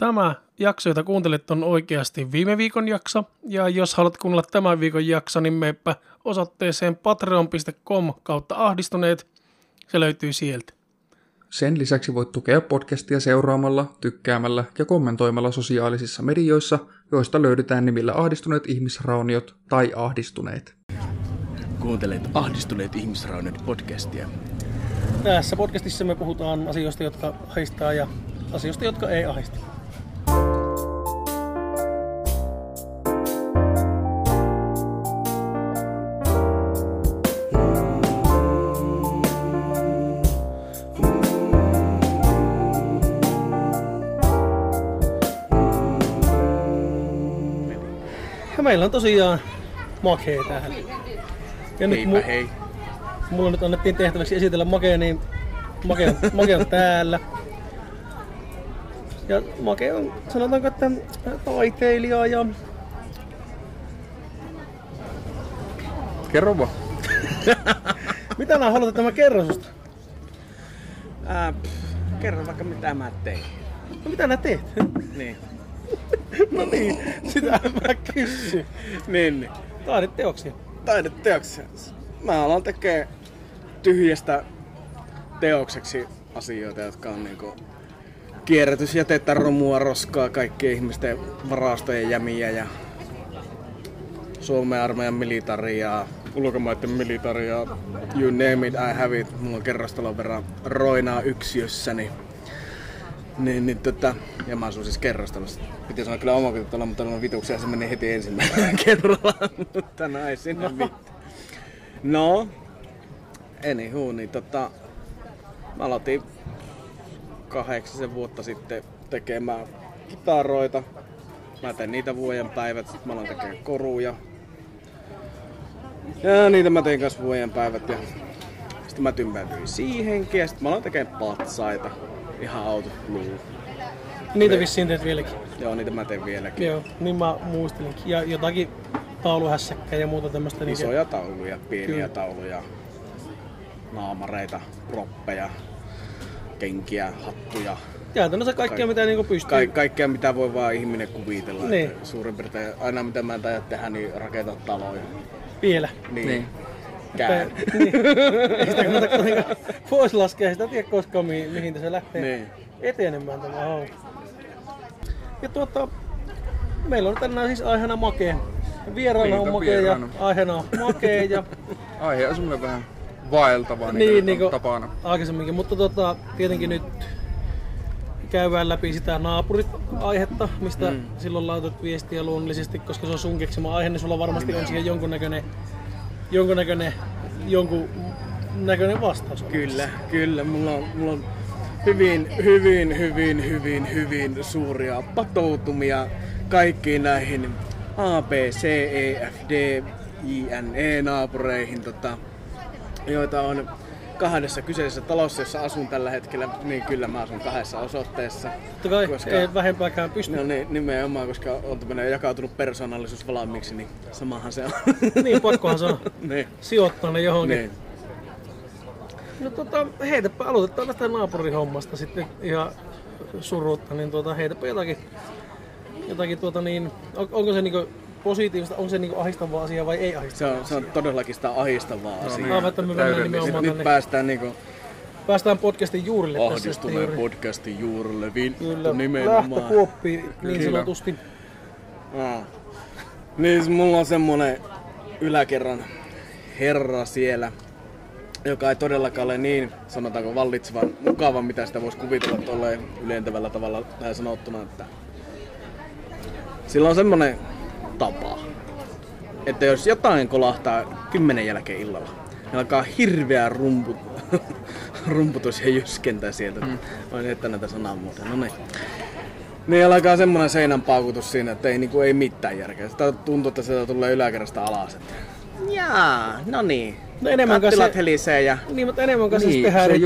Tämä jakso, jota kuuntelet, on oikeasti viime viikon jakso, ja jos haluat kuunnella tämän viikon jakso, niin meepä osoitteeseen patreon.com/ahdistuneet. Se löytyy sieltä. Sen lisäksi voit tukea podcastia seuraamalla, tykkäämällä ja kommentoimalla sosiaalisissa medioissa, joista löydetään nimillä Ahdistuneet ihmisrauniot tai Ahdistuneet. Kuuntelet Ahdistuneet ihmisrauniot podcastia. Tässä podcastissa me puhutaan asioista, jotka ahdistaa ja asioista, jotka ei ahdista. Meillä on tosiaan makee tähän. Ja nyt mulla nyt annettiin tehtäväksi esitellä makee, niin make on täällä. Ja make on, sanotaanko, että taiteilija ja... Kerro vaan. Mitä nää haluat, että mä kerron susta? Kerro vaikka mitä mä tein. No, mitä nää teet? Niin. No niin, sitä mä kysyn. Niin. Taideteoksia. Taideteoksia. Mä alan tekee tyhjästä teokseksi asioita, jotka on niinku kierrätysjätettä, romua, roskaa, kaikkien ihmisten varastojen jämiä ja Suomen armeijan militariaa, ulkomaiden militariaa, you name it, I have it. Mulla on kerrostalon verran roinaa yksiössäni. Niin, ja mä asun siis kerrostalossa. Piti sanoa kyllä omakotitalolla, mutta on vituksia, se meni heti ensimmäisellä kerralla, mutta naisin no. Vittu. No, anywho, niin mä aloitin 8 vuotta sitten tekemään kitaroita. Mä tein niitä vuodenpäivät, sit mä aloin tekemään koruja. Ja niitä mä tein kans vuodenpäivät ja sitten mä tympätyin siihenkin ja sit mä aloin tekemään patsaita. Ihan autobluu. Niitä vissiin teet vieläkin. Joo, niitä mä teen vieläkin. Joo, niin mä muistelinkin. Ja jotakin tauluhässäkkää ja muuta tämmöstä. Isoja tauluja, pieniä tauluja, naamareita, proppeja, kenkiä, hattuja. Käytännössä kaikkea mitä niinku pystyy. Kaikkea mitä voi vaan ihminen kuvitella. Niin. Suurin piirtein aina mitä mä en tajua tehdä, niin rakentaa taloja. Vielä. Niin. Kään. Niin. Ei sitä kannata kuitenkaan pois laskea, ei sitä tiedä koskaan mihin se lähtee niin etenemään tämä homma. Ja meillä on tänään siis aiheena makee. Vieraana on makee ja aiheena on makee. Ja... Aihe on semmoinen vähän vaeltavaa niin tapana. Aikaisemminkin, mutta tietenkin nyt käydään läpi sitä naapurit-aihetta, mistä silloin laitat viestiä luonnollisesti, koska se on sun keksima aihe, niin sulla varmasti on siihen jonkun näköinen vastaus. Kyllä. Mulla on hyvin suuria patoutumia kaikkiin näihin A, B, C, E, F, D, I, N, E naapureihin, joita on kahdessa kyseisessä talossa, jossa asun tällä hetkellä, niin kyllä mä asun kahdessa osoitteessa. Totta koska ei vähempääkään pysty. No niin, nimenomaan, koska on tämmöinen jakautunut persoonallisuus valmiiksi, niin samahan se on. Niin, pakkohan se on. Niin. Sijoittaa ne johonkin. Niin. No heitäpä, aloitetaan tästä naapurihommasta sitten ihan surutta, niin heitäpä jotakin onko se niinku... Positiivista, onko se niinku ahdistavaa asiaa vai ei ahdistavaa? Se on todellakin sitä ahdistavaa asiaa. Nyt päästään niinku... Päästään podcastin juurille. Ahdistuneen podcastin juurille, vittu nimenomaan. Lähtökuoppiin niin sanotusti. Niin mulla on semmonen yläkerran herra siellä, joka ei todellakaan ole niin, sanotaanko vallitsevan mukava, mitä sitä voisi kuvitella tolleen ylentävällä tavalla tähän sanottuna, että... Sillä on semmonen... tapa. Että jos jotain kolahtaa 10 jälkeen illalla, niin alkaa hirveä rumputus ja jyskentä sieltä. Olen heittänyt näitä sanamuotoja. No niin. Niin alkaa semmonen seinän paukutus siinä, että ei mitään järkeä. Sitä tuntuu, että sieltä tulee yläkerrasta alas. Että... Jaa, no niin. No enemmän kattilat helisee ja... Niin, mutta enemmän kanssa niin, tehdään, että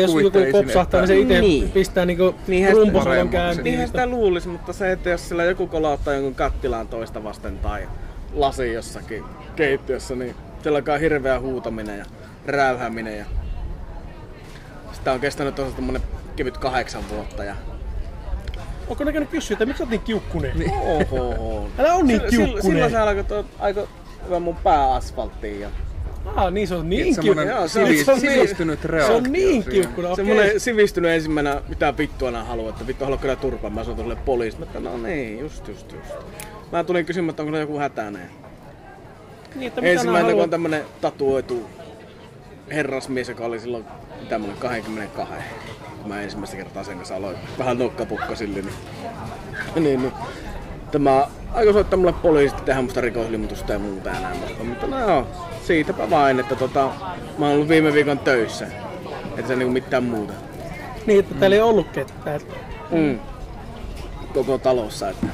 jos joku kopsahtaa, niin se itse pistää niinku rumpusolan käyntiin. Niinhän sitä luulisi, mutta se, että jos sillä joku kolauttaa jonkun kattilaan toista vasten tai lasi jossakin keittiössä, niin siellä alkaa hirveä huutaminen ja räyhäminen. Ja... Sitä on kestänyt tosiaan tommonen kevyt 8 vuotta ja... Onko ne käynyt kysyä, että miksi sä oot niin kiukkunen? Niin. Oho. Älä on niin kiukkunen. Silloin sä alkoi aika hyvä mun pää asfalttiin ja... niin se on niin kiukkunen. Sivistynyt reaktio. Se on niin kiukkunen, okei. Semmoinen sivistynyt ensimmäinen, mitä vittua nää haluaa, että vittu haluaa kyllä turpaan. Mä sanon tolle poliisille, että no niin, just. Mä tulin kysymään, että onko joku hätäneen. Niin, ensimmäinen on tämmönen tatuoitu herrasmies, joka oli silloin tämmönen 22. Mä ensimmäistä kertaa sen kanssa aloin. Vähän nokkapukka sille, niin. Tämä aiko soittaa mulle poliisit tehdä musta rikosilmoitusta ja muuta ja näin. Mutta no joo, siitäpä vain, että mä oon ollut viime viikon töissä. Et se niinku mitään muuta. Niin, että täällä ei ollut ketään. Koko talossa, että...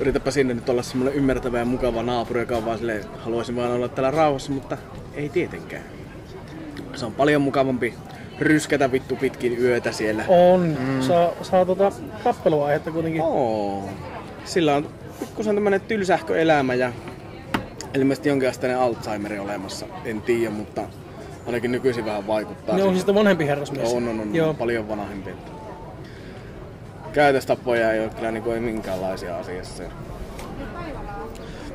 Yritäpä sinne nyt olla semmoinen ymmärtävä ja mukava naapuri, joka on vaan silleen, haluaisin vaan olla täällä rauhassa, mutta ei tietenkään. Se on paljon mukavampi ryskätä vittu pitkin yötä siellä. On. Saa tappeluaihetta kuitenkin. Oo. Sillä on pikkusen tämmönen tylsähkö elämä ja ilmeisesti jonkinasteinen Alzheimeri olemassa. En tiedä, mutta ainakin nykyisin vähän vaikuttaa. Ne on siis vanhempi herrasmies. On. Paljon vanhempi. Käytöstapoja ei ole kyllä niin kuin ei minkäänlaisia asiassa.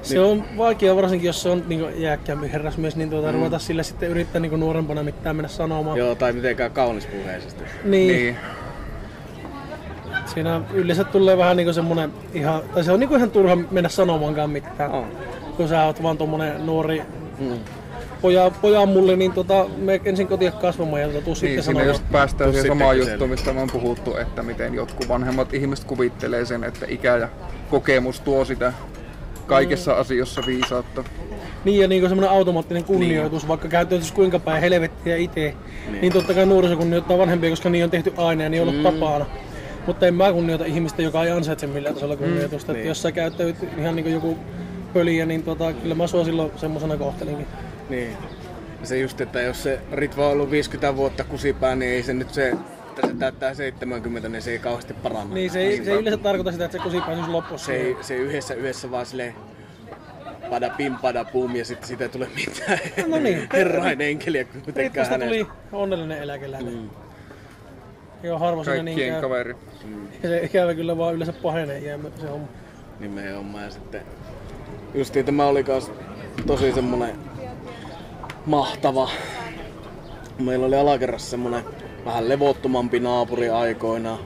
Se on vaikea, varsinkin jos se on niinku iäkkäämpi herrasmies, niin ruveta sille sitten yrittää niinku nuorempana mitään mennä sanomaan. Joo, tai mitenkään kaunispuheisesti. Niin. Siinä yleensä tulee vähän niinku semmonen ihan, tai se on niinku ihan turha mennä sanomaankaan mitään. On. Kun sä oot vaan tommonen nuori pojan mulle, niin me ensin kotiin kasvamaan ja tuu sitten sanomaan. Niin, siinä päästään siihen samaan juttuun, mistä me on puhuttu, että miten jotkut vanhemmat ihmiset kuvittelee sen, että ikä ja kokemus tuo sitä kaikessa asiassa viisautta. Niin, ja niin kuin semmoinen automaattinen kunnioitus, vaikka käyttäytyisi kuinka päin helvettiä itse, niin totta kai nuoriso kunnioittaa vanhempia, koska niin on tehty aina ja niin on ollut tapana. Mutta en mä kunnioita ihmistä, joka ei ansaitse millään tasolla kunnioitusta. Että jos sä käyttäytyt ihan niin kuin joku pöliä, niin kyllä mä sua silloin semmosena kohtelinkin. Niin. Se just, että jos se Ritva on ollut 50 vuotta kusipää, niin ei se nyt se, että se täyttää 70, niin se ei kauheasti paranna. Niin, se ei yleensä tarkoita sitä, että se kusipäisyys loppuisi. Se yhdessä vaan silleen pada pim, pada pum, ja sitten siitä ei tule mitään herrain enkeliä kuitenkaan hänestä. Ritva tuli onnellinen eläkeläinen. Joo, harvoin siinä niin käy. Kaikkien kaveri. Se ikävä kyllä vaan yleensä pahenee jäämättä se homma. Nimenomaan, ja sitten justiin tämä oli kans tosi semmonen mahtava. Meillä oli alakerrassa semmonen vähän levottomampi naapuri aikoinaan,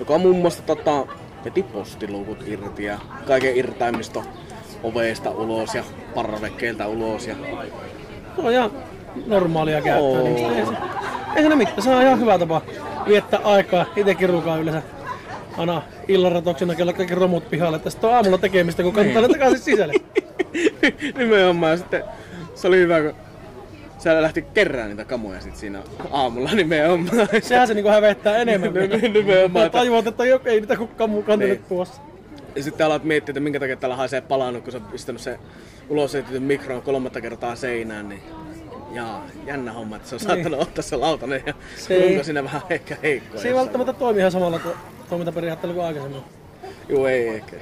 joka muun muassa veti postiluukut irti ja kaiken irtaimiston oveista ulos ja parvekkeilta ulos. Ja... Tuo on ihan normaalia käyttää. Niin ei siinä mitään, se on ihan hyvä tapa viettää aikaa. Itekin ruukaan yleensä aina illanratoksena kello kaikki romut pihalle, että sit on aamulla tekemistä, kun kannattaa ne takaisin sisälle. Nimenomaan sitten. Se oli hyvä, kun sä lähti kerrään niitä kamoja sit siinä aamulla nimenomaan. Sehän se niinku hävettää enemmän. Nimenomaan. Tajuat, että ei niitä kukaan muu kantanut tuossa. Ja sitten alat miettiä, että minkä takia täällä haisee palannut, kun sä oot pistänyt se ulosliitetyn mikron 3 kertaa seinään. Niin... Jaa, jännä homma, että se on saattanut ottaa se lautanen ja onko siinä vähän ehkä heikkoa. Se ei välttämättä toimi ihan samalla toimintaperiaatteella kuin aikaisemmin. Juu, ei ehkä.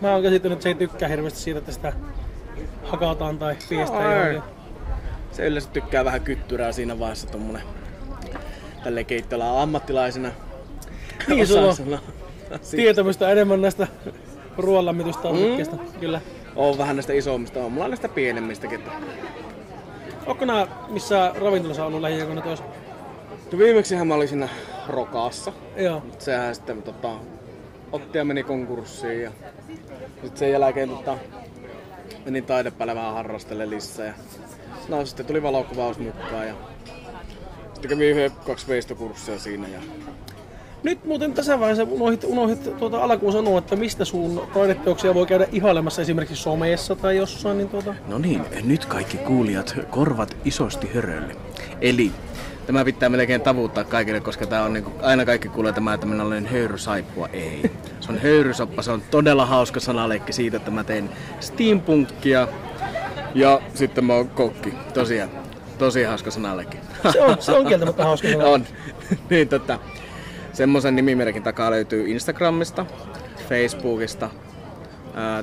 Mä oon käsittänyt, että se ei tykkää hirveästi siitä, että sitä hakataan tai piestään johonkin. Se yleensä tykkää vähän kyttyrää siinä vaiheessa tommonen tälleen keittiöalan ammattilaisena. Niin sulla tietämystä enemmän näistä ruoanlämmitystausikkeista, kyllä. On vähän näistä isommista, on mulla näistä pienemmistäkin. Onko nää missä ravintolassa ollut lähiaikoina tois? Viimeksihän mä olin siinä Rokaassa. Joo. Sehän sitten otti ja meni konkurssiin ja sit sen jälkeen menin taidepäälle vähän harrastelle lisää. No sitten tuli valokuvaus mukaan ja sitten kävi 2 veistokurssia siinä. Ja... Nyt muuten tässä vaiheessa unohdit alkuun sanoa, että mistä sun taideteoksia voi käydä ihailemassa esimerkiksi someessa tai jossain. No niin, nyt kaikki kuulijat korvat isosti hörölle. Eli tämä pitää melkein tavuttaa kaikille, koska tää on niinku, aina kaikki kuulee tämä, että minä olen höyrysaippua. Ei. Se on höyrysoppa, se on todella hauska sanaleikki siitä, että mä teen steampunkia ja sitten mä oon kokki. Tosiaan, tosi hauska sanaleikki. Se on kieltämättä hauska sanaleikki. On. Niin semmoisen nimimerkin takaa löytyy Instagramista, Facebookista,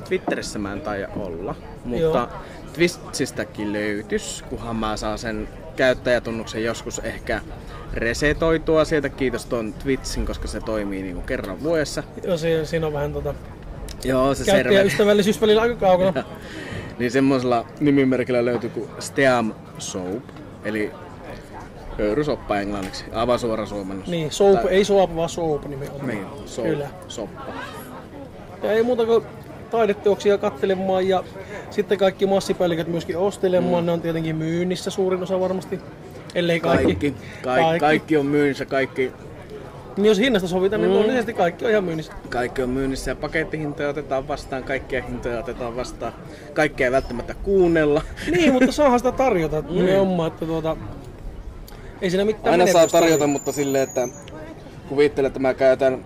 Twitterissä mä en taida olla, mutta Twististäkin löytys, kunhan mä saan sen käyttäjätunnuksen joskus ehkä resetoitua sieltä. Kiitos tuon Twitchin, koska se toimii niin kuin kerran vuodessa. Joo, siinä on vähän Joo, se käyttäjäystävällisyys välillä aika kaukana. Niin semmoisella nimimerkillä löytyy kuin Steam Soap, eli höyrysoppa englanniksi, aivan suora suomennus. Niin, soap, tai... ei soap, vaan soap nimenomaan. Niin, soap, kyllä. Soppa. Ja ei muuta kuin taideteoksia katselemaan ja sitten kaikki massipäälliköt myöskin ostelemaan. Ne on tietenkin myynnissä suurin osa varmasti, ellei kaikki on myynnissä, kaikki. Niin jos hinnasta sovitaan, niin luonnollisesti kaikki on ihan myynnissä. Kaikki on myynnissä ja pakettihintoja otetaan vastaan, kaikkia hintoja otetaan vastaan. Kaikkea ei välttämättä kuunnella. Niin, mutta saadaan sitä tarjota. Nimenomaan, että ei siinä mitään aina saa tarjota, mutta silleen, että kuvittelen, että mä käytän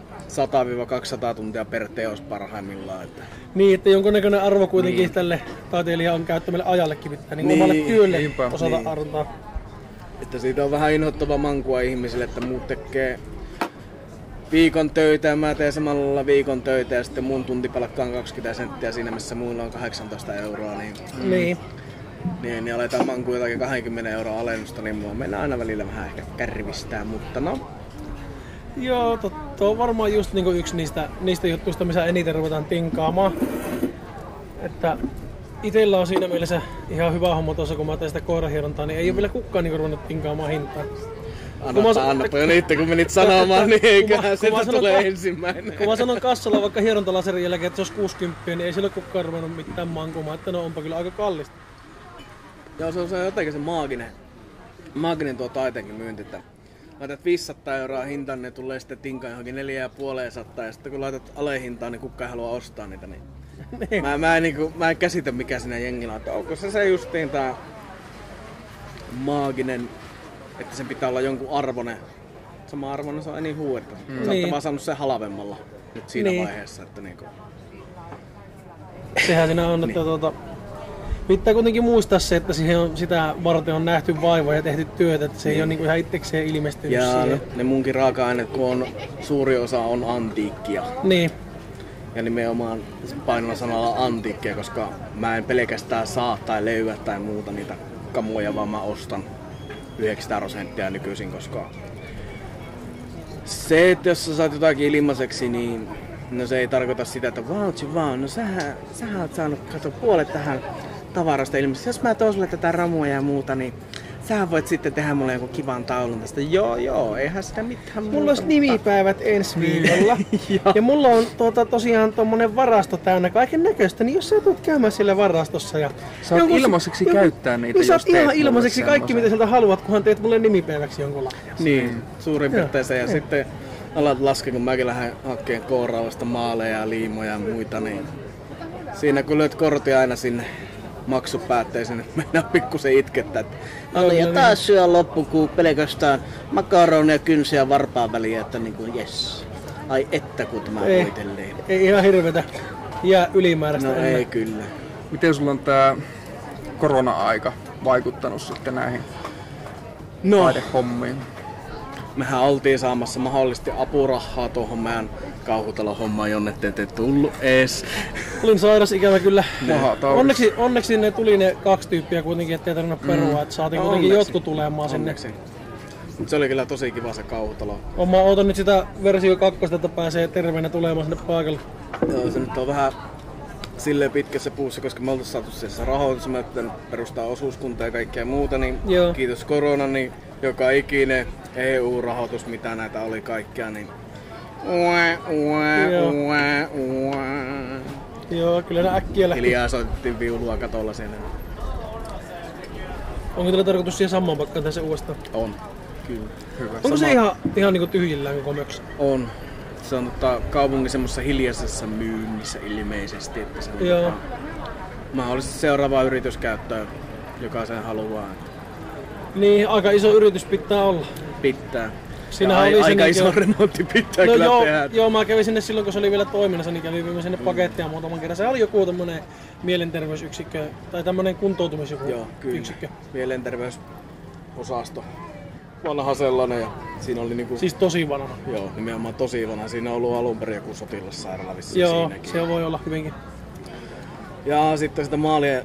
100-200 tuntia per teos parhaimmillaan. Että... Niin, että jonkunnäköinen arvo kuitenkin tälle taiteilijan käyttämälle ajallekin pitää, niin omalle työlle osata arvontaa. Että siitä on vähän inhottava mankua ihmisille, että muut tekee viikon töitä ja mä teen samalla lailla viikon töitä ja sitten mun tuntipalkka on 20 senttiä siinä, missä muilla on 18 €. Niin aletaan mankua jotakin 20 € alennusta, niin mua mennään aina välillä vähän ehkä kärvistää, mutta no. Joo, tuo on varmaan just niinku yksi niistä juttuista, missä eniten ruvetaan tinkaamaan. Että itellä on siinä mielessä ihan hyvä homma tuossa, kun mä teen sitä koirahierontaa, niin ei ole vielä kukaan niinku ruvennut tinkaamaan hintaa. Annapa jo niitä, kun menit sanomaan, niin eiköhän sieltä tulee ensimmäinen. Kun mä sanon kassalla vaikka hierontalaserin jälkeen, että se olisi 60, niin ei sillä kukaan ruvennut mitään mankumaan, että no onpa kyllä aika kallista. Joo, se on jotenkin se maaginen tuo taiteenkin myynti. Laitat 500 € hintaan, ne tulee sitten tinkaan johonkin 450 ja sitten kun laitat alehintaan, niin kukaan ei halua ostaa niitä. Niin mä en käsitä mikä siinä jengillä on, että onko se justiin tää maaginen, että sen pitää olla jonkun arvoinen. Sama arvoinen se on niin huuerta. Sä ootte vaan saanut sen halvemmalla nyt siinä vaiheessa. Että niinku... Sehän siinä on, että pitää kuitenkin muistaa se, että siihen on, sitä varten on nähty vaivaa ja tehty työtä, että se ei ole niinku ihan itsekseen ilmestynyt siihen. Ja ne munkin raaka-aineet, kun on, suuri osa on antiikkia. Niin. Ja nimenomaan painolla sanalla antiikkia, koska mä en pelkästään saa tai löyä tai muuta niitä kamoja, vaan mä ostan 9% nykyisin, koska se, että jos sä saat jotakin ilmaiseksi, niin no se ei tarkoita sitä, että vaan, no sähän oot saanut kato puolet tähän tavarasta ilmeisesti. Jos mä toon sulle tätä ramuja ja muuta, niin sähän voit sitten tehdä mulle joku kivan taulun tästä. Joo, eihän sitä mitään muuta. Mulla olisi nimipäivät ensi viikolla. Ja mulla on tosiaan tommonen varasto täynnä kaiken näköistä, niin jos sä tulet käymään siellä varastossa ja... Saat ilmaiseksi käyttää niitä, jos teet ihan ilmaiseksi kaikki, mitä sieltä haluat, kunhan teet mulle nimipäiväksi jonkun lahjassa. Niin, suurin piirtein se. Ja sitten alat laskea, kun mäkin lähden hakkeen kouraavasta maaleja, liimoja ja muita, niin... Siinä kun lyöt kortia aina sinne maksupäätteisiin, että mennään pikkusen itkettää. Ja taas syö loppukuun pelkästään makaronia, kynsiä varpaan väliä, että niinku jes. Ai että kun tämä hoitelleen. Ei ihan hirvetä. Jää ylimääräistä. No ennen. Ei kyllä. Miten sulla on tää korona-aika vaikuttanut sitten näihin taidehommiin? Mehän oltiin saamassa mahdollisesti apurahaa tuohon meidän kauhutalon hommaan, jonne te ette tullut ees. Olin sairas ikävä kyllä. Onneksi ne tuli ne 2 tyyppiä kuitenkin, ettei tarvinnut perua. Et saatiin kuitenkin jotkut tulemaan sinne. Mut se oli kyllä tosi kiva se kauhutalo. Mä ootan nyt sitä versio 2, että pääsee terveenä tulemaan sinne paikalle. Joo, se nyt on vähän silleen pitkässä puussa, koska me oltu saatu siellä rahoitus. Mä perustaa osuuskuntaa ja kaikkea muuta, niin kiitos koronan, niin joka ikinen EU-rahoitus, mitä näitä oli kaikkea, niin Joo, kyllä ne äkkiä lähti. Hiljaa soitettiin viulua katolla siellä. Onko teillä tarkoitus siihen samaan paikkaan tehdä se uudestaan? On. Kyllä. Hyvä. Onko se ihan niinku tyhjillään koko möksä? On. Se on kaupungin semmoisessa hiljaisessa myynnissä ilmeisesti. Että se on mahdollisesti seuraava yrityskäyttöä, joka sen haluaa. Niin, aika iso yritys pitää olla. Pitää. Aika iso remontti pitää kyllä tehdä. Joo, mä kävin sinne silloin, kun se oli vielä toiminnassa, niin kävin sinne pakettia muutaman kerran. Se oli joku tämmönen mielenterveysyksikkö, tai tämmönen kuntoutumisjoku. Joo, kyllä. Yksikkö. Mielenterveysosasto. Vanha sellainen. Ja siinä oli niinku... Siis tosi vanha. Joo, nimenomaan tosi vanha. Siinä on ollut alunperin joku sotilassairaala vissiin. Joo, se voi olla hyvinkin. Ja sitten sitä maalia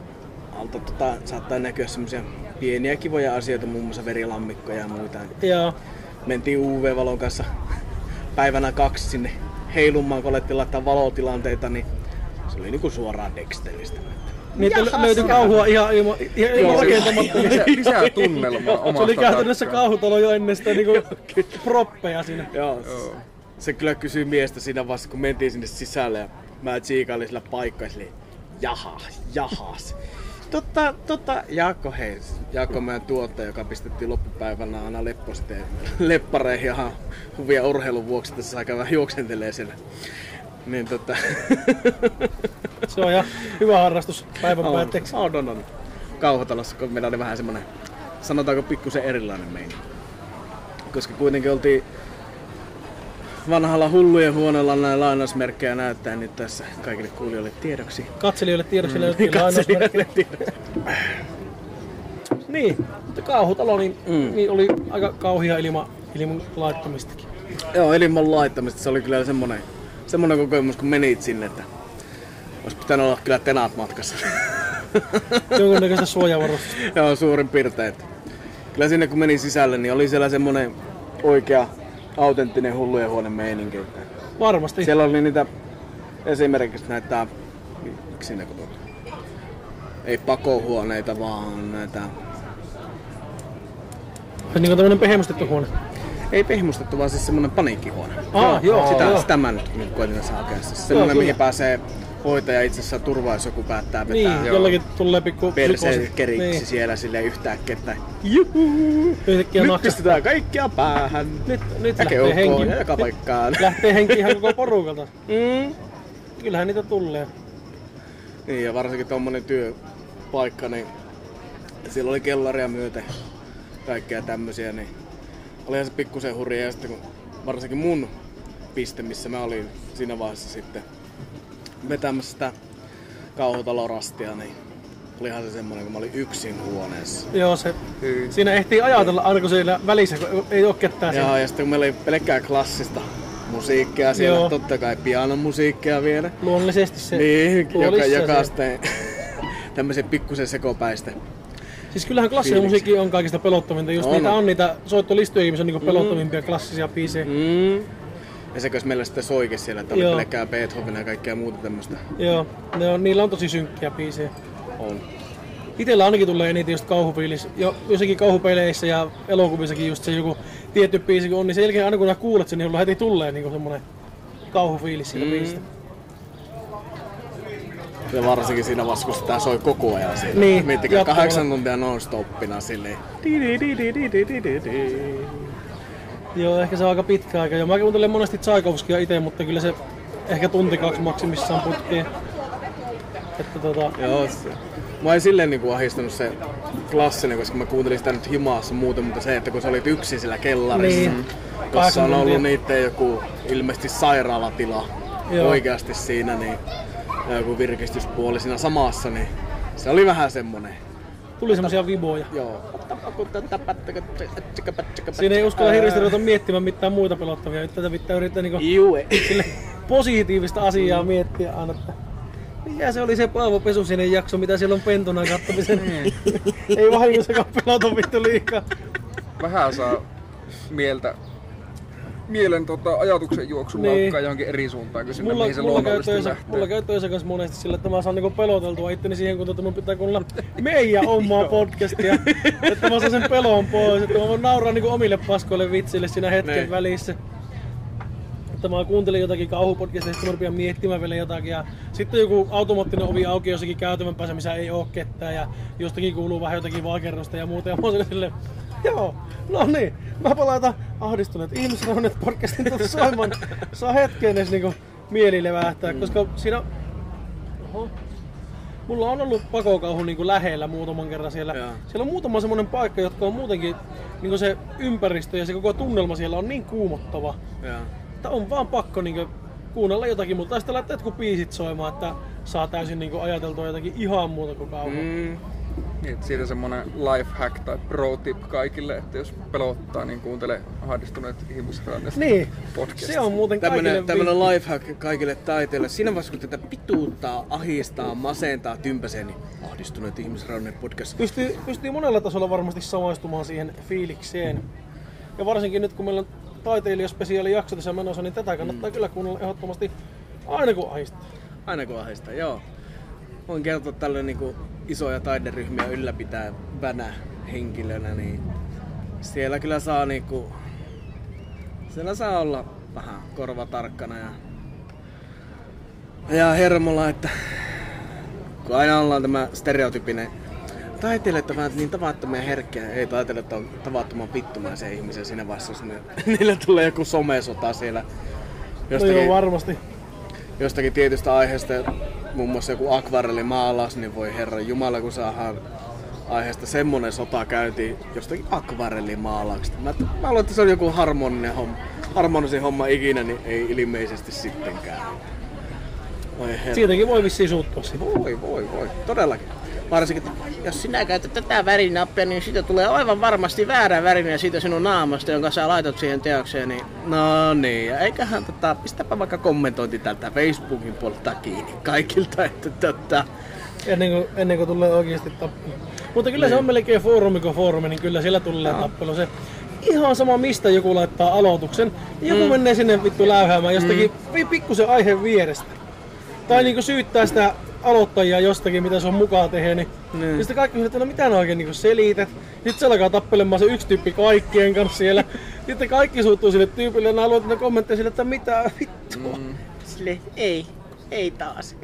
alta saattaa näkyä semmosia pieniä kivoja asioita, muun muassa verilammikkoja ja muita. Joo. Mentiin UV-valon kanssa päivänä 2 sinne heilumaan, kun alettiin laittaa valotilanteita, niin se oli niinku suoraan Dexteristä. Niitä löytyi kauhua ihan ilman rakentamatta. Lisää tunnelmaa omasta. Se oli käytännössä kauhutalo jo ennen sitä niinku proppeja siinä. Joo. Se kyllä kysyi miestä siinä vasta, kun mentiin sinne sisälle ja mä tsiikailin sillä paikkaa silleen, jahas. Totta, Jaakko meidän tuottaja, joka pistettiin loppupäivänä aina leppareihin ihan huvia urheilun vuoksi, tässä aika vähän juoksentelee siellä. Niin Se on ihan hyvä harrastus päivän päätteeksi. On. Kauhotalossa, kun meillä oli vähän semmonen, sanotaanko pikkusen erilainen meini. Koska kuitenkin oltiin vanhalla hullujen huoneella näin lainausmerkkejä näyttää nyt tässä kaikille kuulijoille tiedoksi. Katselijoille tiedoksi löytyy lainausmerkkejä. Niin, mutta kauhutalo niin oli aika kauhia ilman laittamistakin. Joo, ilman laittamista. Se oli kyllä semmoinen kokemus, kun menit sinne, että olisi pitänyt olla kyllä tenaat matkassa. Jonkunnäköistä suojavarustusta. Joo, suurin piirtein. Kyllä sinne kun menin sisälle, niin oli siellä semmoinen oikea autenttinen hullujen huone meininki. Varmasti. Siellä oli niitä esimerkiksi näitä, miksi ne kutut? Ei pakohuoneita, vaan näitä... Niin kuin tämmönen pehmustettu huone. Ei pehmustettu, vaan siis semmonen paniikkihuone. Joo. Sitä mä nyt koitin tässä hakea. Semmonen, mihin pääsee hoitaja itse asiassa turvaa, jos joku päättää vetää. Niin, jollakin tulee pikku... Perseen keriksi siellä silleen yhtäkkiä, että juhuu! Nyt pistetään kaikkia päähän. Nyt lähtee henki. Lähtee henki ihan koko porukalta. Kyllähän niitä tulee. Niin, ja varsinkin tommonen työpaikka, niin siellä oli kellaria myöten kaikkea tämmösiä, niin olihan se pikkusen hurjaa. Ja sitten kun varsinkin mun piste, missä mä olin siinä vaiheessa sitten vetämässä sitä kauhutalorastia, niin olihan se semmoinen, kun mä olin yksin huoneessa. Joo, siinä ehtii ajatella aina kun siinä välissä, kun ei oo ketään siinä. Joo, ja sitten kun meillä oli pelkkää klassista musiikkia siellä, totta kai pianomusiikkia vielä. Luonnollisesti se. Niin, joka sitten tämmöisen pikkusen sekopäisten. Siis kyllähän klassinen musiikki on kaikista pelottavinta, just on. Niitä on niitä soittolistuja, missä on niinku pelottavimpia klassisia biisejä. Ja sekös meillä sitten soikin siellä, että oli pelkkää Beethovenia ja kaikkea muuta tämmöstä. Joo, niillä on tosi synkkiä biisejä. On. Itellä ainakin tulee eniten just kauhufiilis. Jossakin kauhupeleissä ja elokuvissakin just se joku tietty biisi kun on, niin sen jälkeen aina kun nää kuulet sen, niin sulla heti tulee niinku semmonen kauhufiilis siitä biisistä. Ja varsinkin siinä vaskussa tää soi koko ajan siinä. Niin, miettikää 8 tuntia non-stoppina silleen. Joo, ehkä se on aika pitkä aika. Joo, mä kuuntelen monesti Tsaikovskia itse, mutta kyllä se ehkä tunti 2 maksimissaan putkee. Että Joo, mä en silleen niinku ahistanut se klassinen, koska mä kuuntelin sitä nyt himaassa muuten, mutta se, että kun sä olit yksin sillä kellarissa, niin. Kossa on ollut niitä joku ilmeisesti sairaalatila oikeasti siinä, niin joku virkistyspuoli siinä samassa, niin se oli vähän semmonen. Tuli semmosia viboja. Joo. Siinä ei uskalla hirveästi ruveta miettimään mitään muita pelottavia. Nyt tätä pitää yrittää niinku positiivista asiaa miettiä aina. Mikä se oli se Paavo Pesusinen jakso, mitä siellä on pentona kattomisen? Ei vahingossakaan pelota vittu liikaa. Vähän saa mielen ajatuksen juoksun laukkaa johonkin eri suuntaan, kun sinne mihin se luonnollisesti lähtee. Mulla käy töissä kanssa monesti sillä, että mä saan niinku peloteltua itteni siihen, kun mun pitää kuunnella meidän omaa podcastia. Että mä saan sen pelon pois, että mä voin nauraa niinku omille paskoille vitsille siinä hetken välissä. Että mä kuuntelin jotakin kauhupodcastia, sitten mä rupean miettimään vielä jotakin. Ja sitten joku automaattinen ovi auki jossakin käytävän päässä, missä ei oo ketään. Ja jostakin kuuluu vähän jotakin vaakerrosta ja muuta. Ja joo, no niin. Mä palautan ahdistuneet ihmisraunet podcastin tuolta soimaan. Saa hetkeen edes niinku mieli levähtää, koska siinä... Mulla on ollut pakokauhu niinku lähellä muutaman kerran siellä. Ja. Siellä on muutama semmonen paikka, jotka on muutenkin... Niinku se ympäristö ja se koko tunnelma siellä on niin kuumottava. Ja. Että on vaan pakko niinku kuunnella jotakin, mutta sitten laittaa jotkut biisit soimaan, että saa täysin niinku ajateltua jotakin ihan muuta kuin kauhua. Niin, siitä semmoinen lifehack tai pro-tip kaikille, että jos pelottaa, niin kuuntele Ahdistuneet ihmiset -rannasta niin, podcast. Se on muuten kaikille... Tämmönen lifehack kaikille taiteille. Siinä vaiheessa, kun tätä pituuttaa, ahistaa, masentaa, tympäsee, niin Ahdistuneet ihmiset -rannasta podcast. Pystyy monella tasolla varmasti samaistumaan siihen fiilikseen. Ja varsinkin nyt, kun meillä on taiteilijaspesiaalijakso tässä menossa, niin tätä kannattaa kyllä kuunnella ehdottomasti aina kun ahistaa. Aina kun ahistaa, joo. Voin kertoa tälle niinku isoja taideryhmiä ylläpitävänä henkilönä, niin siellä kyllä saa niinku, siellä saa olla vähän korvatarkkana ja hermolla, että kun aina ollaan tämä stereotypinen taiteilijat on vähän niin tavattoman herkkiä, ei taiteilijat on tavattoman vittumaisia ihmisiä siinä vaiheessa, niillä tulee joku somesota siellä jostakin, no joo, varmasti. Jostakin tietystä aiheesta. Muun muassa joku akvarellimaalaus, niin voi herran jumala, kun saadaan aiheesta semmonen sota käyntiin jostakin akvarellimaalauksesta. Mä luulen, että se on joku harmonisin homma ikinä, niin ei ilmeisesti sittenkään. Siitäkin voi vissiin suuttua. Voi. Todellakin. Varsinkin, jos sinä käytät tätä värinappia, niin siitä tulee aivan varmasti väärä värinen siitä sinun naamasta, jonka sä laitat siihen teokseen, niin no niin, ja eiköhän pistäpä vaikka kommentointi tältä Facebookin puolelta kiinni kaikilta, että Ennen kuin tulee oikeasti tappelu. Mutta kyllä se on melkein foorumi kuin foorumi, niin kyllä siellä tulee tappelu. Se ihan sama mistä joku laittaa aloituksen, niin joku menee sinne vittu läyhäämään jostakin pikkusen aiheen vierestä. Tai niinku syyttää sitä aloittajia jostakin, mitä se on mukaan tehnyt, niin sitten kaikki sanoo, että no mitä ne oikein niin selität. Sitten se alkaa tappelemaan se yksi tyyppi kaikkien kanssa siellä. Sitten kaikki suuttuu sille tyypille ja haluat ne kommentteja sille, että mitä vittua. Sille ei taas.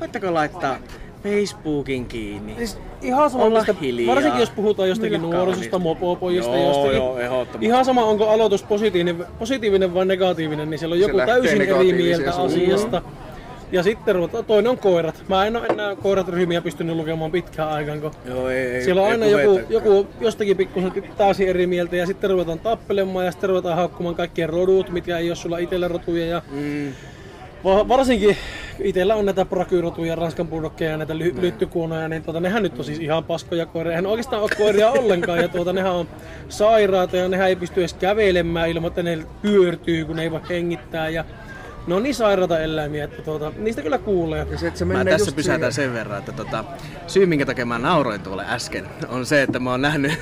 Voitteko laittaa Facebookin kiinni? Siis ihan sama, olla hiljaa. Varsinkin jos puhutaan jostakin nuorisosta, mopopojista, jostakin. Ihan sama, onko aloitus positiivinen vai negatiivinen, niin siellä on joku täysin eri mieltä asiasta. Ja sitten toinen on koirat. Mä en ole enää koiratryhmiä pystynyt lukemaan pitkään aikaan, kun siellä on aina joku jostakin pikkusen täysin eri mieltä ja sitten ruvetaan tappelemaan ja sitten ruvetaan haukkumaan kaikkien rodut, mitkä ei ole sulla itsellä rotuja. Ja varsinkin itsellä on näitä prakyrotuja, ranskan bulldoggeja ja näitä lyttykuonoja, niin nehän nyt on siis ihan paskoja koiria. Eihän oikeastaan ole koiria ollenkaan ja nehän on sairaata ja nehän ei pysty edes kävelemään ilman, että ne pyörtyy, kun ne ei voi hengittää. Ja ne on niin sairaata eläimiä, että niistä kyllä kuulee. Ja se mä tässä pysäytän sen verran, että syy minkä takia mä nauroin tuolle äsken on se, että mä oon nähnyt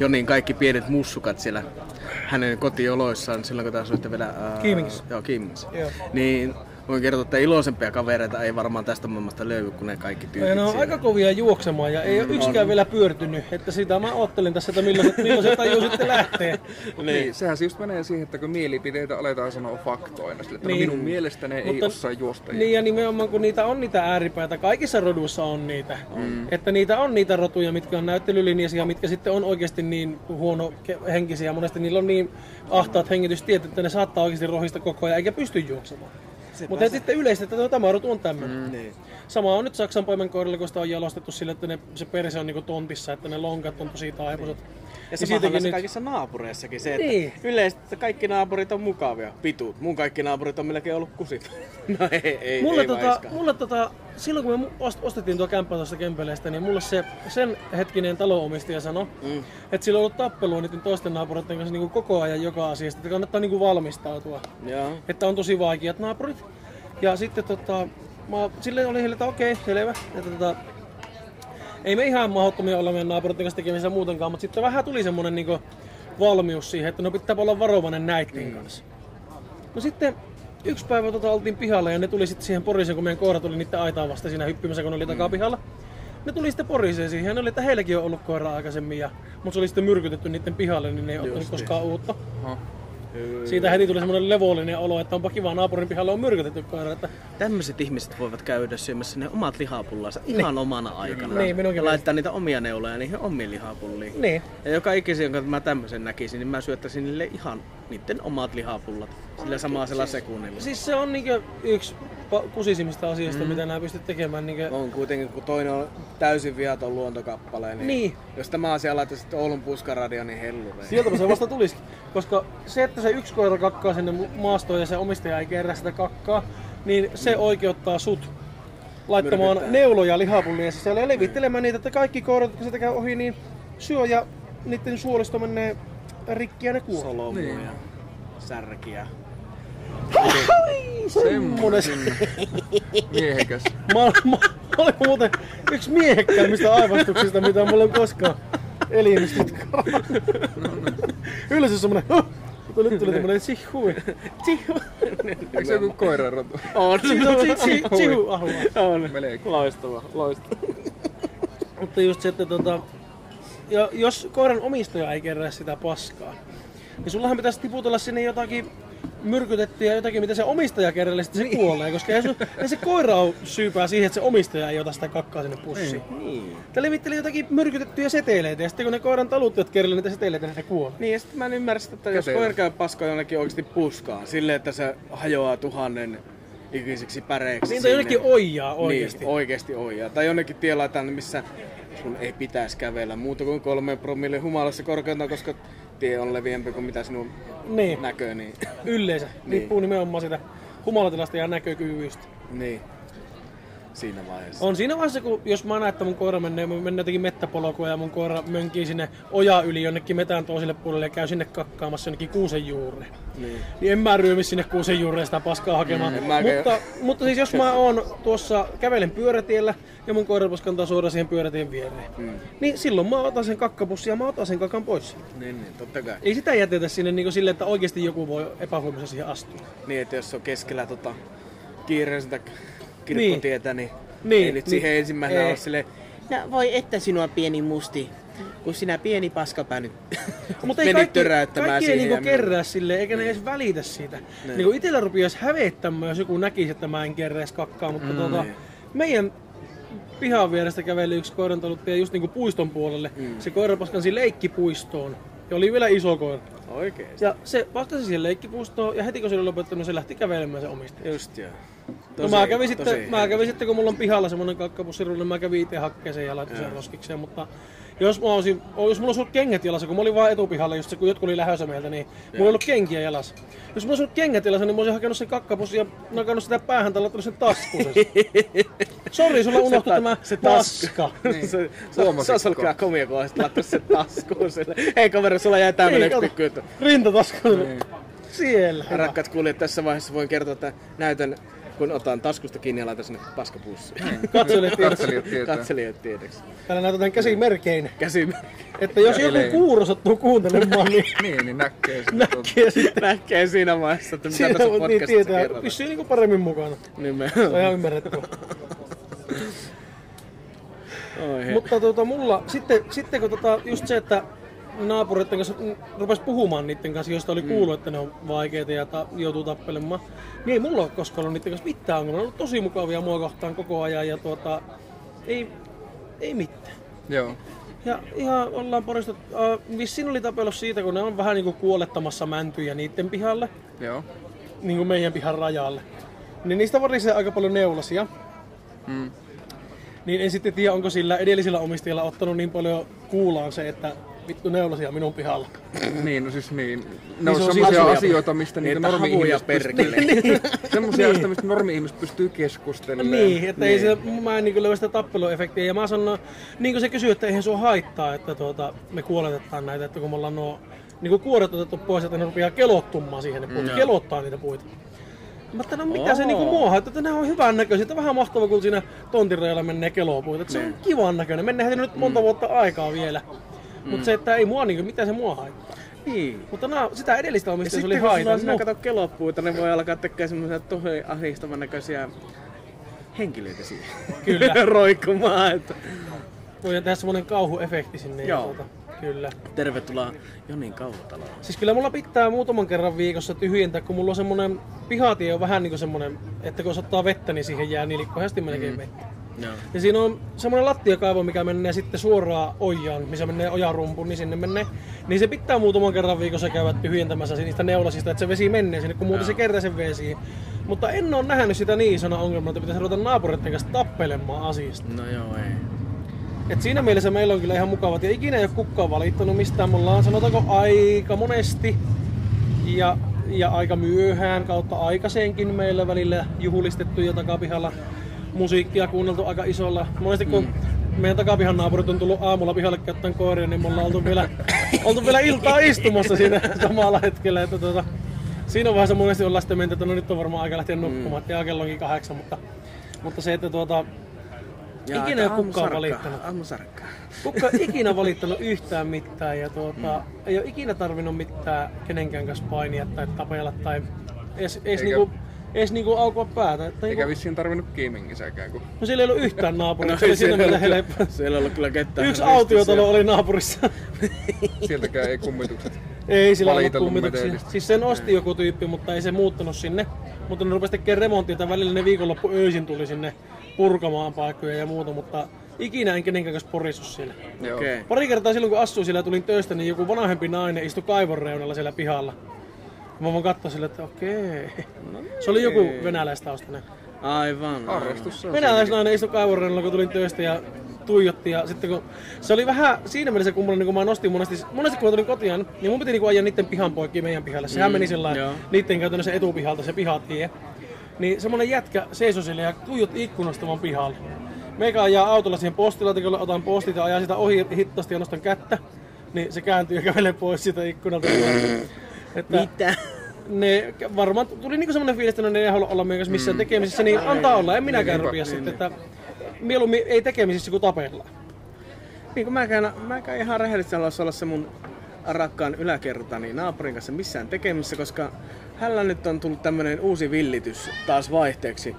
Jonin kaikki pienet mussukat siellä hänen kotioloissaan silloin, kun taas olitte vielä... Kiimingissä. Joo, Kiimingissä. Niin voin kertoa, että iloisempia kavereita ei varmaan tästä maailmasta löydy, kun ne kaikki tyypit siellä. Ne on aika kovia juoksemaan ja ei ole yksikään vielä pyörtynyt, että sitä mä ottelin tässä, että milloin se tajuu sitten lähtee. Niin. Sehän se just menee siihen, että kun mielipiteitä aletaan sanoa faktoina, sille, että minun mielestä ne ei osaa juosta. Niin ja nimenomaan kun niitä on niitä ääripäitä, kaikissa roduissa on niitä. Että niitä on niitä rotuja, mitkä on näyttelylinjaisia, mitkä sitten on oikeasti niin huonohenkisiä. Monesti niillä on niin ahtaat hengitystiet, että ne saattaa oikeasti rohista koko ajan eikä pysty juoksemaan. Mutta sitten yleisesti, että tämä rotu on tämmöinen. Niin. Sama on nyt Saksan paimenkoirilla, kun sitä on jalostettu sille, että se perse on niinku tontissa, että ne lonkat on tosi taipuiset. Ja se on nyt... kaikissa naapureissakin se, että yleisesti kaikki naapurit on mukavia. Pituut. Mun kaikki naapurit on melkein ollut kusit. No ei mulle silloin kun me ostettiin tuo kämppä tuosta Kempeleestä, niin mulle se sen hetkinen talonomistaja sanoi, että sillä on ollut tappelua niiden toisten naapureiden kanssa niin koko ajan joka asiasta, että kannattaa niin valmistautua. Ja. Että on tosi vaikeat naapurit. Ja sitten sille oli heille, että okei, selvä. Että, ei me ihan mahdottomia olla meidän naapuritten kanssa tekemisissä muutenkaan, mutta sitten vähän tuli semmonen niinku valmius siihen, että no pitää olla varovainen näitten kanssa. No sitten yksi päivä oltiin pihalla ja ne tuli sitten siihen poriseen, kun meidän koira tuli niitten aitaan vasta siinä hyppimässä, kun ne oli takapihalla. Ne tuli sitten poriseen siihen ja ne oli, että heilläkin on ollut koira aikaisemmin, mutta se oli sitten myrkytetty niitten pihalle, niin ne ei ottanut koskaan uutta. Siitä heti tuli semmoinen levollinen olo, että onpa kiva, naapurin pihalla on myrkytetty koira. Että... Tämmöiset ihmiset voivat käydä syömässä ne omat lihapullansa ihan omana aikana. Ja laittaa niitä omia neuloja niihin omiin lihapulliin. Niin. Ja joka ikisen, jonka mä tämmöisen näkisin, niin mä syöttäisin niille ihan niiden omat lihapullat sillä samaisella sekunnilla. Siis se on niinkö yksi kusisimmista asioista, mitä nämä pystyt tekemään. Niinkö... On kuitenkin, kun toinen on täysin viaton luontokappale, niin jos tämä asia laittaisit Oulun puskaradio, niin hellureen. Sieltäpä se vasta tulisikin, koska se, että se yksi koira kakkaa sinne maastoon ja se omistaja ei kerrä sitä kakkaa, niin se oikeuttaa sut. laittamaan myrkyttää neuloja lihapullien sisälle ja levittelemään niitä, että kaikki koirat, jotka sieltä käy ohi, niin syö ja niiden suolisto menee rikkiä ne kuolee. Solomuja, niin, särkiä. Semmonen miehekäs. Mä olin muuten yksi miehekkäimmistä aivastuksista, mitä mulla on koskaan elimistöt karannut. Yleensä semmonen mutta nyt tuli tämmönen sihui. Sihui. Eikö se joku koiranrotu? On. Sihui ahua. On. Loistava. Mutta just se, että jos koiran omistaja ei kerää sitä paskaa, niin sullahan pitäisi tiputella sinne jotakin myrkytettyä, jotakin mitä se omistaja kerää, sitten se kuolee, koska ei se koira on syypää siihen, että se omistaja ei ota sitä kakkaa sinne pussiin. Niin. Te levitteli jotakin myrkytettyjä seteleitä ja sitten kun ne koiran taluttajat kerää niitä seteleitä, niin se kuolee. Niin ja sitten mä en ymmärrä sitä, että jos koira käy paskaa jonnekin oikeasti puskaan, silleen että se hajoaa 1000 ikiseksi päreiksi. Niin tai jonnekin oijaa oikeasti. Niin, oikeasti oijaa. Tai jonnekin tie laitaan, missä sun ei pitäisi kävellä muuta kuin 3 promille humalassa korkeintaan, koska tie on leviämpi kuin mitä sinun niin näköön. Niin. Yleensä. Riippuu nimenomaan sitä humalatilasta ja näkökyvystä. Niin. Siinä vaiheessa. On siinä vaiheessa, kun jos mä näen, että mun koira menee jotenkin mettäpolkua ja mun koira mönkii sinne oja yli jonnekin metään toiselle puolelle ja käy sinne kakkaamassa jonnekin kuusen juureen. Niin en mä ryömi sinne kuusen juureen sitä paskaa hakemaan. Mutta siis jos mä oon tuossa, kävelen pyörätiellä ja mun koira paskantaa suoraan siihen pyörätien viereen, niin silloin mä otan sen kakkapussin ja mä otan sen kakan pois. Niin, totta kai. Ei sitä jätetä sinne niin silleen, että oikeasti joku voi epähuomiossa siihen astua. Niin, että jos on keskellä kiireisintä kirkkotietä, niin ei nyt siihen ensimmäisenä ole silleen, no voi että sinua pieni musti, kun sinä pieni paskapää nyt mennyt töräyttämään siihen. Kaikki ei niinku kerää silleen, eikä ne edes välitä siitä. Niinku itellä rupiaisi hävettämään, jos joku näkisi, että mä en kerää edes kakkaa, mutta meidän pihan vierestä käveli yksi koirantaluttaja just niinku puiston puolelle. Se koira paskansi leikkipuistoon. Ja oli vielä iso koira. Oikeesti. Ja se vastasi siihen leikkipuistoon ja heti kun se oli lopettanut, se lähti kävelemään sen omistajansa. Just joo. No mä kävin sitten, kun mulla on pihalla semmonen kakkapussiru, niin mä kävin itse hakkeeseen ja laitoin sen roskikseen, mutta jos mulla olisi ollut kengät jalassa, kun mä olin vaan etupihalla, just se, kun jotkut oli lähössä meiltä, niin mulla ei ollut kenkiä jalassa. Jos mulla olisi ollut kengät jalassa, niin mä olisin hakenut sen kakkapussin ja nakannut sitä päähän tai laittanut sen taskuun. Sori, sulla unohtui tämä taska. Niin. Se olisi ollut kyllä komia, kun olisit laittanut sen taskuun. Hei kaveri, sulla jäi tämmönen yksi pikku juttu. Rintataskuun. Niin. Siellä. Rakkaat kuulijat, tässä vaiheessa voin kertoa, että näytän, kun otan taskusta kiinni ja laitan sinne paskapussiin. Katselijat tietäks. Täällä näytetään käsimerkein. Että jos joku kuuro sattuu kuuntelemaan, niin näkee siinä vaiheessa, että mitä tässä podcastissa tietää, kerrotaan. Pysyy niinku paremmin mukana. Nimenomaan. Se on ihan ymmärretty. Mutta mulla, sitten kun just se, että naapureiden kanssa rupesi puhumaan niiden kanssa, joista oli kuullut, että ne on vaikeita ja joutuu tappelemaan. Niin ei mulla ole koskaan ollut niiden kanssa mitään ongelmaa. Ne on ollut tosi mukavia mua kohtaan koko ajan ja ei mitään. Joo. Ja ihan ollaan poristettu. Vissiin oli tapellut siitä, kun ne on vähän niinku kuolettamassa mäntyjä niiden pihalle. Joo. Niinku meidän pihan rajalle. Niin niistä varisee aika paljon neulasia. Niin en sitten tiedä, onko sillä edellisellä omistajalla ottanut niin paljon kuulaan se, että vittu neulasia minun pihalla. Niin, no siis niin. Ne on semmoisia asioita, mistä normi-ihmiset pystyy keskustelemaan. Niin, että ei se, mä en löydä sitä tappeluefektiä. Ja mä sanon, niin kuin se kysyy, että eihän sua haittaa, että me kuoletetaan näitä, että kun me ollaan niin kuoret otettu pois, että ne rupeaa kelottumaan siihen, ne puut, kelottaa niitä puita. Mutta mitä se niinku mua haittaa, että nää on hyvän näköisiä. Vähän mahtavaa, kun siinä tontin rajalla menee kelopuita. Että se on kivan näköinen. Mennään nyt monta vuotta aikaa vielä. Mutta se, että ei mua niinku, mitä se mua haittaa. Niin. Mutta sitä edellistä omistajaa se oli haittaa. Ja sitten kun kato kelopuita, ne voi alkaa tekemään semmoisia tosi ahdistavan näköisiä henkilöitä siihen. Kyllä. Roikkumaan. Voidaan tehdä semmonen kauhuefekti sinne. Joo. Kyllä. Tervetuloa Jonin kauhutaloon. Siis kyllä mulla pitää muutaman kerran viikossa tyhjentää, kun mulla on semmonen pihatie on vähän niinku semmonen, että kun se ottaa vettä, niin siihen jää nilikkohästi melkein vettä. No. Ja siinä on semmoinen lattiakaivo, mikä menee sitten suoraan ojaan, missä menee ojarumpuun, niin sinne menee. Niin se pitää muutaman kerran viikossa käydä tyhjentämässä niistä neulasista, että se vesi menee sinne, kun muuten se kertaa sen vesiin. Mutta en oo nähnyt sitä niin isona ongelmaa, että pitäisi ruveta naapureiden kanssa tappelemaan asiasta. No joo, ei. Et siinä mielessä meillä on kyllä ihan mukavat ja ikinä ei oo kukaan valittanut mistään. Me ollaan sanotaanko aika monesti ja aika myöhään kautta aikaisenkin meillä välillä juhlistettu ja takapihalla musiikkia kuunneltu aika isolla. Monesti kun meidän takapihan naapurit on tullut aamulla pihalle käyttämään koiria, niin me ollaan oltu vielä iltaa istumassa siinä samalla hetkellä. Että siinä vaiheessa monesti ollaan sitten mennyt, että no nyt on varmaan aika lähteä nukkumaan, että kello onkin 8, mutta se, että ikinä ei ole kukaan valittanut. Kukaan ei ikinä valittanut yhtään mitään ja ei ole ikinä tarvinnut mitään kenenkään kanssa painia tai tapella tai ees niinku aukua päätä. Eikä vissiin tarvinnut kiimingisäkään. Kun... No siellä ei ollut yhtään naapurissa, se oli siinä meillä helppoa. Siellä ei ollut kyllä ketään. Yksi autiotalo oli naapurissa. Sieltäkään ei kummitukset. Ei sillä ollut kummituksia. Siis sen osti joku tyyppi, mutta ei se muuttanut sinne. Mutta ne rupesi tekemään remonttia tai välillä ne viikonloppu öisin tuli sinne purkamaan paikkoja ja muuta, mutta ikinä en kenenkään kanssa porissu siellä. Okay. Pari kertaa silloin kun asuin siellä ja tulin töistä, niin joku vanhempi nainen istui kaivon reunalla siellä pihalla. Mä voin katsoa sille, että okei. No niin. Se oli joku venäläistaustainen. Aivan. Arvostus. Venäläisnainen istui kaivon reunalla kun tulin töistä ja tuijotti ja sitten kun... Se oli vähän siinä mielessä kummoinen, niin kun mä nostin monesti kun mä tulin kotiin, niin mun piti niin ajaa niitten pihan poikki meidän pihalle. Sehän meni sellainen niitten käytännössä etupihalta se pihatie. Niin semmonen jätkä seisoi siellä ja tuijotti ikkunasta vaan pihalle. Meikä ajaa autolla siihen postilaatikolle, otan postit ja ajaa sitä ohi hittaasti ja nostan kättä. Niin se kääntyy ja kävelee pois siitä ikkunalta. Että mitä? Ne varmaan tuli niinku semmonen fiilis, että ne ei halua olla meidän kanssa missään tekemisissä, niin antaa olla, en minäkään rupia sitten. Että mieluummin ei tekemisissä kuin tapellaan. Niin kun mäkään ihan rehellisesti haluaisi olla se mun rakkaan yläkertani naapurin kanssa missään tekemisissä, koska hänellä nyt on tullut tämmönen uusi villitys taas vaihteeksi.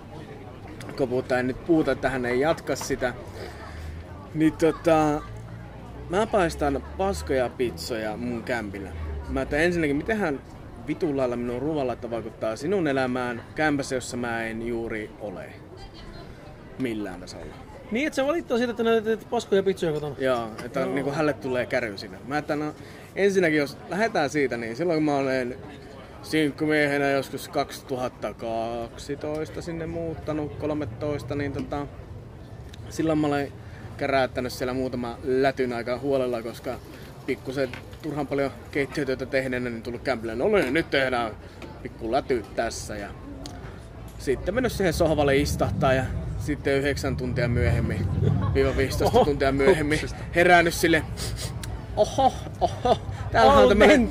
Kun puhutaan nyt puuta, että hän ei jatka sitä. Niin mä paistan paskoja pitsoja mun kämpillä. Mä ajattelin ensinnäkin, mitenhän vitun lailla minun ruoanlaitto vaikuttaa sinun elämään kämpässä, jossa mä en juuri ole. Millään tasolla. Niin, että se valittaa siitä, että näytät paskoja pitsoja kotona. Joo, että niinku hälle tulee käry siinä. Mä ajattelin, no, ensinnäkin jos lähdetään siitä, niin silloin kun mä olen sinkkumiehenä joskus 2012 sinne muuttanut, 13, niin silloin mä olen käräyttänyt siellä muutama lätyn aika huolella, koska pikkusen turhan paljon keittiötyötä tehneenä, niin tullut kämpille, no niin, nyt tehdään pikku lätyt tässä. Ja sitten mennyt siihen sohvalle istahtaa ja sitten 9 tuntia myöhemmin, 15 tuntia myöhemmin herännyt sille. Oho, täällä on tämmönen...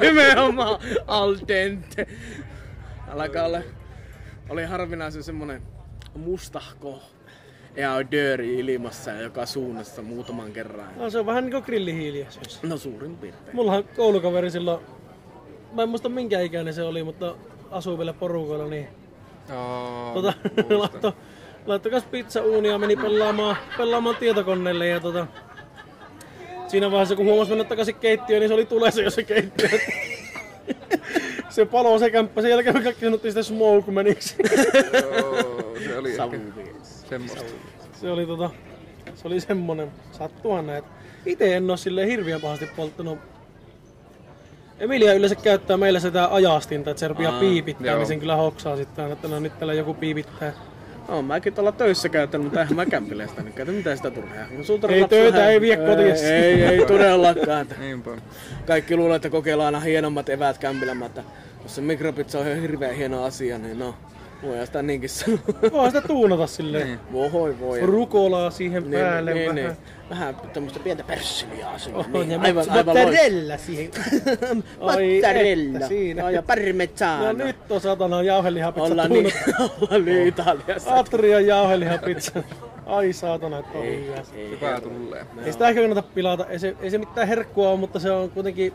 nimenomaan al dente. Alkaa olla. Oli harvinaisen semmonen mustahko ja dööri ilmassa joka suunnassa muutaman kerran. No se on vähän niinku grillihiiliä siis. No suurin piirtein. Mullahan koulukaveri silloin, mä en muista minkä ikäinen se oli, mutta asui vielä porukoilla, niin... laittoi kas pizzauunia ja meni pelaamaan tietokoneelle ja Siinä vaiheessa, kun huomasi mennä takaisin keittiöön, niin se oli tulessa jo se keittiö. Se paloi se kämppä, sen jälkeen me kaikki sanottiin sitä smokemaniksi. Joo, se oli semmoista. Se oli semmonen. Sattuhan näet. Itse en oo silleen hirveän pahasti polttanut. Emilia yleensä käyttää meillä sitä ajastinta, että se rupeaa piipittää, niin sen kyllä hoksaa sitten, että no nyt täällä joku piipittää. No, mäkin tuolla töissä käytän, mutta eihän mä kämpille sitä nyt käytä. Mitä sitä turhaa? Ei töitä, ei vie kotiin. Ei todellakaan. Kaikki luulee, että kokeillaan aina hienommat eväät kämpilämättä. Jos se mikropizza on hirveän hieno asia, niin no, voidaan sitä niinkin sanoa. Voidaan sitä tuunata silleen. Niin. Voi. Rukolaa siihen päälle vähän. Vähän tämmöistä pientä perssiljaa sinne. Mozzarella siihen. Mozzarella. Siinä. Ja parmesano. No nyt on satana jauhelihapizza. Ollaan Italiassa. Atrian jauhelihapizza. Ai saatana, että on hyvää. Hyvää tulee. Ei sitä ehkä kannata pilata. Ei se mitään herkkua ole, mutta se on kuitenkin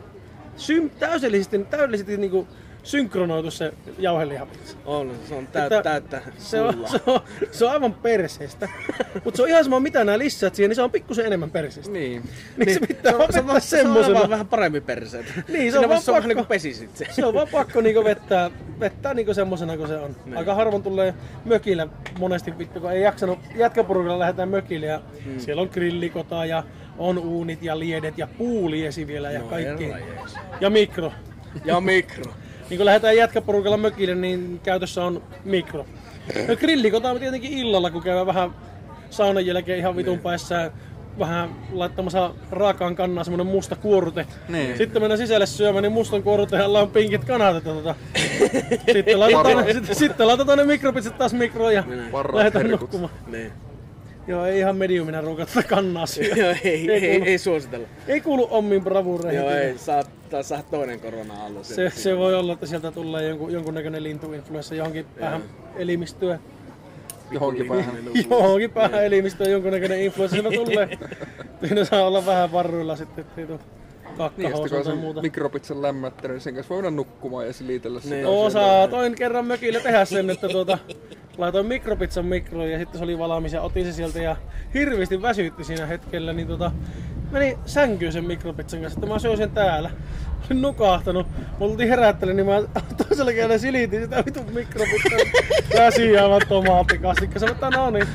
täydellisesti niinku... synkronoitu se jauhelihapizza. Se on täyttä sulla. Se on aivan perseestä. Mut se on ihan sama mitä nää lissäät siihen, niin se on pikkusen enemmän perseestä. Niin. Se pitää opettaa semmoisella. Se on vähän paremmin perseetä. Niin, se on vaan pakko niinku pesisit se. Se on vaan pakko niinku vettää niinku semmosena kuin se on. Niin. Aika harvoin tulee mökillä monesti vittu, kun ei jaksanut jätkäporukalla lähdetään mökille ja siellä on grillikota ja on uunit ja liedet ja puuliesi vielä ja kaikki. Ja mikro. Niin kun lähdetään jätkäporukalla mökille, niin käytössä on mikro. No grillikotaamme tietenkin illalla, kun käydään vähän saunan jälkeen ihan vitun päässään vähän laittamassa raakaan kannaa semmonen musta kuorute. Niin. Sitten mennään sisälle syömään, niin mustan kuoruteella on pinkit kanat. Sitten laitetaan ne mikropitset taas mikroon ja lähdetään nukkumaan. Niin. Joo, ei ihan mediumina ruukata kannaa syö. Joo, ei suositella. Ei kuulu omiin bravureihin. Joo, ei. Saattaa saada toinen korona-allu. Se voi olla, että sieltä tulee jonkunnäköinen lintuinfluenssa johonkin vähän elimistöön. Johonkin päähän elimistöön jonkunnäköinen influenssa sieltä tulee. Siinä saa olla vähän varruilla sitten, ettei tuu kakkahousuun tai muuta. Mikropitsen lämmättänyt, sen kanssa voidaan nukkumaan ja silitellä sitä. Niin. Saatoin kerran mökillä tehdä sen, että laitoin mikropizzan mikroon ja sitten se oli valmis ja otin se sieltä ja hirveästi väsytti siinä hetkellä, niin meni sänkyyn sen mikropizzan kanssa, että mä söin sen täällä. Olin nukahtanut, mulla tultiin herättelyyn, niin mä toisella käydä silitin sitä vitun mikropizzan väsiävän tomaattikastikka. Sanoin, että no niin,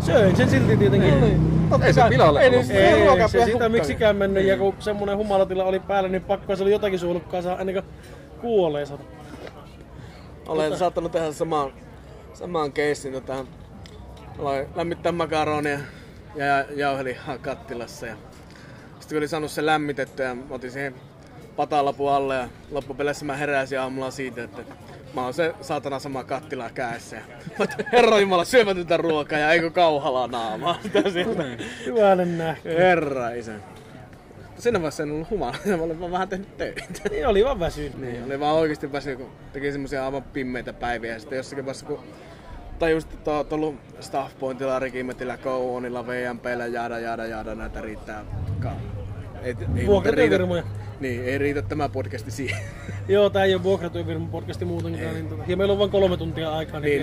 söin sen silti tietenkin. Ei se pilalle ollut. Ei se sitä miksikään mennyt ja kun semmonen humalatila oli päällä, niin pakko se oli jotakin suolukkaa saa ennen kuin kuolee. Olen saattanut tehdä samaan keissin. Aloin lämmittää makaronia ja jauhelihaa kattilassa. Ja sitten kun olin saanut sen lämmitettyä ja otin siihen patalapun alle ja loppupeleissä mä heräsin aamulla siitä, että mä oon se saatana sama kattila kädessä. Herra Jumala, syömätöntä ruokaa ja eikö kauhalaa naamaa. Hyvälle nähty. Herra isä. Siinä vaiheessa en ollut humala, mä olin vaan vähän tehnyt töitä. Niin, oli vaan väsynyt. Niin, oli vaan oikeesti väsynyt, kun teki semmosia aivan pimmeitä päiviä. Ja sitten jossakin vaiheessa, kun tajusin, että oot ollut Staff Pointilla, Rikimetillä, Go-Onilla, VMPllä, jada, näitä riittää. Ei vuokratyöfirmoja. Niin, ei riitä tämä podcasti siihen. Joo, tää ei oo vuokratyöfirman podcasti muutenkaan. Niin, ja meillä on vain 3 tuntia aikaa, niin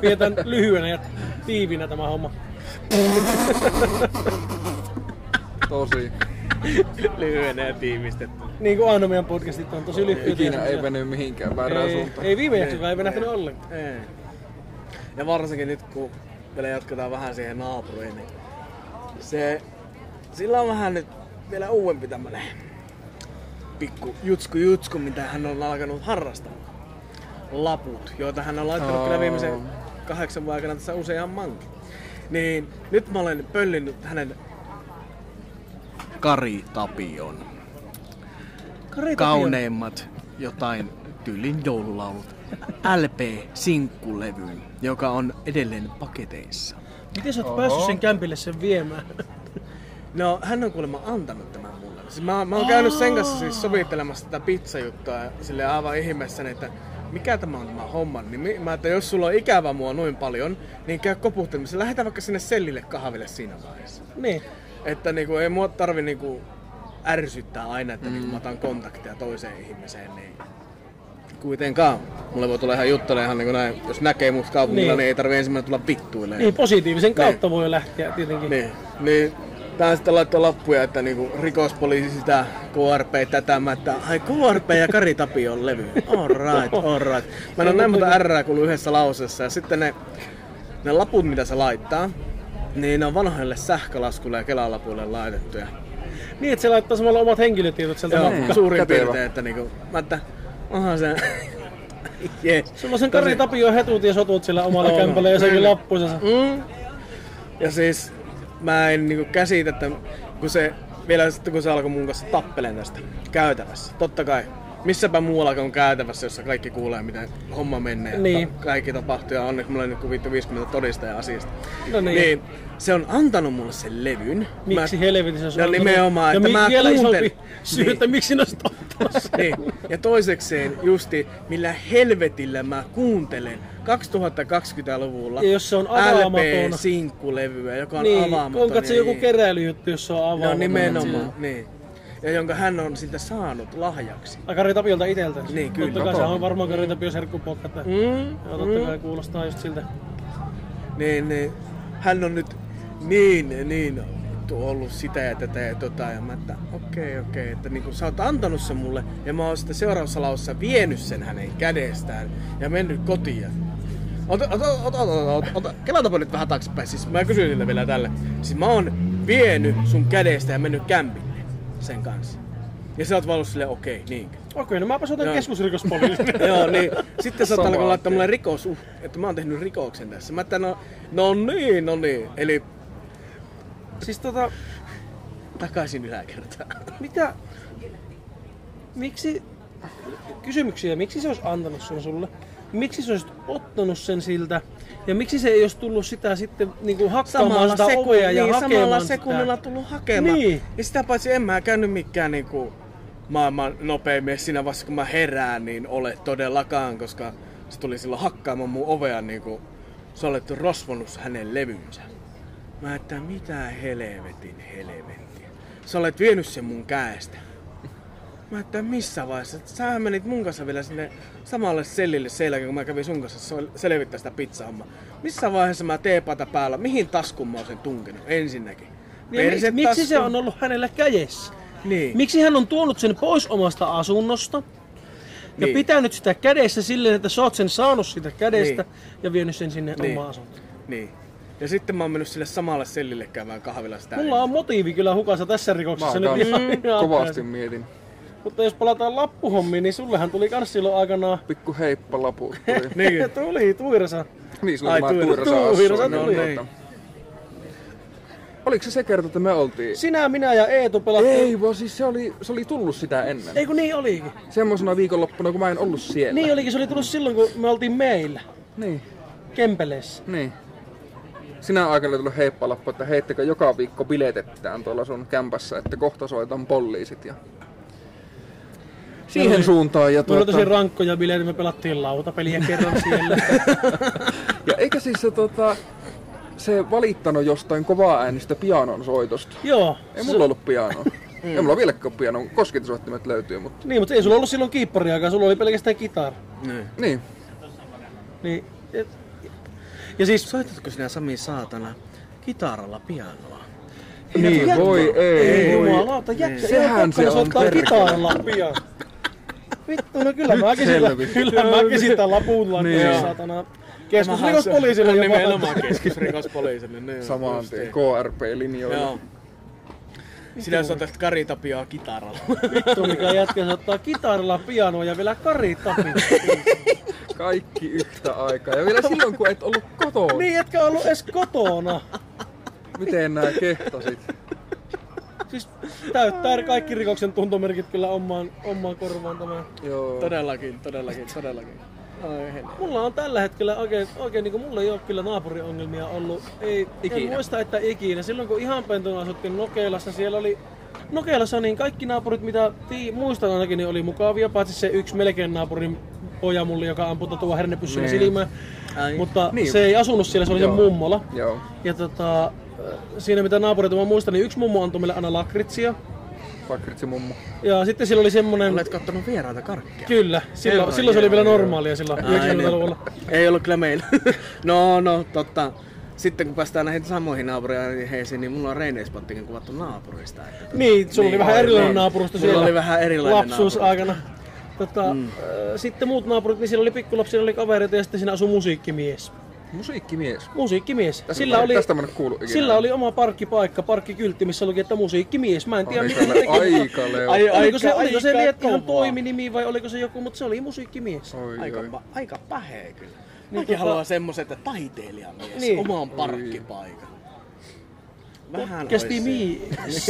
pidetään lyhyenä ja tiivinä tämä homma. Tosi. Lyhyenä ja tiivistetty. Niin kuin aina meidän podcastit on tosi lyhyitä. Ikinä ei veny mihinkään väärään suuntaan. Ei viime jaksokaan, ei venähtänyt ollenkaan. Ei. Ja varsinkin nyt kun vielä jatketaan vähän siihen naapuriin, niin sillä on vähän nyt vielä uudempi tämmönen pikku jutsku, mitä hän on alkanut harrastamaan. Laput, joita hän on laittanut kyllä viimeisen 8 vuoden aikana tässä useammankin. Niin nyt mä olen pöllinnyt hänen Kari Tapion. Kauneimmat jotain tylin joululaulut. LP-sinkkule-levyn, joka on edelleen paketeissa. Miten sä oot päässyt sen kämpille sen viemään? No, hän on kuulemma antanut tämän mulle. Siis mä oon käynyt sen kanssa siis sovittelemassa tätä pizzajuttua ja silleen aivan ihmeessäni, että mikä tämä on tämä homma, niin mä, että jos sulla on ikävä mua noin paljon, niin käy koputtelemassa. Lähetään vaikka sinne sellille kahville siinä vaiheessa. Niin. Että niinku, ei mua tarvi niinku ärsyttää aina, että kun mä otan kontaktia toiseen ihmiseen, niin kuitenkaan. Mulle voi tulla ihan juttelemaan ihan niinku näin. Jos näkee mut kaupungilla, niin ei tarvi ensimmäinen tulla pittuilleen. Niin, positiivisen kautta voi lähteä tietenkin. Niin. Tää sitten laittoi lappuja, että niinku rikospoliisi sitä, KRP tätä, mä että ai KRP ja Kari Tapion levy. All right. Mä en oo näin monta R-ää kuullut yhdessä lauseessa ja sitten ne laput, mitä se laittaa, niin ne on vanhoille sähkölaskulle ja Kelalapuille laitettuja. Niin, että se laittaa samalla omat henkilötiedot sieltä matkaan. Suurin piirtein, että niinku, mä että onhan se... yes. Sulla on sen Kari Tapion hetut ja sotut sillä omalla kämpällä ja senkin lappuisensa. Ja siis mä en niinku käsitä, että kun se vielä sitten kun se alkoi mun kanssa tappeleen tästä käytävässä. Totta kai. Missäpä muualla kuin käytävässä, jossa kaikki kuulee, miten homma menee ja niin. Kaikki tapahtuu ja onneksi mulla on nyt 50 todistajaa asiasta. No niin. Se on antanut mulle sen levyn. Miksi helvetissä se on? Ja nimenomaan, että mä kuuntelin. Syy, että miksi ne olisi ottanut sen. Niin. Ja toisekseen justi, millä helvetillä mä kuuntelen 2020-luvulla LP-sinkkulevyä, joka on niin, avaamaton. Onko se joku keräilyjuttu, jos se on avaamaton? No nimenomaan, niin. Ja jonka hän on siltä saanut lahjaksi. Kari Tapiolta iteltä. Niin, kyllä. Totta kai se on varmaan Kari Tapion serkkupokka. Totta kai kuulostaa just siltä. Niin. Hän on nyt niin ollut sitä ja tätä ja ja mä että okei, että niinku sä oot antanut sen mulle ja mä oon sitten seuraavassa laussa vienyt sen hänen kädestään ja mennyt kotiin. Ota, kelatapo nyt vähän taaksepäin, siis mä kysyin sille vielä tälle. Siis mä oon vienyt sun kädestä ja mennyt kämpi sen kanssa. Ja sä oot vaan ollut silleen, niinkö. Okei, no mäpä soitan keskusrikospoliisille. Joo, niin. Sitten sä oot alkanut laittaa mulle että mä oon tehnyt rikoksen tässä. Mä että no niin. Eli Siis takaisin yläkertaan. Mitä? Miksi? Kysymyksiä. Miksi se olisi antanut sen sulle? Miksi sä olisit ottanut sen siltä? Ja miksi se ei olisi tullut sitä sitten niinku hakkaamaan sitä ovea ja hakemaan sitä? Samalla sekunnilla tullut hakemaan. Niin. Ja sitä paitsi en mä käynyt mikään niinku maailman nopein mies siinä vasta kun mä herään, niin ole todellakaan, koska se tuli silloin hakkaamaan mun ovea niinku sä olet rosvonut hänen levynsä. Mä että mitä helvettiä. Sä olet vienyt sen mun käestä. Mä että missä vaiheessa? Sähän menit mun kanssa vielä sinne samalle sellille sen jälkeen, kun mä kävin sun kanssa selvittää sitä pizzahommaa. Missä vaiheessa mä teepaita päällä? Mihin taskuun mä oon sen tunkenut ensinnäkin? Niin, miksi se on ollut hänellä kädessä? Niin. Miksi hän on tuonut sen pois omasta asunnosta? Ja niin. Pitänyt sitä kädessä silleen, että sä oot sen saanut sitä kädestä niin. Ja vienyt sen sinne niin. Omaan asuntoon. Niin. Ja sitten mä oon mennyt sille samalle sellille käymään kahvilla sitä. Mulla on motiivi kyllä hukassa tässä rikoksessa. Mä oon kovasti mietin. Mutta jos palataan lappuhommiin, niin sullehan tuli kans silloin aikanaan... Pikku heippa lapu tuli. Niin. Tuli, tuirsa. Niin, silloin mä tuirsa tuli. Oliko se kerta, että me oltiin? Sinä, minä ja Eetu pelattiin. Ei vaan, siis se oli tullut sitä ennen. Eiku niin olikin. Semmoisena viikonloppuna, kun mä en ollut siellä. Niin olikin, se oli tullut silloin, kun me oltiin meillä. Niin. Kempeleissä. Niin. Sinä aikana tullut heippalappu, että heittekö joka viikko biletetään tuolla sun kämpässä, että kohta soitan poliisit ja... Siihen suuntaan ja tuota... Me tosi rankkoja bileitä, me pelattiin lautapeliä kerran siellä. Ja eikä siis se se valittanut jostain kovaa äänistä pianon soitosta. Joo. Ei mulla ollut pianoa. Ei mulla vieläkään pianoa, kosketusoittimet löytyy, mutta... Niin, mutta ei sulla ollut silloin kiippariakaan, sulla oli pelkästään kitara. Niin. Niin. Ja siis... Soitatko sinä, Sami saatana, kitaralla pianoa? Niin, voi ei. Jumalauta, jätkä, sehän se on kitaralla pianoa. Vittu, no kyllä mäkin sitä lapuulla niin satana. Keskusrikospoliisille jopa. Nimenomaan keskusrikospoliisille. Niin samaan tien KRP-linjoille. Joo. Sinä soitat Kari Tapiaa kitaralla. Vittu mikä jätkä soittaa kitaralla pianoa ja vielä Kari Tapiaa. Kaikki yhtä aikaa. Ja vielä silloin kun et ollut kotona. Niin etkä ollut edes kotona. Miten nää kehtasit? Siis täyttää kaikki rikoksen tuntomerkit kyllä omaan korvaan tämän. Joo. Todellakin. Ai, mulla on tällä hetkellä oikein niinku mulla ei oo kyllä naapuriongelmia ollut. Ei ikinä. En muista, että ikinä. Silloin kun ihan pentona asuttiin Nokelassa, siellä oli Nokelassa niin kaikki naapurit mitä muistan ainakin niin oli mukavia, paitsi se yksi melkein naapurin poja mulle, joka ampui tuon hernepyssyllä niin. Silmään. Ai. Mutta niin. Se ei asunut siellä, se oli se mummola. Joo. Ja siinä mitä naapureita mä muistan, niin yksi mummo antoi meille aina lakritsia. Lakritsimummo. Ja sitten sillä oli semmonen... Olet kattonut vieraita karkkia. Kyllä. Silloin se oli vielä normaalia silloin 90-luvulla. Ei ollut kyllä meillä. No, totta. Sitten kun päästään näihin samoihin naapureihin, niin mulla on Reineispottikin kuvattu naapurista. Että niin, sulla oli vähän erilainen naapurusta siellä. Mulla oli vähän erilainen lapsuusaikana. Sitten muut naapurit, niin siellä oli pikkulapsia, oli kavereita ja sitten siinä asui musiikkimies. Musiikkimies. Sillä oli oma parkkipaikka, parkkikyltti, missä luki, että musiikkimies. Mä en tiedä, miten teki. Oliko se liettihan toiminimi vai oliko se joku, mutta se oli musiikkimies. Aika päheä kyllä. Mäkin haluaa semmoisen, että taiteilijamies, niin. Omaan parkkipaikan. Vähän ois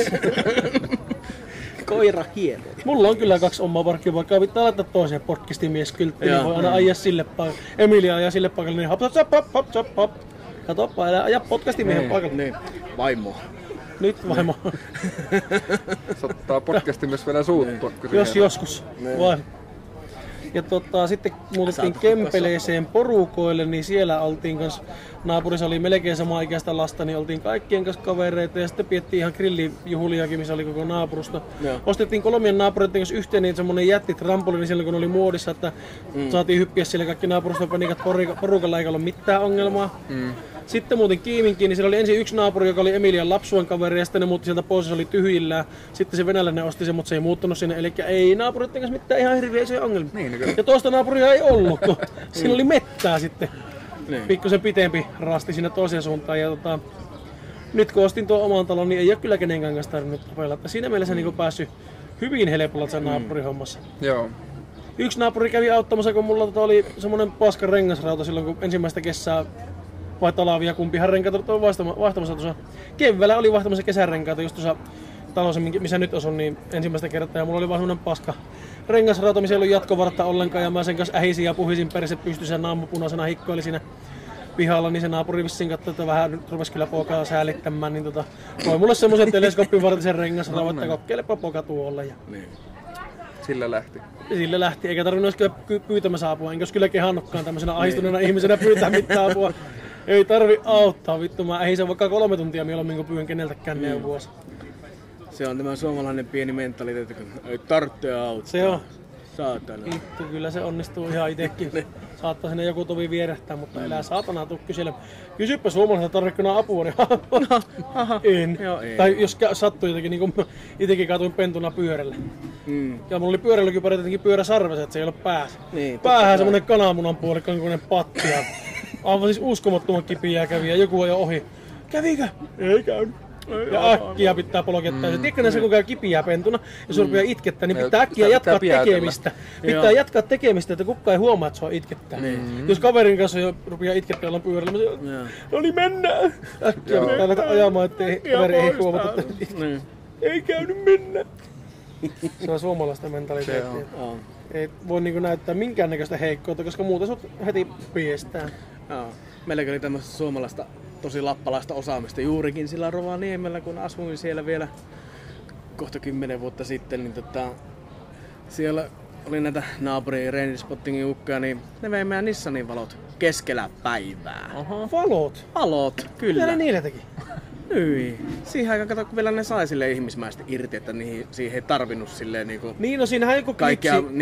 koira hieno. Mulla on kyllä kaksi omaa parkkipaikkaa. Pitää laittaa toiseen podcastimieskylttiin. Niin voi aina ajaa sille paikalle. Emilia ajaa sille paikalle. Niin hop. Katoppa, elä ajaa podcastimiehen paikalle. Niin. Vaimo. Nyt vaimo. Sottaa podcastimies vielä suuttua. Jos joskus. Vai. Ja sitten muutettiin Kempeleeseen porukoille, niin siellä oltiin kans, naapurissa oli melkein sama ikäistä lasta, niin oltiin kaikkien kanssa kavereita ja sitten piettiin ihan grillijuhliakin, missä oli koko naapurusta. Joo. Ostettiin kolmien naapureiden kanssa yhteen niin semmonen jättitrampoliini silloin kun oli muodissa, että saatiin hyppiä siellä kaikki naapuruston penikat porukalla eikä ollut mitään ongelmaa. Mm. Sitten muuten Kiiminkiin, niin siellä oli ensin yksi naapuri, joka oli Emilian lapsuuden kaveri, ja sitten ne muutti sieltä pois, se oli tyhjillään. Sitten se venäläinen osti sen, mutta se ei muuttunut sinne. Eli ei naapuritten kanssa mitään ihan hirveisiä ongelmia. Niin, ja toista naapuria ei ollut, kun siinä oli mettää sitten. Niin. Pikkusen pitempi rasti sinne toiseen suuntaan. Ja nyt kun ostin tuon oman talon, niin ei ole kyllä kenenkään kanssa tarvinnut tapella. Siinä mielessä niin päässyt hyvin helpolla sen naapurihommassa. Joo. Yksi naapuri kävi auttamassa, kun mulla oli semmoinen paska rengasrauta silloin, kun ensimmäistä kesää vai talavia, kumpihan renkaat on vaihtamassa tuossa. Keväällä oli vaihtamassa kesärenkaita just tuossa talossa, missä nyt asun, niin ensimmäistä kertaa. Ja mulla oli vaan semmonen paska rengasrauta, missä ei ollut jatkovartta ollenkaan. Ja mä sen kanssa ähisin ja puhisin perissä pystyssä, naamapunaisena hikkoili siinä pihalla, niin se naapuri vissiin katsoi, että vähän rupesi kyllä pokaa säälittämään. Niin toi mulle semmosen teleskooppivartisen rengasrauta, että kokeilepa poka tuolla. Ja... Niin. Sillä lähti. Sillä lähti, eikä tarvinnut kyllä pyytämässä apua, enkä olisi kyllä kehannutkaan tämmöisenä ahdistuneena ihmisenä pyytää mitään apua. Ei tarvi auttaa, vittu, mä ei se vaikka 3 tuntia mieluummin kuin pyyn keneltäkään neuvoa. Se on tämä suomalainen pieni mentaliteetti, ei tarvitse auttaa. Se on. Saatana. Vittu, kyllä se onnistuu ihan itekin. Saattaa sinne joku tovi vierähtää, mutta elää saatana tuu kyselemään. Kysypä suomalaiselta, tarvitko nää apua, niin en. Joo, tai jos sattuu jotenkin, niin kuin itekin kaatuin pentuna pyörällä. Mm. Ja mulla oli pyöräilykypärä tietenkin pyöräsarves, et se ei ole päässä. Niin, päähän semmonen kananmunan puolikkankoinen patti. Aivan siis uskomattoman kipiä kävi ja joku ajoi ohi. Kävikö? Ei käynyt. Ja äkkiä pitää polkettaa. Tiedätkö näissä, kun käy kipiä pentuna ja se rupeaa itkettää, niin pitää äkkiä jatkaa tekemistä. Pitää jatkaa tekemistä, että kukaan ei huomaa, että se on itkettää. Jos kaverin kanssa jo rupeaa itkettää, ollaan pyörällä, mä sanon, no niin mennään! Äkkiä pitää alkaa ajamaan, ettei kaveri ei huomata, että ei käynyt mennä! Se on suomalaista mentaliteettia. Ei voi näyttää minkäännäköistä heikkoutta, koska muuta sut heti piestää. Meilläkin oli tämmöistä suomalaista, tosi lappalaista osaamista juurikin sillä Rovaniemellä, kun asuin siellä vielä kohta 10 vuotta sitten, niin siellä oli näitä naapuri Reinspottingin ukkoja, niin ne vei meidän Nissanin valot keskellä päivää. Oho. Valot? Valot, kyllä. Mitä ne niillä teki? Niin. Siihen aikaan kato, kun vielä ne sai silleen ihmismäisesti irti, että siihen ei tarvinnut silleen niinku... Niin, no siinähän joku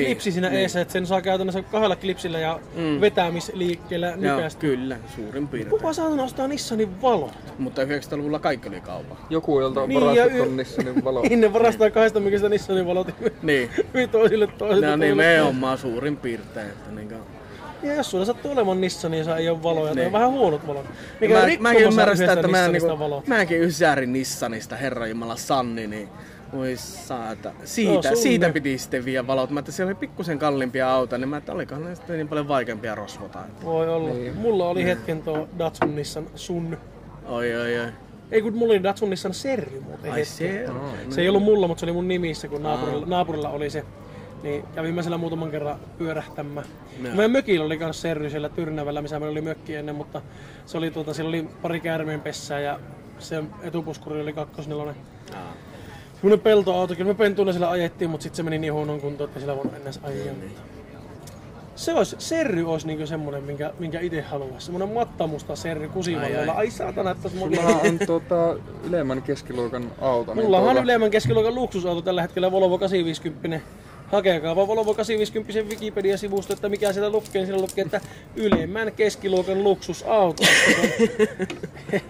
klipsi siinä eessä, että sen saa käytännössä 2 klipsillä ja vetämisliikkeellä nypästä. Joo, kyllä, suurin piirtein. Kuka saatana ostaa Nissanin valot? Mutta 90-luvulla kaikki oli kaupan. Joku, jolta on varastettu Nissanin valot. Niin, ne varastaa 2 Nissanin valot. Niin. Toisille toisille. No niin, me omaa suurin piirtein, että niinku... Ja jos sulla sattuu olemaan Nissani, jossa ei ole valoja, niin. Tai on vähän huonot valot. Mäkin ymmärrän sitä, että mäkin ysärin Nissanista, herranjumala Sanni, niin voi saata. Siitä piti sitten viedä valot. Mä että siellä oli pikkusen kalliimpia autoja, niin mä että olikohan ne sitten niin paljon vaikeampia rosvota. Voi olla. Niin. Mulla oli hetken tuo Datsun Nissan Sun. Oi. Ei kun mulla oli Datsun Nissan Serry muuten. Ai se on. Se ei ollut mulla, mutta se oli mun nimissä, kun naapurilla oli se. Niin, kävin mä siellä muutaman kerran pyörähtämään. Meidän mökillä oli kans Serry siellä Tyrnävällä, missä meillä oli mökki ennen, mutta se oli, siellä oli pari käärmeenpessää ja sen etupuskuri oli 2-4. Semmoinen peltoauto, kyllä me pentuina siellä ajettiin, mutta sitten se meni niin huonoon kuntoon, että sillä voinut ennäs ajaa. Serry olisi niinku semmonen, minkä ite haluaisi. Semmonen mattamusta Serry kusivaloilla. Ai saatana, että olisi makeaa. Sulla on ylemmän keskiluokan auto. Mulla on ylemmän keskiluokan luksusauto tällä hetkellä, Volvo 850. Hakekaa vaan Volvo 850 Wikipedia-sivusto, että mikä siellä lukee, niin siellä lukee, että ylemmän keskiluokan luksusauto.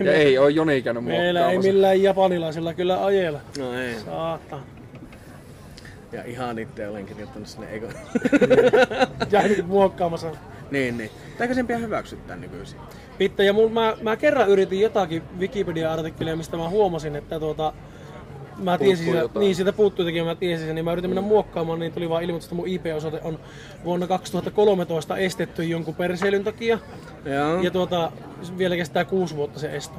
Ja ei oo Joni käynyt muokkaamassa. Meillä ei millään japanilaisilla kyllä ajella. No ei. Saatana. Ja ihan itse olen kirjoittanut sinne ego. Jäin muokkaamassa. Niin. Tämäköisempiä hyväksyttää nykyisin. Pitää, ja mä kerran yritin jotakin Wikipedia-artikkelia, mistä mä huomasin, että mä tiesin sitä, niin siitä puuttuu jotenkin, mä tiesin sen, niin mä yritin mennä muokkaamaan, niin tuli vaan ilmoitus, että mun IP-osoite on vuonna 2013 estetty jonkun perseilyn takia. Ja vielä kestää 6 vuotta se esto.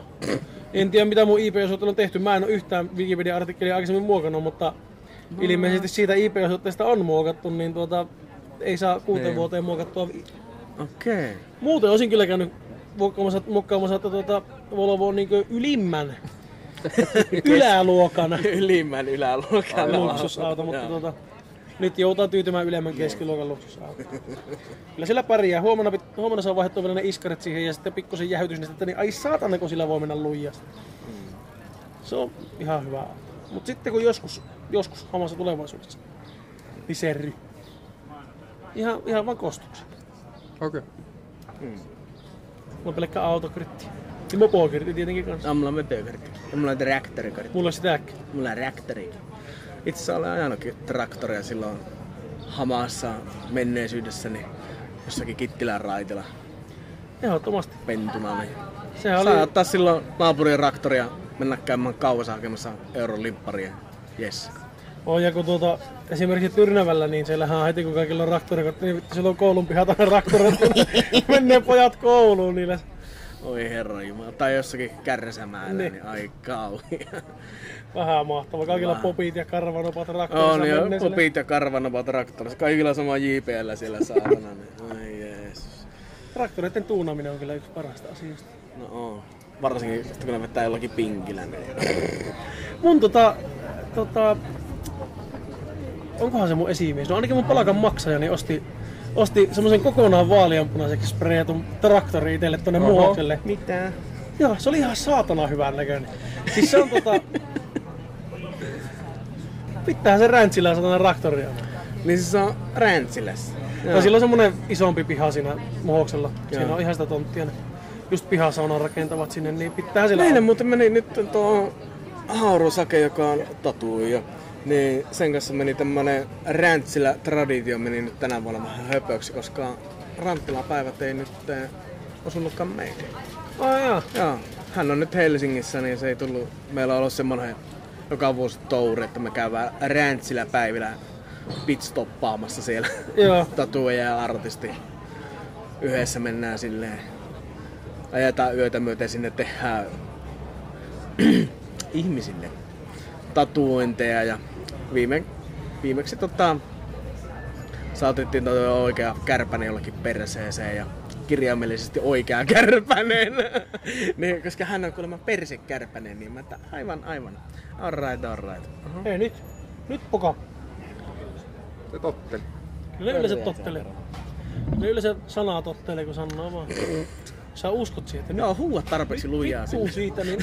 En tiedä mitä mun IP-osoite on tehty, mä en oo yhtään Wikipedia-artikkelia aikaisemmin muokannut, mutta ilmeisesti siitä IP-osoitteesta on muokattu, niin ei saa 6 vuoteen muokattua. Okei. Muuten olisin kyllä käynyt muokkaamassa, että Volvo on niinku ylimmän. Yläluokan. Ylimmän yläluokan luksusauto, mutta nyt joutaa tyytymään ylemmän keskiluokan luksusautoon. Kyllä sillä pärjää. Huomenna saa vaihtaa vielä ne iskarit siihen ja sitten pikkusen jähytys niistä, niin ai saatana, kun sillä voi mennä lujasti. Se on ihan hyvä auto. Mut sitten kun joskus omassa tulevaisuudessa, niin Serry. Ihan vaan kostuksi. Okei. Mulla on pelkkä autokritti. Ja mopo-kirtti tietenkin kanssa. Mulla on möpökirtti. Ja mulla on reaktorikirtti. Mulla on sitäkin. Mulla on reaktorikin. Itse asiassa olen ajanutkin traktoria silloin Hamaassa menneisyydessäni jossakin Kittilän raitilla. Ehdottomasti. Pentuna. Sehän oli... Saa ottaa silloin naapurin traktoria, mennä käymään kaupassa hakemassa euron limpparia. Jes. On, ja kun esimerkiksi Tyrnävällä, niin siellähän heti kun kaikilla on traktorikortti, niin vittu, siellä on koulun pihatana traktorikortti. Mennään pojat kouluun niille. Oi herranjumala. Tai jossakin kärsämäällä, niin ai kauhea. Vähän mahtava. Kaikilla popit ja karvanopat traktorissa. On joo, popit ja karvanopat traktorissa. Kaikilla sama JPL siellä saatana. Ai jeesus. Traktoreiden tuunaminen on kyllä yksi parasta asiasta. No on. Varsinkin, kun ne vettää jollakin pinkillä. Mun onkohan se mun esimies? No ainakin mun palkan maksajani osti semmosen kokonaan vaaleanpunaiseksi sprayatun traktori itelle tonne muokselle. Mitä? Joo, se oli ihan saatana hyvän näköinen. Siis se on pitäähän se Räntsillä satana traktoria. Niin siis se on Räntsillässä? No sillä on semmonen isompi piha siinä muoksella. Siinä on ihan sitä tonttia. Just pihasaunan rakentavat sinne, niin pitää siellä... Meille muuten meni nyt tuo Haurusake, joka on tatuija. Niin sen kanssa meni tämmönen Räntsillä traditio meni nyt tänä vuonna vähän höpöksi, koska Ranttila-päivät ei nyt osunutkaan meille. Oh, joo. Hän on nyt Helsingissä, niin se ei tullut... Meillä on ollut semmonen joka vuosi touri, että me käydään Räntsillä päivillä pitstoppaamassa siellä. Tatuja ja artisti. Yhdessä mennään silleen. Ajetaan yötä myöten sinne, tehdään ihmisille tatuointeja ja viimeksi saatettiin oikea kärpäne jollakin perseeseen ja kirjaimellisesti oikea kärpänen. Niin, koska hän on kuulemma persekärpänen, niin mä aivan. All right. Uh-huh. Hei nyt poka. Se totteli. Kyllä yleensä sanaa tottelee, kun sanoo vaan. Sä uskot siihen, että nyt... Joo, huuat tarpeeksi lujaa siitä, niin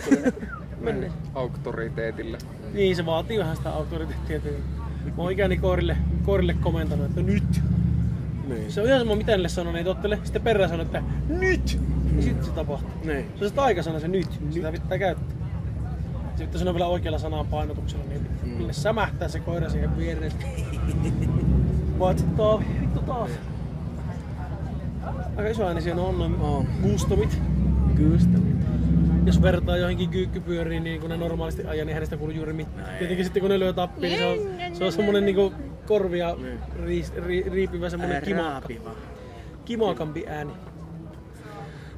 mennään. Auktoriteetille. Niin, se vaatii vähän sitä auktoriteettia. Mä oon ikäni koirille komentanut, että nyt. Niin. Se on ihan sama, mitä niille sanon, ei tottele. Sitten perään sanon, että nyt! Ja sitten se tapahtuu. Niin. Se on sitä aikasana, se nyt. Sitä pitää käyttää. Se pitää sanoa vielä oikealla sanan painotuksella, niin mille sämähtää se koira siihen viereen. Vaat sit taas. Aika iso ääni siinä on noin Customit. Jos vertaa johonkin kyykkypyöriin, niin kun ne normaalisti ajaa, niin hänestä kuuluu juuri mitään. Tietenkin sitten kun ne lyö tappiin, niin se on semmonen niinku korvia riipivä semmonen kimakampi ääni.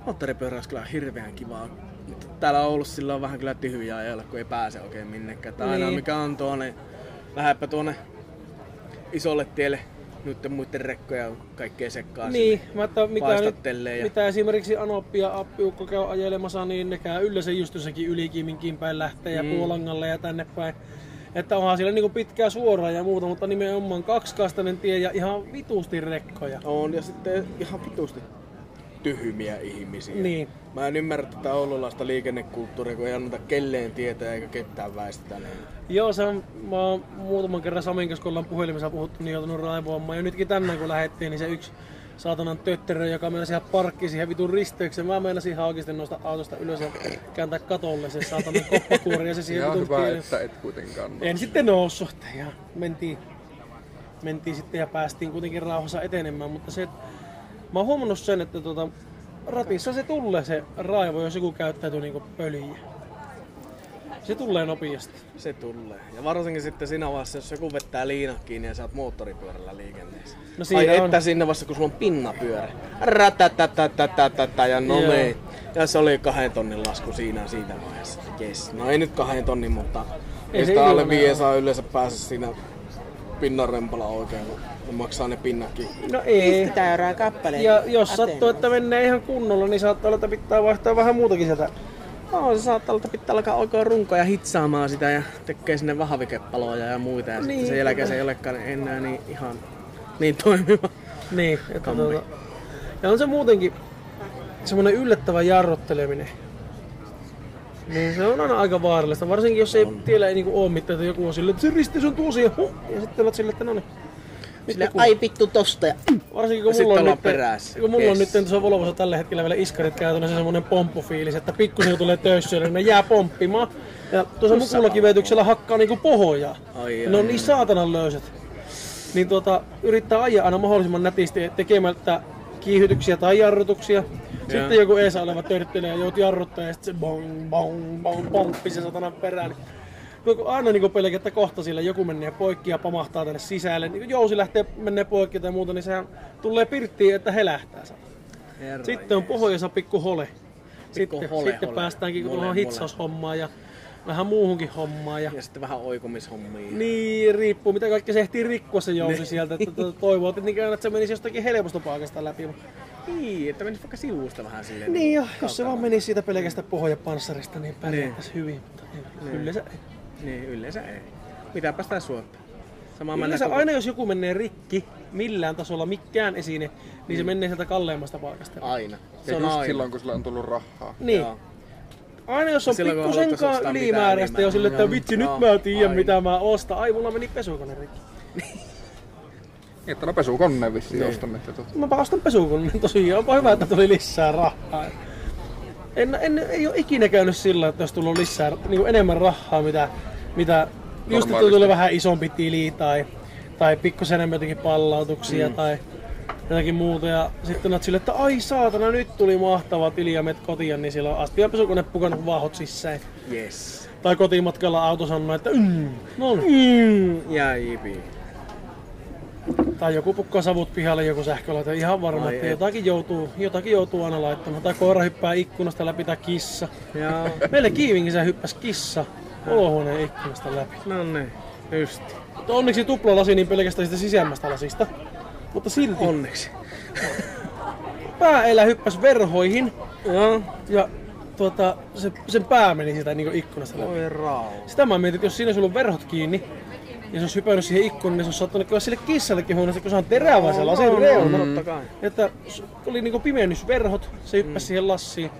Moottoripyörä olisi kyllä hirveän kivaa. Täällä Oulussa sillä on vähän kyllä tyhjää ajalla, kun ei pääse oikein minnekään. Tää aina mikä on tuonne, lähdepä tuonne isolle tielle. Nyt muiden rekkoja kaikkea sekkaan. Niin, mitä esimerkiksi Anoppi ja Appiukko käy ajelemassa, niin ne käy yllä sen justussakin yli Kiiminkiin päin lähtee ja Puolangalle ja tänne päin. Että onhan siellä niinku pitkää suoraa ja muuta, mutta nimenomaan kaksikaistainen tie ja ihan vitusti rekkoja. On ja sitten ihan vitusti tyhmiä ihmisiä. Niin. Mä en ymmärrä tätä oululaista liikennekulttuuria, kun ei anneta kelleen tietää eikä ketään väistetä. Joo, se on, mä oon muutaman kerran Samin kanssa, kun ollaan puhelimessa puhuttu, niin joutunut raivoamaan. Ja nytkin tänään kun lähettiin, niin se yksi saatanan tötterö, joka meinasi ihan parkkiin siihen vitun risteykseen. Mä meinasin ihan oikeesti nousta autosta ylös ja kääntää katolle se saatanan koppakuori ja se siihen vitun kielen. Ihan hyvä, että et kuitenkaan nousu. En sitten noussut ja mentiin sitten ja päästiin kuitenkin rauhassa etenemään, mutta se... Mä oon huomannut sen, että ratissa se tulee se raivo, jos joku käyttäytyy niinku pöliä. Se tulee nopeasti. Se tulee. Ja varsinkin sitten siinä vaiheessa, jos joku vettää liinat kiinni ja sä oot moottoripyörällä liikenteessä. No ai että siinä vaiheessa, kun sulla on pinnapyörä. Rätätätätätätätä ja no mei. Ja se oli 2 tonnin lasku siinä vaiheessa. Jes. No ei nyt 2 tonnin, mutta ei sitä alle 5 saa yleensä pääse siinä pinnarempala oikein. Ne maksaa ne pinnakin. No ei. 50 euroa kappaleen. Ja jos sattuu, että menee ihan kunnolla, niin saattaa olla, että pitää vaihtaa vähän muutakin sieltä. No, se saattaa olla, että pitää alkaa oikein runkoja hitsaamaan sitä ja tekee sinne vahvikepaloja ja muita. Ja niin, sen jälkeen se ei olekaan enää niin ihan niin toimiva. Niin. Ja on se muutenkin semmoinen yllättävä jarrutteleminen. Niin se on aina aika vaarallista. Varsinkin jos ei tiellä ei niinku oo mitään, että joku on silleen, että se risteys on tuossa ja sitten olet silleen, että no niin. Sille ai vittu tosta ja... Varsinkin kun mulla on nyt tuossa Volvossa tällä hetkellä vielä iskarit käytönä, se semmonen pomppufiilis, että pikkusen tulee töissä, niin ne jää pomppimaan. Ja tuossa mukulakivetyksellä hakkaa niinku pohjaa. Ai, ne on niin saatanan löysät. Niin yrittää ajaa aina mahdollisimman nätisti tekemättä kiihytyksiä tai jarrutuksia. Sitten joku eesä oleva törttelee ja jout jarruttaa ja sit se bong, pomppi se satanan perään. Aina niin pelkää, että kohta sillä joku menee poikki ja pamahtaa tänne sisälle. Niin jousi lähtee menee poikki tai muuta, niin sehän tulee pirttiin, että he lähtää. Sitten on pohjassa pikku hole. Sitten päästäänkin tuohon hitsaushommaan ja vähän muuhunkin hommaan. Ja sitten vähän oikumishommiin. Ja... Niin, riippuu mitä kaikki se ehtii rikkoa se jousi sieltä. Että toivoo tietenkin aina, että se menisi jostakin helposta paikasta läpi. Niin, että menisi vaikka sivusta vähän silleen. Niin jo, jos se vaan menisi siitä pelkästä pohjapanssarista, niin pärjättäisiin hyvin. Mutta yleensä ei. Niin, yleensä ei. Mitä päästään suottaa? Yleensä aina jos joku menee rikki, millään tasolla mikään esine, niin se menee sieltä kalleimmasta paikasta. Aina. Se on aina. Silloin kun sillä on tullut rahaa. Niin. Jaa. Aina jos on pikkusenkaan ylimääräistä ja sille, että vitsi nyt mä tiedän mitä mä ostan. Ai mulla meni pesukone rikki. Että no pesukoneen vissiin ostan. Mäpä ostan pesukoneen tosiaan. Onpa hyvä, että tuli lisää rahaa. Ei oo ikinä käynyt sillä, että jos tullut lisää niin enemmän rahaa mitä just että tulee vähän isompi tili tai pikkusen enemmän jotenkin pallautuksia tai jotakin muuta ja sitten olet silleen, että ai saatana nyt tuli mahtava tili ja menet kotiin, niin silloin astia pesukone pukannut vahot sisään. Yes. Tai kotimatkalla auto sanoi, että jipi. Tai joku pukkaa savut pihalle, joku sähkölaite, ihan varma, että jotakin joutuu aina laittamaan. Tai koira hyppää ikkunasta läpi tai kissa. Jaa. Meille Kiivingissä hyppäsi kissa olohuoneen ikkunasta läpi. No niin, just. Mutta onneksi tuplalasi niin pelkästään sitä sisämmästä lasista. Mutta silti. Onneksi. Pääelä hyppäsi verhoihin. Joo. Ja sen pää meni sitä niin ikkunasta läpi. Oi rau. Sitä mä mietin, että jos siinä olisi ollut verhot kiinni, ja se olisi hypännyt siihen ikkunan, niin se olisi saattanut käydä sille kissallekin huonosti, kun se on terävä se lasin reuna. Että oli niinku pimennysverhot, se hyppäsi siihen lassiin.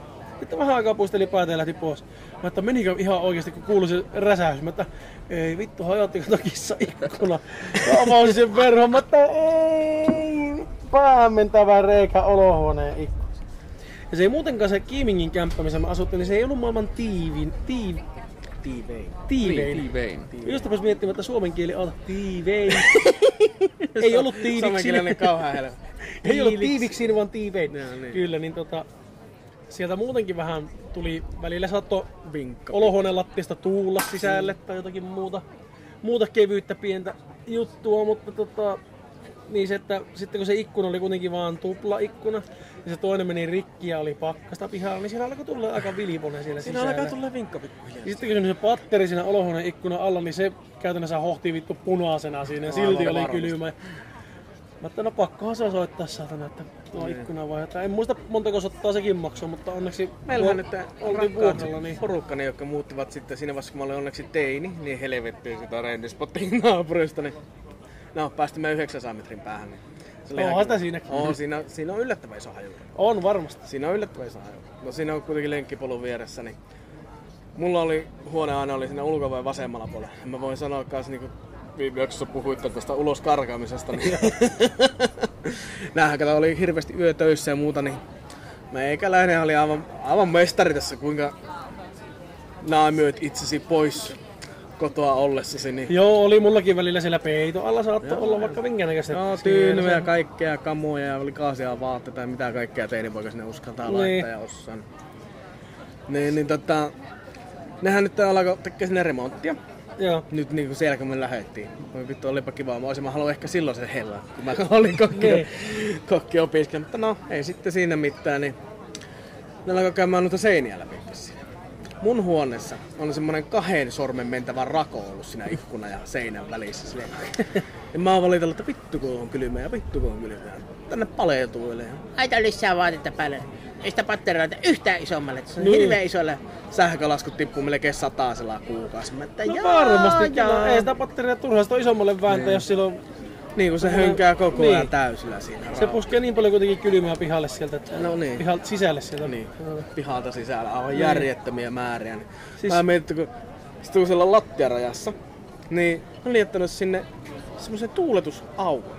Sitten vähän aikaa puisteli päätä ja lähti pois. Mä että menikö ihan oikeesti, kun kuului se räsäys. Mä että ei vittu, hajotti kato kissa ikkuna. Mä avausin sen verhon, mä että ei! Päähämmentävä reikä olohuoneen ikkuna. Ja se ei muutenkaan se Kiimingin kämppä, missä mä asuttiin, niin se ei ollut maailman tiivein. Jostapäs miettimään, että suomen kieli on tiivein. Ei ollut tiiviksi. Suomen kielinen kauhean helppo. Ei ollut tiiviksi, vaan tiivein. Kyllä, niin sieltä muutenkin vähän tuli, välillä saatto olohuoneen lattiasta tuulla sisälle tai jotakin muuta kevyyttä pientä juttua, mutta niin se, että sitten kun se ikkuna oli kuitenkin vaan tuplaikkuna ja se toinen meni rikki ja oli pakkasta pihalla, niin siinä alkoi tulla aika vilipone siellä sisällä. Siinä alkaa tulla vinkka pikkuhiljaa. Ja sitten kun se patteri siinä olohuoneen ikkunan alla, niin se käytännössä hohti vittu punaisena siinä ja silti oli kylmä. Mä ajattelin, no pakkohan se soittaa saatana, että tuo ikkuna vaihtaa. En muista montako sottaa sekin maksua, mutta onneksi meillähän nyt oltiin vuodella. Niin... Porukka ne, jotka muuttivat sitten siinä vaiheessa, kun mä olin onneksi teini, niin helvettiin sitä reindispottiin naapurista. Niin... No, päästiin mä 900 metrin päähän. Niin... Onhan sitä siinäkin. On, siinä on yllättävän iso hajuuri. On varmasti. Siinä on yllättävän iso hajuuri. No siinä on kuitenkin lenkkipolun vieressä, niin... Mulla oli huone aina oli siinä ulkoväen vasemmalla puolella. Mä voin sanoa kans niinku... Viimeksi sä puhuitte tästä ulos karkaamisesta, niin näähän oli hirveästi yötöissä ja muuta, niin meikäläinen oli aivan mestari tässä, kuinka naamioit itsesi pois kotoa ollessasi. Niin... Joo, oli mullakin välillä siellä peito alla, saattoi olla vaikka minkäänäköistä. Joo, tyynnyjä, kaikkea, kamoja ja likaisia vaatteita ja mitä kaikkea teinipoika sinne uskaltaa laittaa ja osaan. Nehän nyt alkoi tekee sinne remonttia. Joo. Nyt niinku siellä kun me lähdettiin. Voi vittu, olipa kivaa. Mä haluan ehkä silloin sen hellan, kun mä olin kokkiopiskelija. Mutta no, ei sitten siinä mitään. Niin... Ne alkoi käymään noita seiniä läpi siinä. Mun huoneessa on semmonen 2 sormen mentävä rako ollut siinä ikkuna ja seinän välissä. Silleen. Ja mä oon valitellut, että vittu kun on kylmä ja vittu kun on kylmä. Tänne paleutuilee. Aita lisää vaatetta päälle. Ei sitä patteroita yhtään isommalle, se on hirveän isolle. Sähkölasku tippuu melkein 100 kuukausi. No varmasti, ei sitä patteria turhaa isommalle vääntää, jos silloin... Niin kun se hönkää koko ajan täysillä siinä. Se puskee niin paljon kuitenkin kylmää pihalle sieltä, sisälle sieltä. Niin. Pihalta sisällä, aivan järjettömiä määriä. Siis... Mä mietin, kun istuu siellä lattiarajassa, niin on liittänyt sinne semmoisen tuuletusaukon.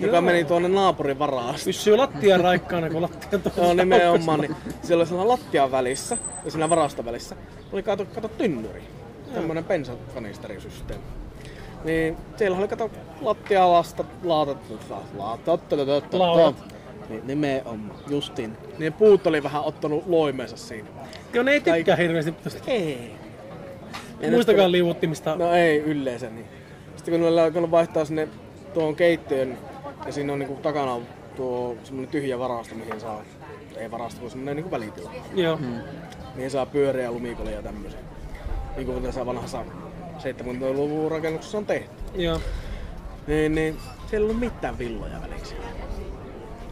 Joka meni tuonne naapurin varaan. Pysyy lattian raikkaana, kun lattian tuossa. Joo, nimenomaan. Niin, siellä oli sellainen lattian välissä ja siinä varaston välissä. Oli kato tynnyri. Tämmönen pensakanisteri-systeemi. Niin siellä oli kato lattiaa laudat. Niin, nimenomaan. Justiin. Niin puut oli vähän ottanut loimeensa siinä. Joo, ne ei tykkää hirveästi. Ei. Muistakaan liuuttimista. No ei yleensä niin. Sitten kun ne alkoi vaihtaa sinne tuohon keittiön, ja siinä on niinku takana tuo semmoinen tyhjä varasto, mihin saa, ei varasto, vaan semmoinen niin välitila. Joo. Mihin saa pyöreä lumikolle ja tämmöisiä. Niin kuin tässä vanhassa 70-luvun rakennuksessa on tehty. Joo. Niin, siellä ei ollut mitään villoja väliksi.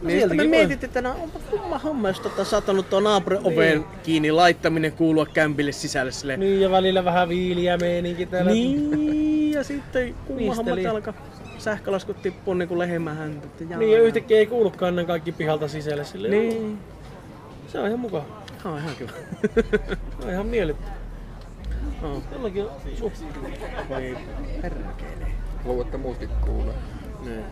No niin, me mietit, että onpa kumma homma, jos satanut tuo naapurin oven kiinni laittaminen kuulua kämpille sisälle silleen. Niin, ja välillä vähän viiliä meininki täällä. Niin, ja sitten kumma homma alkaa. Sähkölaskut tippuu niinku lehmän häntä. Niin, ja yhtäkkiä ei kuulukaan ne kaikki pihalta sisälle silleen. Niin. Se on ihan mukava. Se on ihan kiva. Se on ihan miellyttä. No. Jollakin on vai perkelee. Luuetta muutkin kuulee. Niin.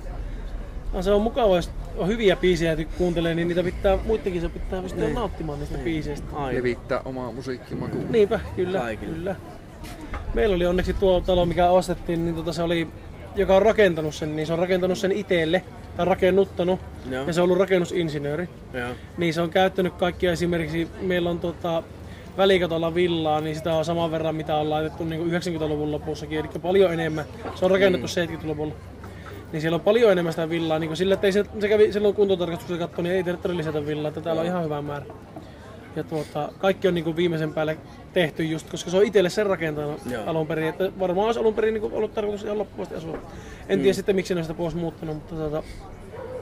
No, se on mukavaa, jos on hyviä biisejä kuuntelee, niin niitä pitää, muittenkin se pitää pystyä nauttimaan niistä biiseistä. Levittää omaa musiikkimakuun. Niinpä, kyllä. Meillä oli onneksi tuo talo, mikä ostettiin, niin se oli, joka on rakentanut sen, niin se on rakentanut sen itselle tai rakennuttanut. Ja se on ollut rakennusinsinööri. Ja. Niin se on käyttänyt kaikkia, esimerkiksi meillä on välikatolla villaa, niin sitä on saman verran mitä on laitettu niin 90-luvun lopussakin, eli paljon enemmän. Se on rakennettu 70-luvulla. Niin siellä on paljon enemmän sitä villaa, niin sillä ettei se kävi silloin kuntotarkastuksen katto, niin ei tarvitse lisätä villaa, että täällä on ihan hyvä määrä. Ja kaikki on niin viimeisen päälle tehty just, koska se on itselle sen rakentanut alun perin, että varmaan olisi alun perin niin ollut tarkoitus ihan loppuasti asua. En tiedä sitten miksi ne on sitä pois muuttanut, mutta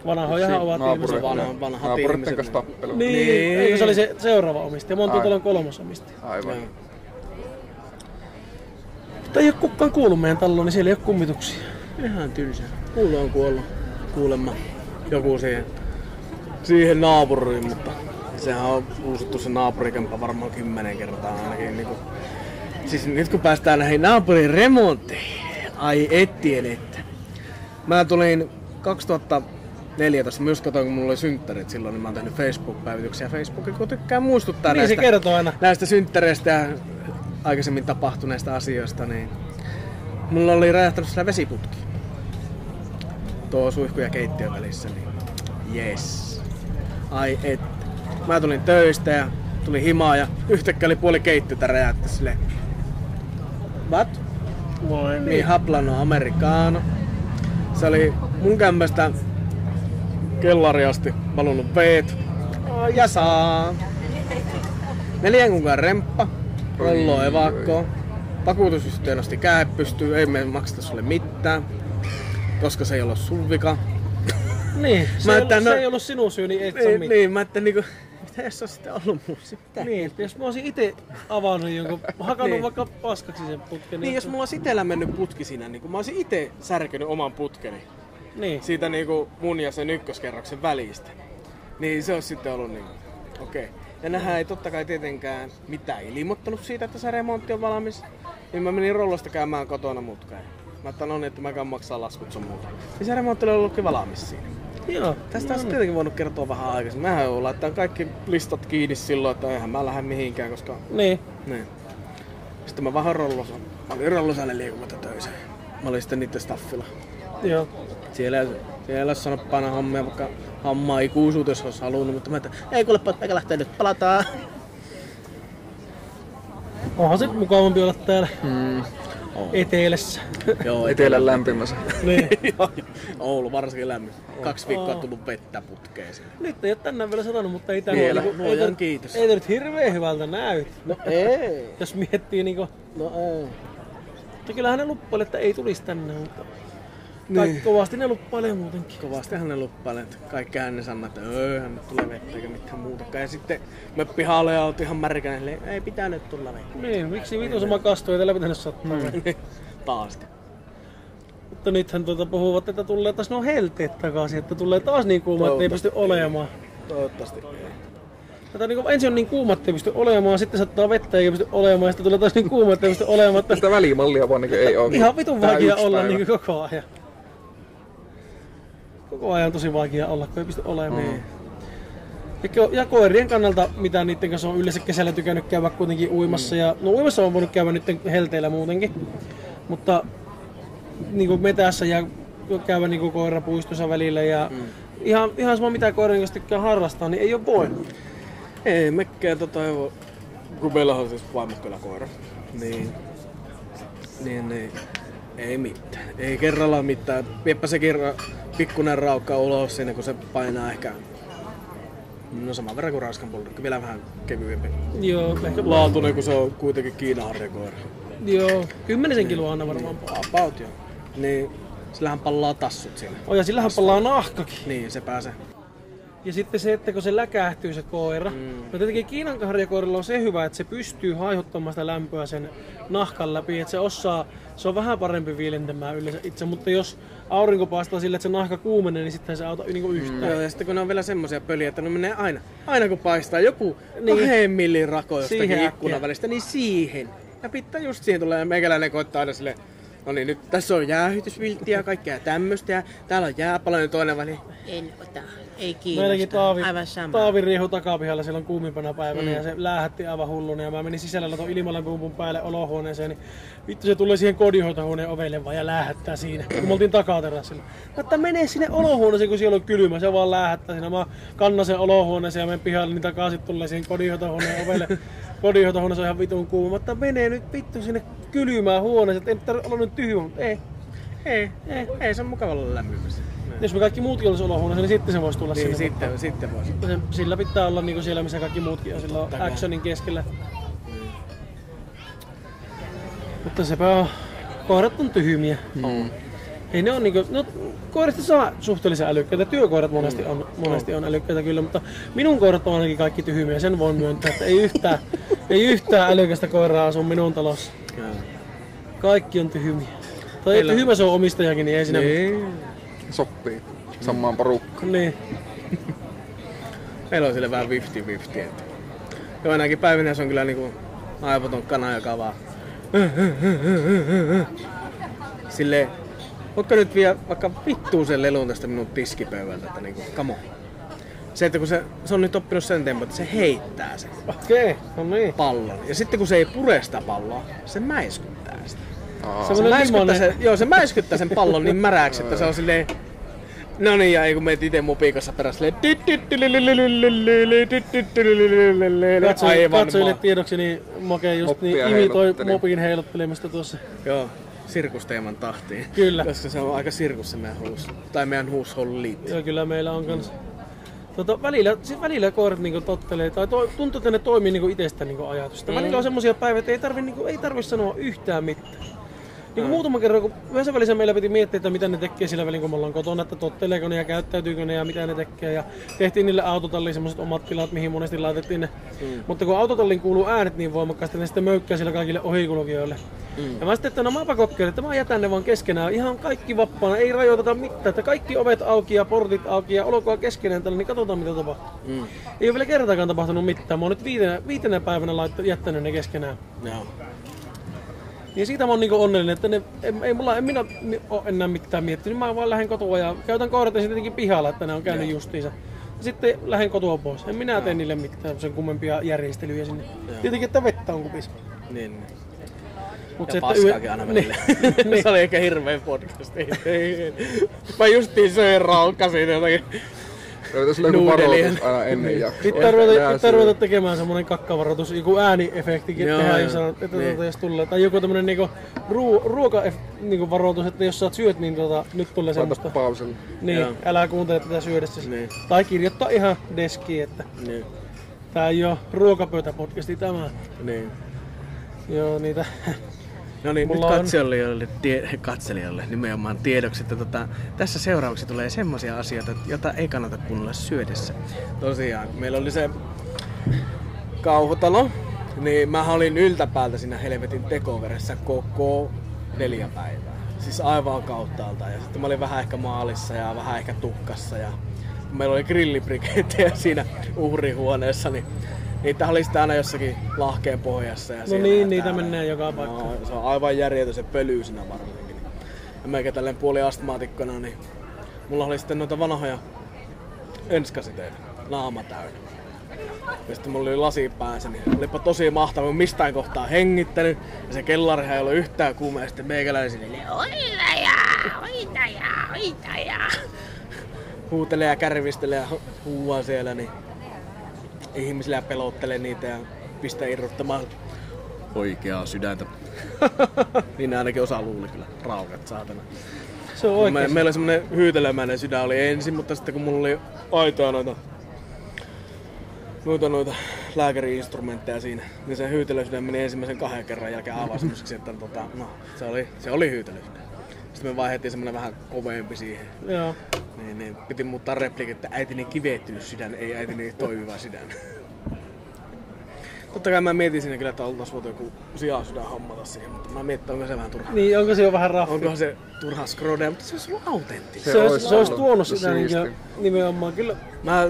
vanhojahan ovat ihmiset. Vanhat ihmiset. Niin, eikö se oli se seuraava omistaja? Montuu talon kolmas omistaja. Aivan. Mutta ei ole kukaan kuullut meidän taloon, niin siellä ei ole kummituksia. Ihan tylsää. Mulla on kuollut kuulemma joku siihen naapuriin, mutta sehän on uusittu se naapurikämppä varmaan 10 kertaa ainakin. Niin kun, siis nyt kun päästään näihin naapurin remontteihin, ai ettien että. Mä tulin 2014, myös katoin kun mulla oli synttärit silloin, niin mä oon tehnyt Facebook-päivityksiä. Facebookin kun tykkää muistuttaa niin näistä synttäreistä ja aikaisemmin tapahtuneista asioista, niin mulla oli räjähtänyt siellä vesiputki. Tuo suihku ja keittiön välissä, niin jes. Ai et. Mä tulin töistä ja tuli himaa ja yhtäkkiä oli puoli keittiötä räjähtänyt silleen. What? Moi. Mi haplano americano. Se oli mun kämpästä kellari asti valunut veet. Ja saa. 4 kuukauden remppa. Rollo evakko. Vakuutusyhtiö nosti kädet pystyyn, ei me makseta sulle mitään, koska se ei ollut sun vika. Niin, se ei ollut sinun syy, niin et saa mitään. Niin, mä ajattelin niinku, mitä jos se on sitten ollut mun sitten? Niin, jos mä olisin ite avannut jonkun, hakannut vaikka paskaksi sen putken. Niin, jos mulla olisi itellä mennyt putki siinä, niin mä olisin ite särkynyt oman putkeni. Niin. Siitä niinku mun ja sen ykköskerroksen välistä. Niin se olisi sitten ollut niinku, okei. Ja nähän ei totta kai tietenkään mitään ilmoittanut siitä, että se remontti on valmis. Niin mä menin rollasta käymään kotona mutkaan. Mä ajattelin, että mäkään maksaa laskut sun muuta. Niin se remontti oli ollutkin valmis siinä. Joo. Tästä olisi tietenkin voinut kertoa vähän aikaisemmin. Mähän laitetaan kaikki listat kiinni silloin, että eihän mä lähde mihinkään, koska... Niin. Sitten mä vähän rollosan. Mä olin rollosalle liikumatta töissä. Mä olin sitten niitten staffilla. Joo. Siellä olisi sanonut painaa hommia, vaikka hammaa ikuisuuteen, jos olisi halunnut, mutta mä ajattelin, ei kuule pojat, eikä lähtee nyt, palataan. Onhan se mukavampi olla täällä etelässä. Joo, etelän lämpimässä. Niin. Oulu varsinkin lämmin. 2 viikkoa tullut vettä putkeen sinne. Nyt ei ole tänään vielä satanut, mutta ei tämä kiitos. Ei tämä nyt hirveen hyvältä näytä. No ei. Jos miettii niinku... No ei. Mutta kyllähän ne luppaili, että ei tulisi tänne, mutta... Niin. Kovasti ne luppailee muutenkin. Kovastihan ne luppailee. Kaikkihan ne sanoo, että hän nyt tulee vettä eikä mitään muutakaan. Ja sitten me pihalle ja oltiin ihan märkänä, ei pitänyt tulla vettä. Niin, miksi vitosama kastuu, ei tällä pitänyt sattua. Taasti. Mutta nythän puhuvat, että tulee taas helteet takaisin, että tulee taas niin kuuma, ettei pysty olemaan. Toivottavasti niin ensin on niin kuuma, ettei pysty olemaan, sitten sattaa vettä eikä pysty olemaan, ja sitten tulee taas niin kuuma, ettei pysty olemaan. Sitä välimallia vaan ei ole. Ihan vitun vaikea olla niin koko ajan. Koko ajan on tosi vaikea olla, kun ei pysty olemaan. Ja koirien kannalta, mitä niiden kanssa on yleensä kesällä tykännyt käydä kuitenkin uimassa. Ja, no uimassa on voinut käydä nyt helteillä muutenkin. Mutta niin metässä ja käydä niin koirapuistossa välillä. Ja ihan sama mitä koirien kanssa tykkää harrastaa, niin ei oo voinut. Ei mekään ei voi. Kun meillä on siis vaimokkailla koira. Niin. Ei mitään. Ei kerralla mitään. Vieppä se pikkunen raukka ulos sinne, kun se painaa ehkä... No saman verran kuin ranskan buldoggi. Vielä vähän kevyempi. Joo. Laatuinen, kun se on kuitenkin Kiinan harjakoira. Joo. 10 kiloa aina varmaan. About, joo. Niin. Sillähän pallaa tassut siellä. Oh, ja sillähän pallaa nahkakin. Niin, se pääsee. Ja sitten se, että kun se läkähtyy se koira. No tietenkin Kiinan harjakoirilla on se hyvä, että se pystyy haihuttamaan sitä lämpöä sen nahkan läpi. Että se osaa, se on vähän parempi viilentämään yleensä itse. Mutta jos aurinko paistaa sillä, että se nahka kuumenee, niin sitten se auta niinku yhtään. Ja sitten kun ne on vielä semmoisia pöliä, että ne menee aina. Aina kun paistaa joku 2 millin rako jostakin ikkunan välistä, niin siihen. Ja pitää just siihen tulee. Ja meikäläinen koittaa aina silleen. No niin, nyt tässä on jäähytysvilttiä ja kaikkea tämmöstä ja täällä on jääpaloinen toinen väli. En ota, ei kiinnosta. Meilläkin Taavi riehui takapihalla silloin kuumimpana päivänä ja se läähätti aivan hulluna ja mä menin sisällä laton ilmalämpöpumpun päälle olohuoneeseen. Niin vittu se tulee siihen kodinhoitohuoneen ovelle vaan ja läähättää siinä, kun me oltiin takaterrassilla. Mutta menee sinne olohuoneeseen, kun siellä on kylmä, se vaan läähättää siinä. Mä kannan sen olohuoneeseen ja menen pihalle, niin takaisin tulee siihen kodinhoitohuoneen ovelle. Kodinhoitohuoneessa on ihan vitun kuuma, mutta menee nyt vittu sinne kylmään huoneeseen, ei tarvitse olla nyt tyhjä, mutta ei, se on mukava olla lämpimässä. Jos me kaikki muutkin olisi olohuoneessa, niin sitten se voisi tulla niin, sinne. Sitten voisi. Sillä pitää olla niin kuin siellä, missä kaikki muutkin on, sillä on actionin keskellä. Mutta sepä on, koirat on tyhmiä. Ei ne on niinku, no koirista saa suhteellisen älykkäitä, työkoirat monesti on älykkäitä kyllä, mutta minun koirat on ainakin kaikki tyhmiä, sen voin myöntää, että ei yhtään älykästä koiraa asu minun talossa. Kaikki on tyhmiä. Tai että hyvä se on omistajakin, niin ei siinä mitään. Sopii samaan porukkaan. Niin. Meillä on sille vähän 50-50. Joo, ainakin päivinä se on kyllä niinku aivoton kana, joka vaan... Silleen... Voitko nyt vielä vaikka vittuun sen lelun tästä minun tiskipöydältä, että niinku, come on. Se, että kun se on nyt oppinut sen tempon, että se heittää sen. Okei, no niin. Pallon. Ja sitten kun se ei pure sitä palloa, se mäiskyttää sitä. Se mäiskyttää sen pallon niin märäksi, että se on silleen... No niin, ja kun menet ite mun piikassa perässä silleen... Katsojille tiedoksi, niin Make just niin imitoi mopin heilottelemista tuossa. Joo. Sirkusteeman tahtiin. Kyllä. Koska se on aika sirkus se meidän huus. Tai meidän huushollit. Joo, kyllä meillä on kans. Välillä koirat niinku tottelee. Tai tuntuu, että ne toimii niinku itestä niinku ajatusta. Välillä on semmosia päivä, että ei tarvi sanoa yhtään mitään. Niinku muutama kerran, kun yhdessä välissä meillä piti miettiä, että mitä ne tekee sillä välin, kun me ollaan kotona. Että totteleeko ne ja käyttäytyykö ne ja mitä ne tekee. Ja tehtiin niille autotalliin semmoset omat tilat, mihin monesti laitettiin ne. Mutta kun autotallin kuuluu äänet niin voimakkaasti, ne sitten möykkää sillä kaikille ohikulkijoille. Ja mä sitten, että no mäpä kokeilin, että mä jätän ne vaan keskenään. Ihan kaikki vapaana, ei rajoiteta mitään. Että kaikki ovet auki ja portit auki ja olkoa keskenään tällä, niin katsotaan mitä tapahtuu. Ei ole vielä kertaakaan tapahtunut mitään. Mä oon nyt viitenä päivänä jättänyt ne keskenään. No. Ja siitä mä oon niinku onnellinen, että en minä oo enää mitään miettinyt. Mä vaan lähden kotoa ja käytän koirat ensin tietenkin pihalla, että ne on käynyt justiinsa. Sitten lähden kotoa pois. En minä tee niille mitään sen kummempia järjestelyjä sinne. Joo. Tietenkin, että vettä on kupissa. Niin. Mut ja se, paskaakin aina välillä. Se oli ehkä hirveen podcast. Mä justiin söin raukka siinä jotakin. Pitäis olla joku varoitus aina ennen jaksoa. Pitää ruveta tekemään semmonen kakkavaroitus, joku ääniefektikin tehdään, jos tulee. Tai joku tämmönen niinku ruokavaroitus, että jos sä syöt, niin nyt tulee semmoista. Laita pauselle. Niin, älä kuuntele tätä syödessä. Tai kirjoittaa ihan deskiin, että tää ei oo ruokapöytäpodcasti tämä. Niin. Joo, niitä. No niin, mulla nyt katselijoille nimenomaan tiedoksi, että tässä seuraavaksi tulee semmoisia asioita, joita ei kannata kuunnella syödessä. Tosiaan, meillä oli se kauhutalo, niin mä olin yltäpäältä siinä helvetin tekoveressä koko 4 päivää. Siis aivan kauttaalta. Ja sitten mä olin vähän ehkä maalissa ja vähän ehkä tukkassa. Ja meillä oli grillibrikettejä siinä uhrihuoneessa, niin niitä oli sitä aina jossakin lahkeen pohjassa. Ja no niin, niitä menee joka paikkaan. No, se on aivan järjetön, se pölyy siinä varsinkin. Ja meikä tälleen puoliastmaatikkona, niin mulla oli sitten noita vanhoja enskasiteitä, naama täynnä. Ja sitten mulla oli lasi päässä, niin olipa tosi mahtavaa, mistään kohtaa hengittänyt. Ja se kellarihan ei ollut yhtään kuuma, ja sitten meikäläinen sinne, oitaja. Huutelee ja kärvistelee ja huuaa siellä, niin... Ihmisillä pelottelee niitä ja pistää irrottamaan oikeaa sydäntä. Niin ne ainakin osa luuli kyllä. Raukat, saatana. Se on oikein. Meillä oli semmonen hyytelemäinen sydän oli ensin, mutta sitten kun mulla oli aitoa noita lääkäri-instrumentteja siinä, niin se hyytelösydän meni ensimmäisen 2 kerran jälkeen aivan semmoseksi, että no, se oli hyytelösydän. Sitten me vaihdettiin semmonen vähän kovempi siihen. Joo. Niin, piti muuttaa repliikkiä, että äitini kivettynyt sydän, ei äitini toimiva sydän. Totta kai mä mietin siinä kyllä, että oltais voitu joku sijasydän hommata siihen, mutta mä mietin, onko se vähän turhaa. Niin, onko se jo vähän raffi? Onkohan se turhaa skrodea, mutta se olisi ollut autenttista. Se olisi tuonut sitä nimenomaan kyllä.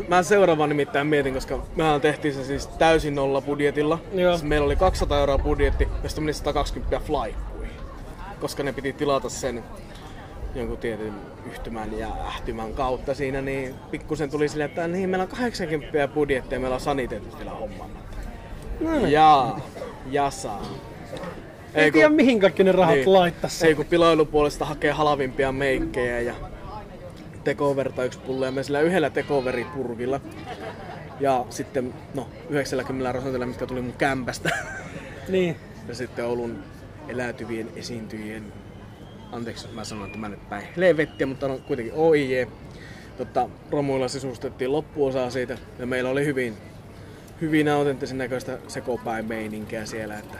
Mä seuraavaan nimittäin mietin, koska mehän tehtiin se siis täysin nolla budjetilla. Siis meillä oli 200 euroa budjetti, josta meni 120 flaippuihin. Koska ne piti tilata sen jonkun tietyn yhtymän ja ähtymän kautta siinä, niin pikkusen tuli silleen, että niin, meillä on 80 budjettia ja meillä on saniteetit vielä hommamatta. No. Jaa. Ei tiedä mihin kaikki ne rahat niin, laittaisi. Ei kun pilailupuolesta hakee halvimpia meikkejä ja tekoverta 1 pullo ja me sillä yhdellä tekoveripurkilla. Ja sitten 90%, mitkä tuli mun kämpästä. Niin. Ja sitten Oulun eläytyvien esiintyjien, anteeksi mä sanon, että mä nyt päin helvettiä, mutta on kuitenkin OIJ. Romuilla sisustettiin loppuosaa siitä ja meillä oli hyvin autenttisen näköistä sekopäin-meininkiä siellä. Että...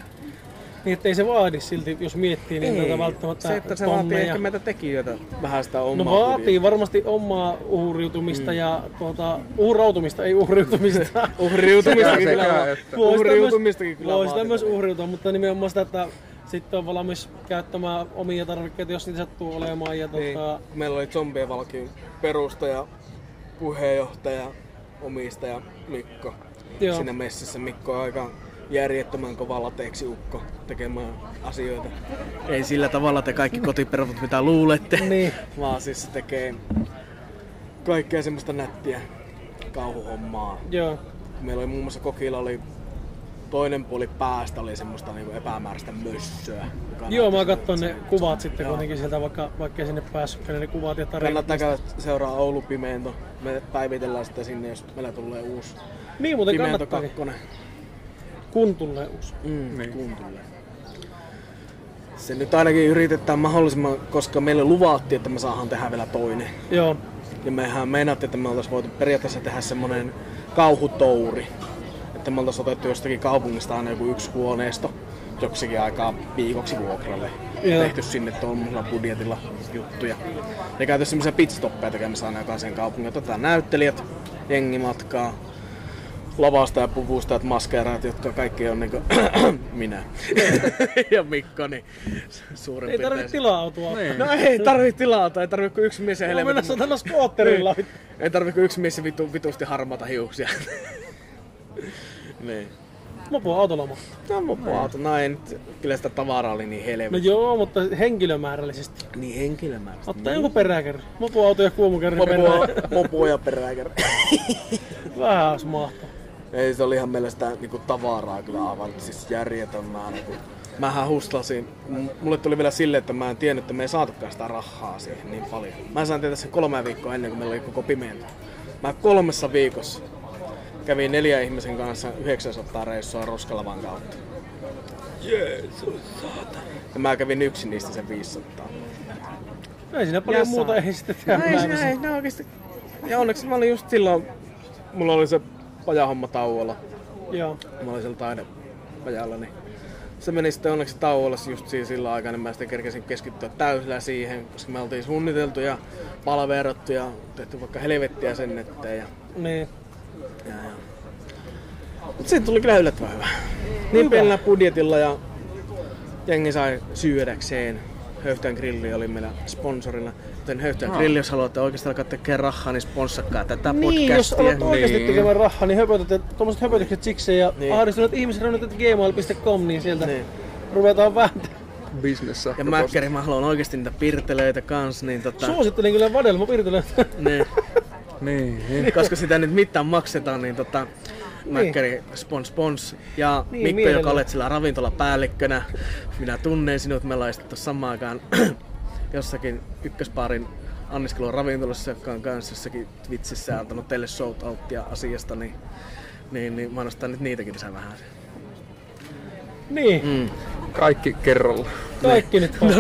Niin, ettei se vaadi silti, jos miettii, niin ei, välttämättä se, että se vaatii ehkä meitä tekijöitä vähän sitä omaa. No vaatii kuviota. Varmasti omaa uhriutumista ja uhrautumista, ei uhriutumista. Uhriutumistakin kyllä vaatii. Voi myös uhriutua, mutta nimenomaan sitä, että sitten on valmis käyttämään omia tarvikkeita, jos niitä sattuu olemaan. Ja meillä oli Zombien Valkiin perustaja, puheenjohtaja, omistaja Mikko. Joo. Siinä messissä Mikko on aika järjettömän kova lateeksiukko tekemään asioita. Ei sillä tavalla te kaikki kotipervot mitä luulette, niin. Vaan siis tekee kaikkea semmoista nättiä kauhuhommaa. Joo. Meillä oli muun muassa kokilla oli toinen puoli päästä oli semmoista niinku epämääräistä mössöä. Joo, mä katson ne kuvat sitten kuitenkin sieltä, vaikka sinne päässyt ne kuvat ja tarinat. Kannattaa käydä seuraa Oulu Pimento. Me päivitellään sitä sinne, jos meillä tulee uusi. Niin, muuten Pimento kakkonen. Kun tulee uusi. Niin. Kun tulee. Se nyt ainakin yritetään mahdollisimman, koska meille luvattiin, että me saadaan tehdä vielä toinen. Joo. Ja mehän meinattiin, että me oltais voitu periaatteessa tehdä semmonen kauhutouri. Että me oltais otettu jostakin kaupungista aina joku yksi huoneisto joksikin aikaa viikoksi vuokralle. Tehty sinne tuollaisella budjetilla juttuja. Ja käyty semmoisia pitstoppeja tekemässä aina jokaisen kaupungin. Otetaan näyttelijät, jengi matkaa, lavasta ja puvusta, että maskeeraat, jotka kaikki on niinku minä ja Mikko, niin suurin piirtein. Ei tarvitse tilautua. No ei tarvitse tilautua, ei tarvitse kuin yksi mies ja helvetin. Mennään sanotaan skootterilla. Ei tarvitse kuin yksi mies ja vitusti harmaata hiuksia. Niin. Mopoautoloma. Tämä on mopoauto, näin. Kyllä sitä tavaraa oli niin helvetin. No joo, mutta henkilömäärällisesti. Niin henkilömäärällisesti. Ottaa joku peräkärry. Mopoauto ja kuomukerry peräkärry. Mopo ja peräkärry. Vähän olisi mahtavaa. Ei, se oli ihan meillä sitä niinku tavaraa kyllä aivan siis järjetön määrä. Mähän huslasin. Mulle tuli vielä silleen, että mä en tiennyt, että me ei saatukaan sitä rahaa siihen niin paljon. Mä sain tietää sen 3 viikkoa ennen kuin meillä oli koko Pimento. Mä 3 viikossa kävin 4 ihmisen kanssa 900 reissua Roskalavan kautta. Jeesus saatana. Ja mä kävin yksin niistä sen 500. No ei siinä paljon muuta ei sitten tehdä. No ei oikeesti. Ja onneksi mä olin just silloin, mulla oli se pajahomma tauolla. Joo. Mä olin siellä taidepajalla, niin se meni sitten onneksi tauolla just sillä aikaa, niin mä sitten kerkesin keskittyä täysillä siihen, koska me oltiin suunniteltu ja palveerattu ja tehty vaikka helvettiä sen eteen. Ja... Niin. Ja. Mut siitä tuli kyllä yllättävän hyvä. Niin pienellä budjetilla ja jengi sai syödäkseen. Höyhtäjän Grilli oli meillä sponsorina. Joten Höyhtäjän Grilli, jos haluatte oikeesti alkaa tekemään rahaa, niin sponssakkaa tätä podcastia. Jos haluat oikeesti tekemään rahaa, niin höpötätte tommoset höpötykset sikseen ja ahdistuneet ihmisrannat@gmail.com, niin sieltä ruvetaan vääntämään. Businessa. Ja mäkkäri, mä haluan oikeesti niitä pirtelöitä kans, niin suosittelin kyllä vadelma pirtelöitä. Niin. Koska sitä nyt mitään maksetaan, niin Mäkkäri spons. Ja niin, Mikko, mielellä. Joka olet sillä ravintolapäällikkönä, minä tunnen sinut, me ollaan istuttu samaan aikaan jossakin ykköspaarin anniskelun ravintolassa, joka on kanssa jossakin Twitchissä antanut teille shoutouttia asiasta, niin mainostan nyt niitäkin tässä vähän. Niin. Kaikki kerralla. Kaikki nyt on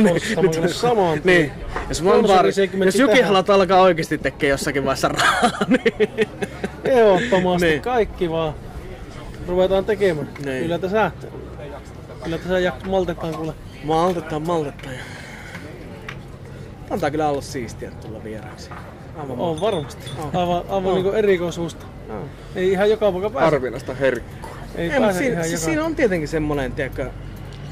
samaan. Niin. Jos Jukihalat alkaa oikeasti tekee jossakin vaiheessa rahaa, niin... Ehdottomasti niin. Kaikki vaan ruvetaan tekemään. Niin. Kyllä tässä maltetaan kuule. Maltetaan. Antaa kyllä olla siistiä tulla vieraaksi. On varmasti. Aivan niinku erikoisuusta. Ei ihan joka paikka pääse. Arvinasta herkkua. Ei mutta siinä on tietenkin semmoinen tiedäkö,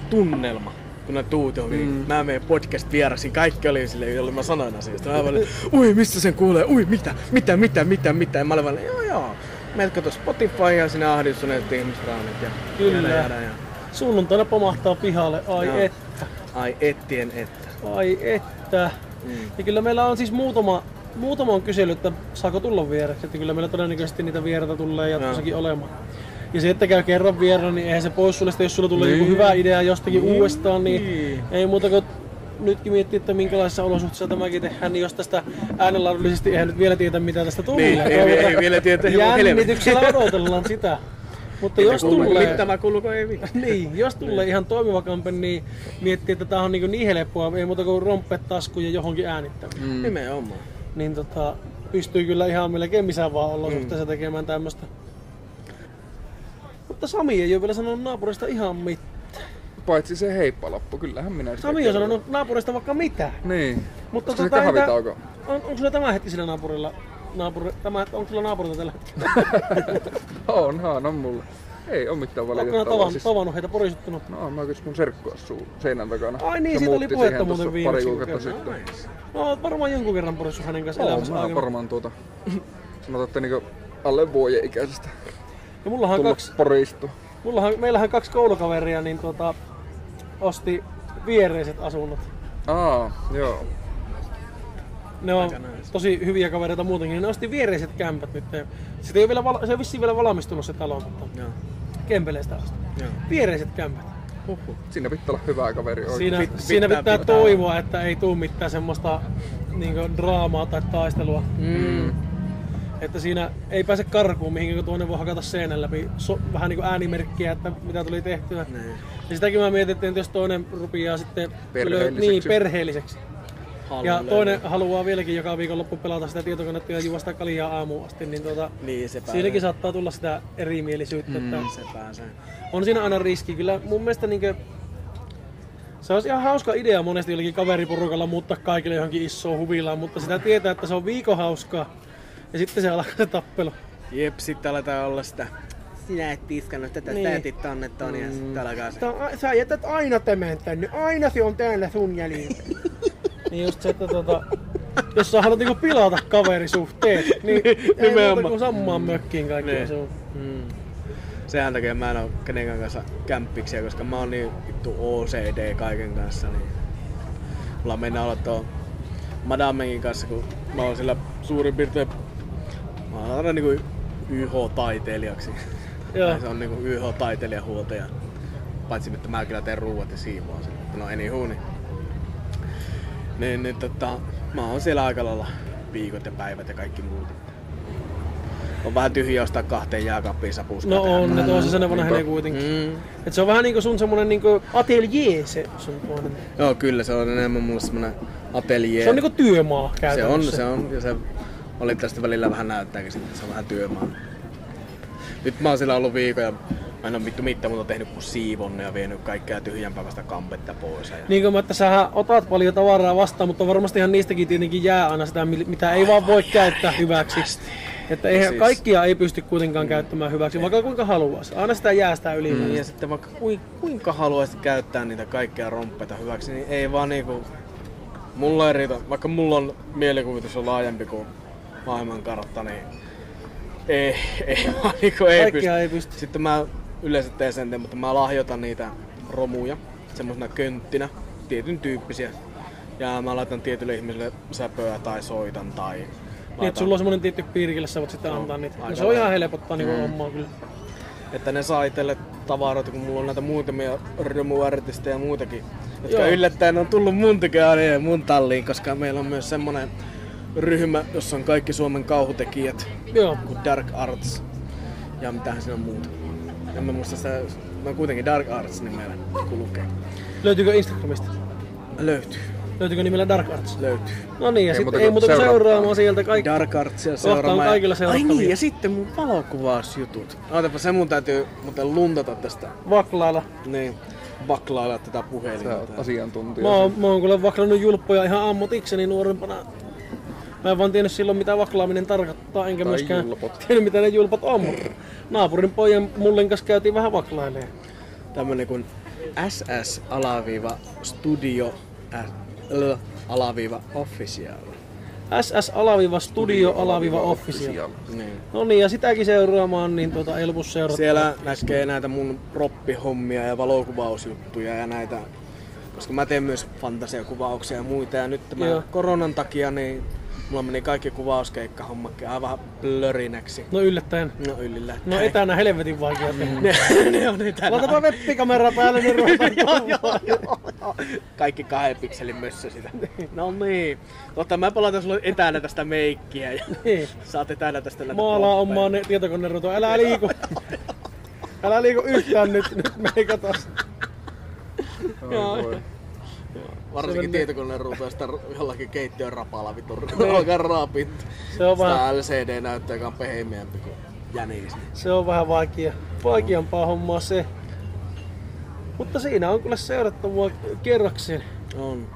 tunnelma, kun ne tuut johonkin. Mä menen podcast-vierasin, kaikki oli silleen, jolle mä sanoin asioista. Mä olin, ui mistä sen kuulee, ui mitä. Ja mä olin vaan, joo. Meidät kato Spotify ja sinä ahdissuneet ihmisraunit ja kyllä. Ja. Sunnuntaina pomahtaa pihalle, ai että. Ai että. Ja kyllä meillä on siis muutama on kysellyt, että saako tulla vieraksi. Että kyllä meillä todennäköisesti niitä vieraita tulee jatkossakin olemaan. Ja se, että käy kerran vieraan, niin eihän se pois sulle sitä, jos sulla tulee joku hyvä idea jostakin uudestaan, niin ei muuta kuin nytkin miettiä, että minkälaisissa olosuhteissa tämäkin tehdään, niin jos tästä äänenlaadullisesti eihän nyt vielä tietä, mitä tästä tulee. Niin, ei vielä tietä. Jännityksellä odotellaan sitä. Mutta jos tulee... Tämä kuuluko ei mitään. Niin, jos tulee ihan toimiva kampe, niin miettii, että tämä on niin helppoa, ei muuta kuin rompet taskuun ja johonkin äänittämään. Nimenomaan. Niin pystyy kyllä ihan melkein missään vaan olosuhteessa tekemään tämmöstä. Mutta Sami ei ole vielä sanonut naapurista ihan mitään. Paitsi se heippalappu, kyllähän minä sitä Sami on sanonut naapurista vaikka mitään. Niin. Mutta onko se kahvitauko? Onko sulla tämä hetki sillä naapurilla? Onko sulla naapurita tällä hetkellä? on mulla. Ei oo mitään valitettavaa. Onko nää tavannut heitä porisuttunut? No mä kyllä mun serkku asuu seinän takana. Ai niin, siitä oli puhetta muuten viimeksi. Pari kuukautta sitten. No oot varmaan jonkun kerran porissut hänen kanssa elämässä aikana. Mä varmaan sanotaan, että niinku alle vuoden ikäisestä. Ja meillähän kaksi koulukaveria niin osti viereiset asunnot. Joo. Ne on tosi hyviä kavereita muutenkin. Ne osti viereiset kämpät nyt. Se ei ole vissiin vielä valmistunut se talo, mutta kempeleistä asti. Viereiset kämpät. Siinä pitää olla hyvää kaveria oikein. Siinä pitää toivoa, että ei tule mitään semmoista niin draamaa tai taistelua. Että siinä ei pääse karkuun mihinkin, tuonne voi hakata seinän läpi vähän niin kuin äänimerkkiä, että mitä tuli tehtyä. Ja sitäkin mä mietin, että jos toinen rupeaa sitten perheelliseksi. Ja toinen haluaa vieläkin joka viikonloppu pelata sitä tietokonetta ja juosta kaljaa aamuun asti, niin siinäkin saattaa tulla sitä erimielisyyttä. On siinä aina riski. Kyllä mun mielestä niinkö... Se olisi ihan hauska idea monesti jollakin kaveriporukalla muuttaa kaikille johonkin isoon huvilaan, mutta sitä tietää, että se on viikon hauskaa. Ja sitten se alkaa se tappelu. Jep, sitten aletaan olla sitä. Sinä et tiskannut tätä, sä jätit tonne ton ja sitten alkaa se. Sä jätät aina tämän tänne, aina se on täällä sun jäljellä. Niin just se, että jos sä haluat niinku pilata kaverisuhteet, niin ei muuta kuin sammaan mökkiin kaikki asuu. Sehän takia mä en oo kenenkään kanssa kämppiksiä, koska mä oon niin vittu OCD kaiken kanssa. Niin. Mulla mennään olla tuon Madamenkin kanssa, kun mä oon sillä suurin piirtein mä oon aina niinku YH-taiteilijaksi. Se on niinku YH-taiteilijahuoltaja. Paitsi että mä kyllä teen ruuat ja siivoan sen. No anywho, niin mä oon siellä aika lailla viikot ja päivät ja kaikki muut. On vähän tyhjiä ostaa kahteen jääkaappiin sapuskaa. No on, ne on se sen vanha hene kuitenkin. Et se on vähän niinku sun semmonen niinku atelier se sun puolella. Joo kyllä, se on enemmän mulle semmonen atelier. Se on niinku työmaa käytännössä. Se on. Oli tästä välillä vähän näyttääkin sitten, se on vähän työmaa. Nyt mä oon siellä ollut viikon ja mä en oo vittu mitään muuta tehnyt kuin siivonnut ja vienyt kaikkea tyhjänpäivästä kampetta pois. Ja... Niin kuin mä, että sähän otat paljon tavaraa vastaan, mutta varmastihan niistäkin tietenkin jää aina sitä, mitä ei vaan voi käyttää hyväksi. Että eihän kaikkia ei pysty kuitenkaan käyttämään hyväksi, vaikka kuinka haluaisi. Aina sitä jää sitä yli. Ja sitten vaikka kuinka haluaisi käyttää niitä kaikkia romppeita hyväksi, niin ei vaan niinku... Mulla ei riitä, vaikka mulla on mielikuvitus on laajempi kuin maailmankartta, niin ei pysty. Sitten mä yleensä teen sen, mutta mä lahjoitan niitä romuja semmoisena könttinä, tietyn tyyppisiä. Ja mä laitan tietylle ihmiselle säpöä tai soitan tai... Niin, että sulla on semmonen tietty piirikille, sä voit sitten antaa niitä. No, se on ihan helpottaa niinku hommaa kyllä. Että ne saa itselle tavaroita, kun mulla on näitä muutamia romuartisteja ja muitakin, jotka yllättäen on tullut mun tykään ja mun talliin, koska meillä on myös semmonen ryhmä, jossa on kaikki Suomen kauhutekijät, kuin Dark Arts ja mitähän siinä on muuta. En mä muista sitä mä kuitenkin Dark Arts nimellä, kun lukee. Löytyykö Instagramista? Löytyy. Löytyykö nimellä Dark Arts? Löytyy. No niin, ja sitten ei muuta kuin seuraamaan sieltä kaikki. Dark Artsia seuraamaan. Kaikilla seurattavia. Ai niin, ja sitten mun valokuvausjutut. Ootapa, se mun täytyy muuten luntata tästä. Vaklailla. Niin. Vaklailla tätä puhelinta. Sä oot asiantuntija. Mä oon kyllä vaklannut julppoja ihan ammatikseni nuorempana. Mä en vaan tiennyt silloin mitä vaklaaminen tarkoittaa, enkä tai myöskään tiennyt mitä ne julpat on. Naapurin pojan mullen kanssa käytiin vähän vaklailemaan. Tämmönen kuin SS-studio-official. SS-studio-official. Niin. No niin, ja sitäkin seuraamaan, niin Elbus seurattaa. Siellä näkee näitä mun proppihommia ja valokuvausjuttuja ja näitä, koska mä teen myös fantasiakuvauksia ja muita. Ja nyt tämän koronan takia, niin mulla meni kaikki kuvauskeikkahommatkin aivan blörinäksi. No yllättäen. No etänä helvetin vaikea tehdä. Ne on etänä. Laitapa web-kamera päälle, niin ruvetaan. Joo. Kaikki 2 pikselin mössö sitä. No niin. Totta, mä palataan sulle etänä tästä meikkiä. Niin. Saat etänä tästä läpi. Maalaa omaa tietokoneruutua. Älä liiku. Älä liiku yhtään nyt. Nyt me ei katos. Joo. Varsinkin tietokoneen ruutuista jollakin keittiön rapalla vitun alkaa raapit. Se on vähän LCD-näyttö, joka on pehmeämpi kuin jänis. Se on vähän vaikeampaa hommaa se. Mutta siinä on kyllä seurattavaa kerrakseen. On.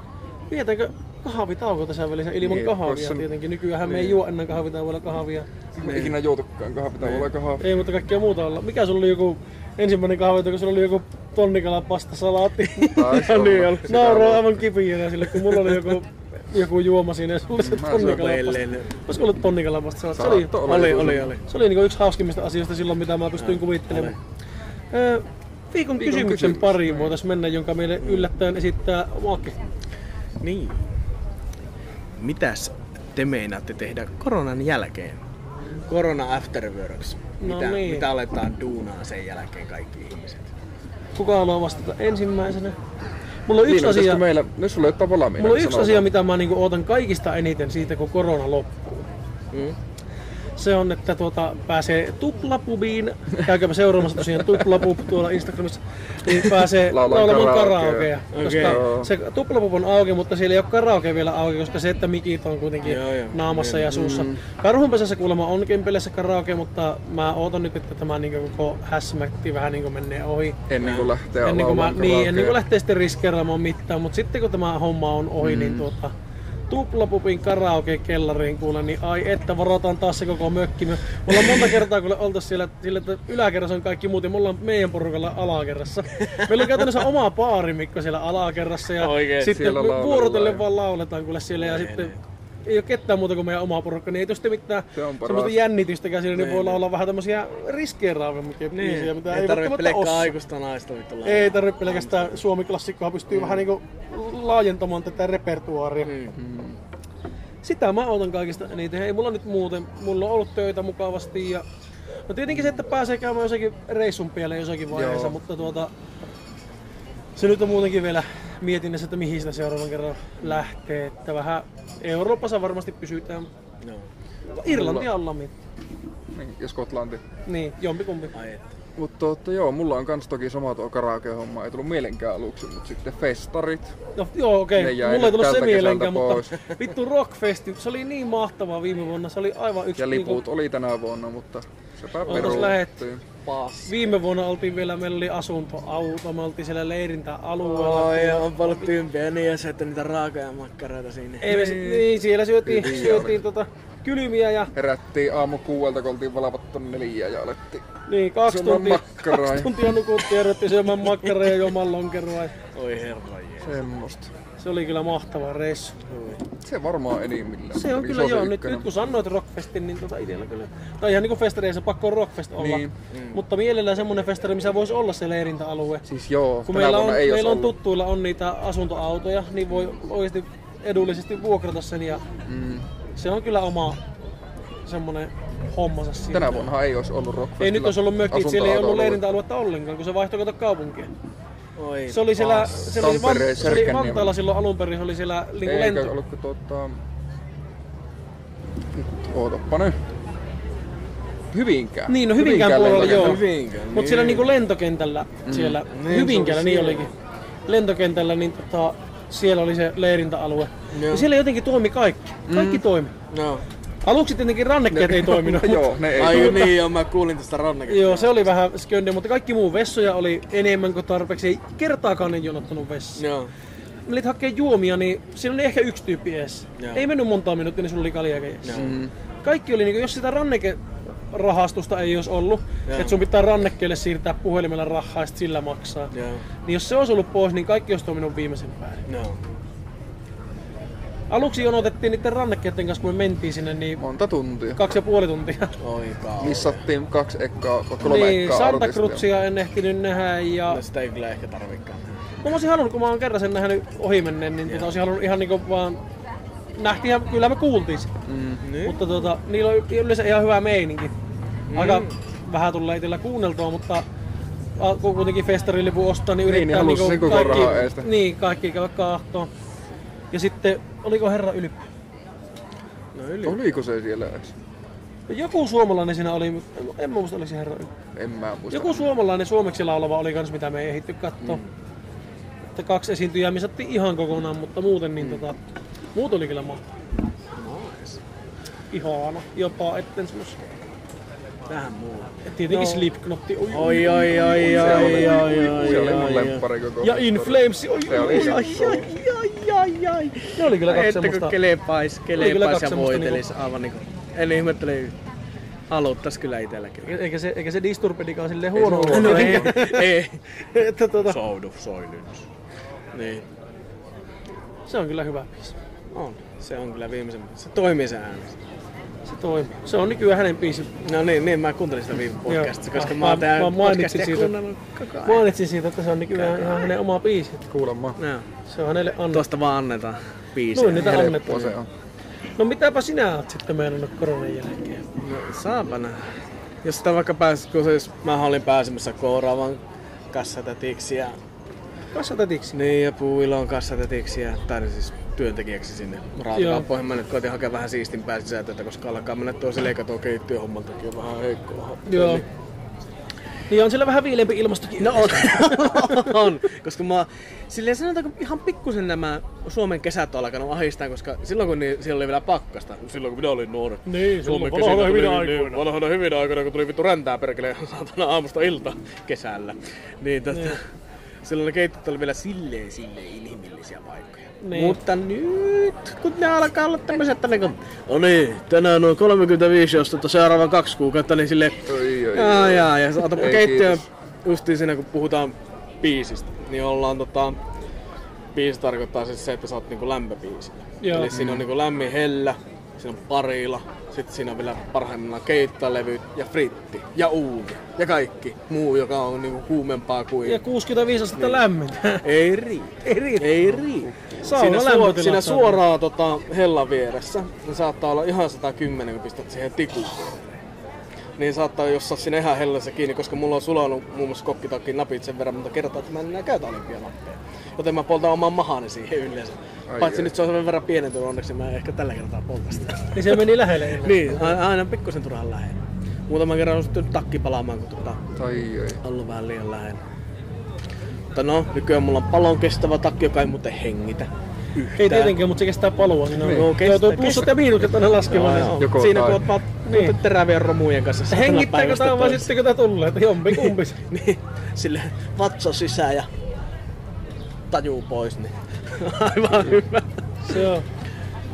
Vietäänkö kahvitauko tässä välissä ilman kahvia tietenkin? Nykyäänhän me ei juo ennen kahvitauolla kahvia. Me ikinä juotukaan kahvitauolla kahvia. Ei, mutta kaikkea muuta olla. Mikä sulla oli joku ensimmäinen kahvitauko, kun sulla oli joku tonnikalapastasalaatti? Nauraa aivan kipiinä sille, kun mulla oli joku juoma siinä ja sulla oli se tonnikalapastasalaatti. Olisiko ollut tonnikalapastasalaatti? Se oli. Se oli yksi hauskimmista asioista silloin, mitä mä pystyin kuvittelemaan. Viikon kysymyksen pariin voitais mennä, jonka meille yllättäen esittää Maakki. Niin. Mitäs te meinaatte tehdä koronan jälkeen? Korona afterworks. Mitä aletaan duunaa sen jälkeen kaikki ihmiset? Kuka haluaa vastata ensimmäisenä? Mulla on yksi asia. Mulla on yksi asia, mitä mä niinku ootan kaikista eniten siitä, kun korona loppuu. Se on, että pääsee Tuplapubiin. Käykääpä seuraamassa tosiaan Tuplapub tuolla Instagramissa. Niin pääsee laulamaan karaokea. Koska se Tuplapub on auki, mutta siellä ei ole karaoke vielä auki, koska se, että mikit on kuitenkin naamassa ja suussa. Karhunpesässä kuulemma on kempeleissä karaoke, mutta mä ootan nyt, että tämä niin koko häsmätti vähän niin menee ohi. Ennen kuin lähtee laulaan karaokea. Niin, ennen kuin lähtee sitten riskeeraamaan mittaan. Mutta sitten kun tämä homma on ohi, niin Tuplapubin karaoke-kellariin kuule, niin ai että varotaan taas se koko mökki. Me ollaan monta kertaa kuule oltais siellä sillä, että yläkerrassa on kaikki muut ja me ollaan meidän porukalla alakerrassa. Meillä on käytännössä oma baarimikko siellä alakerrassa ja oikein, sitten vuorotellen vaan lauletaan kuule siellä ja sitten ei oo ketään muuta kuin meidän omaa porukka, niin ei tosta mitään semmoista jännitystäkään siinä, niin voi olla vähän tämmösiä riskeeraavimmia biisejä, mitä ei välttämättä ole. Ei tarvitse pelkkää aikuista naista vittu. Ei tarvitse pelkästään suomiklassikkoa, pystyy vähän niinku laajentamaan tätä repertuaaria. Sitä mä ootan kaikista eniten. Ei mulla nyt muuten, mulla on ollut töitä mukavasti ja no tietenkin se, että pääsee käymään jossakin reissun pieleen jossakin vaiheessa, mutta se nyt on muutenkin vielä mietinnässä, että mihin sitä seuraavan kerran lähtee. Että vähän Euroopassa varmasti pysytään. No. Irlanti alla mitään. Niin, ja Skotlanti. Niin, jompikumpi. Mutta mulla on kans toki sama tuo karaoke-homma, ei tullut mielenkään aluksi, mutta sitten festarit. No, joo, okei. Mulla ei tullut se mielenkään, mutta vittu Rockfesti, se oli niin mahtavaa viime vuonna, se oli aivan yksi. Ja liput oli tänä vuonna, mutta sepä peruttiin. Viime vuonna oltiin vielä, meillä oli asuntoauto, me oltiin siellä leirintäalueella. On paljon tympiä, niin ja syötty niitä raakoja makkaroita sinne. Niin, siellä syötiin kylmiä ja herättiin aamu 6:00, kun oltiin valvattu 4:00 ja alettiin. Niin, 2 tuntia nukuttiin ja herättiin syömään makkaraa ja juomaan lonkeroa. Oi herranjees. Semmosta. Se oli kyllä mahtava reissu. Se varmaan enimmillään. Se on kyllä joo. Nyt kun sanoit Rockfestin, niin itellä kyllä. Tai ihan niinku festareissa pakko on Rockfest olla. Niin. Mutta mielellään semmonen festari, missä voisi olla se leirintäalue. Siis joo, kun meillä on tuttuilla on niitä asuntoautoja, niin voi oikeesti edullisesti vuokrata sen ja se on kyllä oma semmonen hommansa siinä. Tänä vuonna ei olisi ollut Rockfestilla. Ei nyt olisi ollut mökit, siellä ei ollut leirintäaluetta ollenkaan, kun se vaihtoi kato kaupunkiin. Se oli siellä, se oli Vantaalla silloin alunperin, se oli siellä niinku lento. Eikä ollutko ootappa nyt. Hyvinkään. Niin, no Hyvinkään puolella joo. Hyvinkään, mut niin. Siellä niinku lentokentällä, siellä niin, Hyvinkäällä niin olikin. Lentokentällä niin siellä oli se leirintäalue. No. Ja siellä jotenkin toimi kaikki. Kaikki toimi. No. Aluksi tietenkin rannekkeet ei toiminut. Joo, ne ei. Ai niin, joo, mä kuulin tästä rannekkeet. Joo, se oli vähän sköndiä, mutta kaikki muu vessoja oli enemmän kuin tarpeeksi. Ei kertaakaan en jonottanut vessaa. Joo. Mä olit hakkee juomia, niin siinä oli ehkä yksi tyyppi ees. Ei mennyt montaa minuuttia, niin sulla oli kaljaakin ees. Kaikki oli niinku, jos sitä rannekerahastusta ei olisi ollut, että sun pitää rannekkeelle siirtää puhelimella rahaa ja sillä maksaa. Niin jos se olisi ollut pois, niin kaikki olisi toiminut viimeisen päälle. Aluksi jonotettiin niiden rannekkeiden kanssa, kun me mentiin sinne, niin... Monta tuntia. 2,5 tuntia. Oikaa. Missattiin 2 ekkaa, 3 ekkaa. Niin, Santa Cruzia en ehtinyt nähdä ja... No sitä ei kyllä ehkä tarvikaan. Mä olisin halunnut, kun mä oon kerran sen nähnyt ohimenneen, niin olisin halunnut ihan niinku vaan... Nähtiinhän, kyllä me kuultiin sitä. Mutta niillä on yleensä ihan hyvä meininki. Aika vähän tulee itsellä kuunneltua, mutta... Kun kuitenkin festarilipun ostaa, niin yrittää niin, niinku kaikki... Niin, kaikki käydä kahtoon. Ja sitten, oliko herra Ylppä? No Ylppä. Oliko se siellä edes? Joku suomalainen siinä oli, mutta en mä muista, oliko se herra Ylppä. En mä muista. Joku suomalainen suomeksi laulava oli kans, mitä me ei ehitty kattoo. Että 2 esiintyjää misattiin ihan kokonaan, mutta muuten niin muut oli kyllä mahtavaa. Nice. Ihana, jopa etten semmos. Vähän muuta. Tietenkin Slipknotti. Oi. Se oli mun lemppari koko. Ja In Flames. Oi. Ne oli kyllä kaksi semmoista. Ettekö kelepais ja voitelis aivan niinku. En ihmettele yhtään. Aloittais kyllä itelläkin. Eikä se Disturbedikaan silleen huono ollut. No ei. Sound of Silence. Niin. Se on kyllä hyvä biisi. On. Se on kyllä viimeisen. Se toimii se ääni. Se toimii. Se on nykyään hänen biisi. No niin, mä kuuntelin sitä viime podcastissa, koska mä oon täällä podcastia kuunnellut koko ajan. Mainitsin siitä, että se on nykyään ihan hänen oma biisi. Kuulemma. No. Se on hänelle annettu. Tuosta vaan annetaan biisiä. Noin, niitä annetaan. No mitäpä sinä oot sitten meinannut koronan jälkeen? No saapa nähdä. Jos sitä vaikka pääsit, kun siis mähän olin pääsemässä kouraavan kassatätiksi ja... Kassatätiksi? Niin, ja Puuilon kassatätiksi ja... Tai siis työntekijäksi sinne rautakauppoihin. Mä nyt koitin hakea vähän siistimpää sisältöitä, koska alkaa mennä tuossa leikatua keittiöhomman takia vähän heikkoa. Joo. Niin on siellä vähän viileempi ilmastokin. No on. Koska mä silleen sanotaanko ihan pikkusen nämä Suomen kesät on alkanut ahistaa, koska silloin kun siellä oli vielä pakkasta. Silloin kun minä olin nuori. Niin, Suomen kesät oli hyvinä aikoina, kun tuli vittu räntää perkeleen saatana aamusta ilta kesällä. Niin silloin ne keittiöt oli vielä silleen inhimillisiä paikkoja. Niin. Mutta nyt, kun ne alkaa olla tämmöisiä, että ne kun... No niin, tänään on 35 ostettu seuraavan 2 kuukautta, niin silleen... Oi. Ja saatapa keittiöön justiin siinä, kun puhutaan biisistä, niin ollaan Biisi tarkoittaa siis se, että sä oot niinku lämpöbiisillä. Eli siinä on niinku lämmin hellä, siinä on parilla, sit siinä on vielä parhaimmillaan keittalevyt ja fritti ja uuni ja kaikki muu, joka on niinku kuumempaa kuin... Ja 65 astetta lämmintä. Ei riitä. Siinä suoraan hellan vieressä, niin saattaa olla ihan 110, kun pistät siihen tikuun. Niin saattaa jossain siinä ihan hellässä kiinni, koska mulla on sulanut muun muassa kokkitakkiin napit sen verran monta kertaa, että mä en enää käytä olimpia nappeja. Joten mä poltan oman mahani siihen yleensä. Paitsi nyt se on sen verran pienentynyt, onneksi mä ehkä tällä kertaa polta sitä. Niin se meni lähelle. Niin, aina pikkusen turhan lähelle. Muutaman kerran on sitten takki palaamaan, kun ollut vähän liian lähellä. Mutta nykyään mulla on palon kestävä takki, joka ei muuten hengitä. Yhtään. Ei tietenkään, mutta se kestää palua. Siinä on plussat ja miinukset aina laskemaan. Siinä kun oot terävien romujen kanssa. Hengittääkö tää vai sittenkö tää tulee? Jompikumpi. Niin, silleen vatsa sisään ja tajuu pois. Niin. Aivan hyvä.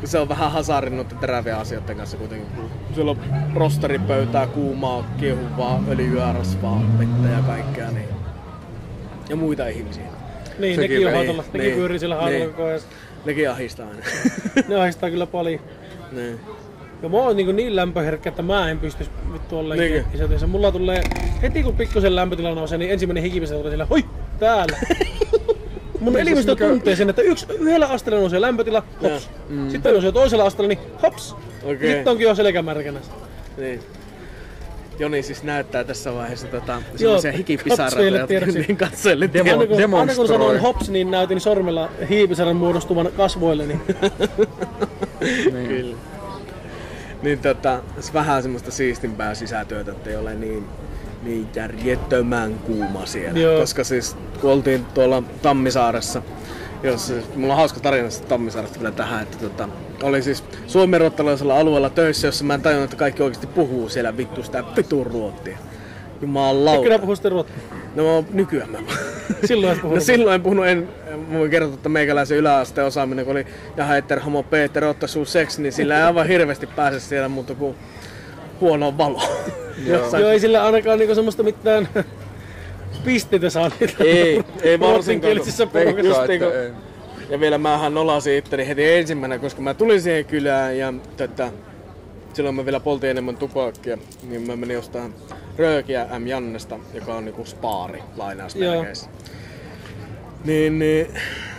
Se on vähän hasarinnut teräviä asioiden kanssa kuitenkin. Siellä on rosteripöytää, kuumaa, kiehuvaa, öljyä, rasvaa, vettä ja kaikkea. Niin. Ja muita ihmisiä. Niin, nekin on haitalla. Nekin pyörii siellä haitalla koko ajan. Nekin ahistaa aina. Ne ahistaa kyllä paljon. Niin. Ja mä oon niin lämpöherkkä, että mä en pystyis vittu ollenkin isätöissä. Mulla tulee heti kun pikkusen lämpötila nousee, niin ensimmäinen hikipistä tulee siellä. Hoi! Täällä! Mun elimistö tuntee sen, että yhdellä asteella nousee lämpötila, hops. Sitten nousee toisella asteella, niin hops! Okay. Sitten onkin jo selkämärkänä. Niin. Joni siis näyttää tässä vaiheessa semmoisia hikipisarroja, jotka katsojille demonstroi. Aina kun sanoin hops, niin näytin sormella hiipisaran muodostuvan kasvoille. Niin. Kyllä. Niin vähän semmoista siistimpää sisätyötä, ettei ole niin järjettömän kuuma siellä. Joo. Koska siis kun oltiin tuolla Tammisaaressa, jossa, mulla on hauska tarina Tammisaaresta vielä tähän, että oli siis suomenruottalaisella alueella töissä, jossa mä en tajunnut, että kaikki oikeasti puhuu siellä vittu sitä vitun ruottia. Jumalauta. Kyllä puhuu sitä ruottia. No nykyään mä. Silloin en puhunut. No silloin en puhunut, mä voin kertoa, että meikäläisen yläasteen osaaminen, kun oli jaha etter, homo, peter, otta suu seks, niin sillä ei aivan hirveästi pääse siellä muuta kuin huonoa valoa. Joo, ei sillä ainakaan niinku semmoista mitään pisteitä saa niitä. Ei varsinkaan. Ja vielä mähän nolasin itteni heti ensimmäinen, koska mä tulin siihen kylään ja silloin mä vielä poltin enemmän tupakkia, niin mä menin jostain röökiä M. Jannesta, joka on niinku spaari lainausmerkeissä. Niin,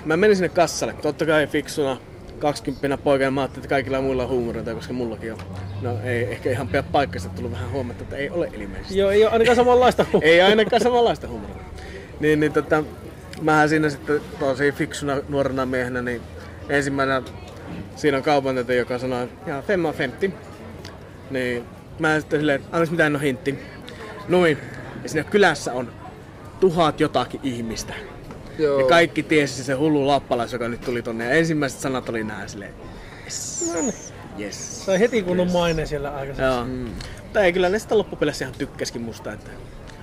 mä menin sinne kassalle, totta kai fiksuna 20 poikana, mä ajattelin, että kaikilla muilla on huumoreita, koska mullakin on. No ei ehkä ihan pidä paikkansa, tullut vähän huomattu, että ei ole ilmeisesti. Joo, ei ole ainakaan samanlaista huumoria. Ei ainakaan samanlaista huumoria. Mähän siinä sitten tosi fiksuna nuorena miehenä, niin ensimmäisenä siinä on kaupantätä, joka sanoi, jaa, femma on femtti. Niin mä sitten silleen, annas mitään no hintti. Noin, ja siinä kylässä on 1000 jotakin ihmistä. Joo. Ja kaikki tiesi se hullu lappalais, joka nyt tuli tonne. Ja ensimmäiset sanat oli nää silleen, yes. Tai heti kun on maine siellä aikaisemmin. Joo. Tai kyllä ne sitä loppupeleissä ihan tykkäskin musta. Että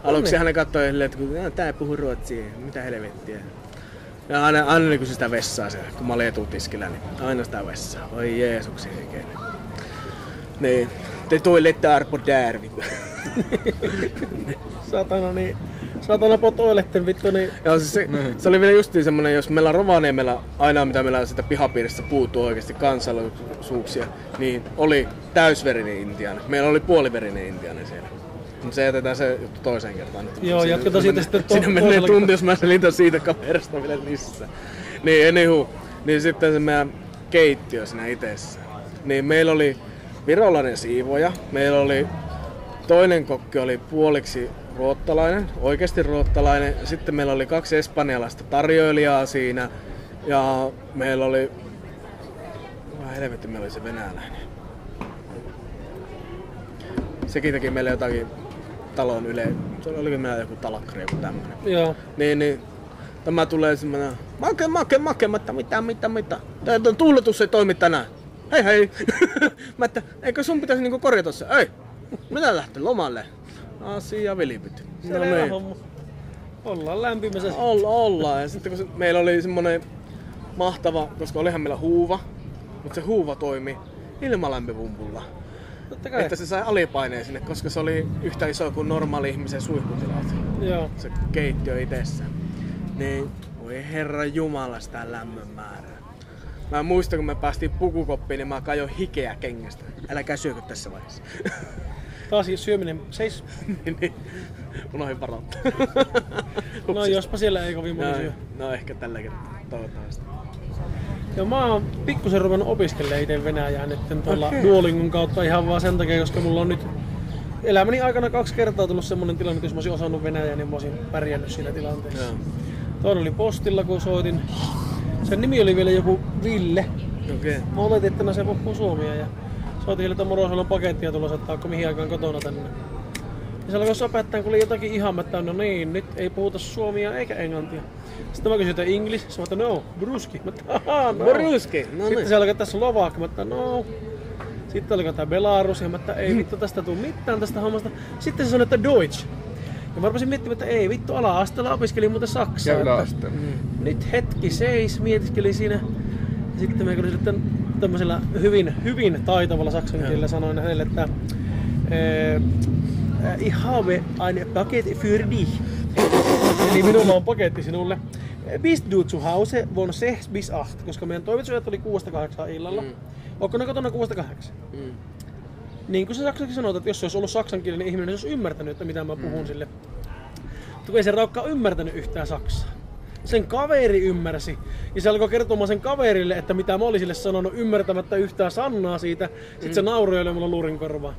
aluksi hän katsoi silleen, että tää ei puhu ruotsia, mitä helvettiä. Ja aina niin kun sitä vessaa siellä, kun mä olin etutiskillä, niin aina sitä vessaa. Oi Jeesuksi oikein. Niin, te toilette arpo därvi. Satana niin. Satana po toiletten vittu niin. Joo, siis se oli vielä justiin semmonen, jos meillä on Rovaniemellä aina mitä meillä on sitä pihapiiristä puuttuu oikeesti kansallisuuksia, niin oli täysverinen intiaani. Meillä oli puoliverinen intiaani siellä. Mut se jätetään se juttu toiseen kertaan. Joo, jatketaan siitä sitten toisella. Siinä menee tunti, jos mä selitän siitä kaverista vielä niissä. Niin, niin sitten se meidän keittiö siinä itessä. Niin meillä oli virolainen siivoja. Meillä oli toinen kokki oli puoliksi ruottalainen, oikeasti ruottalainen. Sitten meillä oli 2 espanjalaista tarjoilijaa siinä. Ja meillä oli... Vähän helvetti, meillä oli se venäläinen. Sekin teki meille jotakin talon yle... Oliko meillä joku talakkari, joku tämmönen. Joo. Niin. Tämä tulee semmoinen... Makematta, mitä. Tuuletus ei toimi tänään. Hei. Mä että, eikö sun pitäisi niinku korjata se? Ei. Minä lähten lomalle. Asia vilipyty. No niin. Ollaan lämpimässä. Ollaan. Ja sitten kun meillä oli semmonen mahtava, koska olihan meillä huuva, mutta se huuva toimi ilmalämpövumpulla. Että se sai alipaineen sinne, koska se oli yhtä iso kuin normaali ihmisen suihkutilat. Joo. Se keittiö itsessään. Niin, voi herra jumala sitä lämmön määrää. Mä muistan, kun me päästiin pukukoppiin, niin mä kajoin hikeä kengästä. Äläkää syökö tässä vaiheessa. Taas syöminen seis. Niin, unohdin varoittaa. No jospa siellä ei kovin moni syö. No ehkä tällä kertaa, toivottavasti. Joo, mä oon pikkusen ruvennut opiskelemaan ite venäjää nyt tuolla Duolingon kautta ihan vaan sen takia, koska mulla on nyt elämäni aikana 2 kertaa tullut semmonen tilanne, että jos mä oisin osannut venäjää, niin mä oisin pärjännyt siinä tilanteessa. Joo. Toinen oli postilla, kun soitin. Sen nimi oli vielä joku Ville. Okay. Mä oletin, että se puhuu suomia ja soitin heille, että moro, sulla on pakettia tulossa, että onko mihin aikaan kotona tänne. Ja se alkoi sopettaen, kun oli jotakin ihamättä, no niin, nyt ei puhuta suomia eikä englantia. Sitten mä kysyin, että english, sanoin, että no, bruski. Mä että no. Bruski, no niin. Sitten se alkoi tässä slovak, mä että no. Sitten alkoi tää belarus, ja mä että ei vittu, tästä tuu mitään tästä hommasta. Sitten se sanoi, että deutsch. Ja mä rupesin miettimään, että ei vittu, ala-asteella opiskelin muuten saksaa. Nyt hetki seis, mietiskelin siinä. Ja sitten mä kyllä sitten tämmöisellä hyvin taitavalla saksan kielellä sanoin hänelle, että ihave eine paket für dich. Eli minulla on paketti sinulle. Bist du zu Hause vuonna 6-8, koska meidän toimitusajat oli 6-8 illalla. Ootko ne kotona 6-8? Niin kuin se saksaksi sanotaan, että jos se olisi ollut saksankielinen ihminen, niin se olisi ymmärtänyt, että mitä mä puhun sille. Mutta ei se raukka ymmärtänyt yhtään saksaa. Sen kaveri ymmärsi. Ja se alkoi kertomaan sen kaverille, että mitä mä olin sille sanonut ymmärtämättä yhtään sanaa siitä. Sitten se nauroi ja mulla luurin korvaa.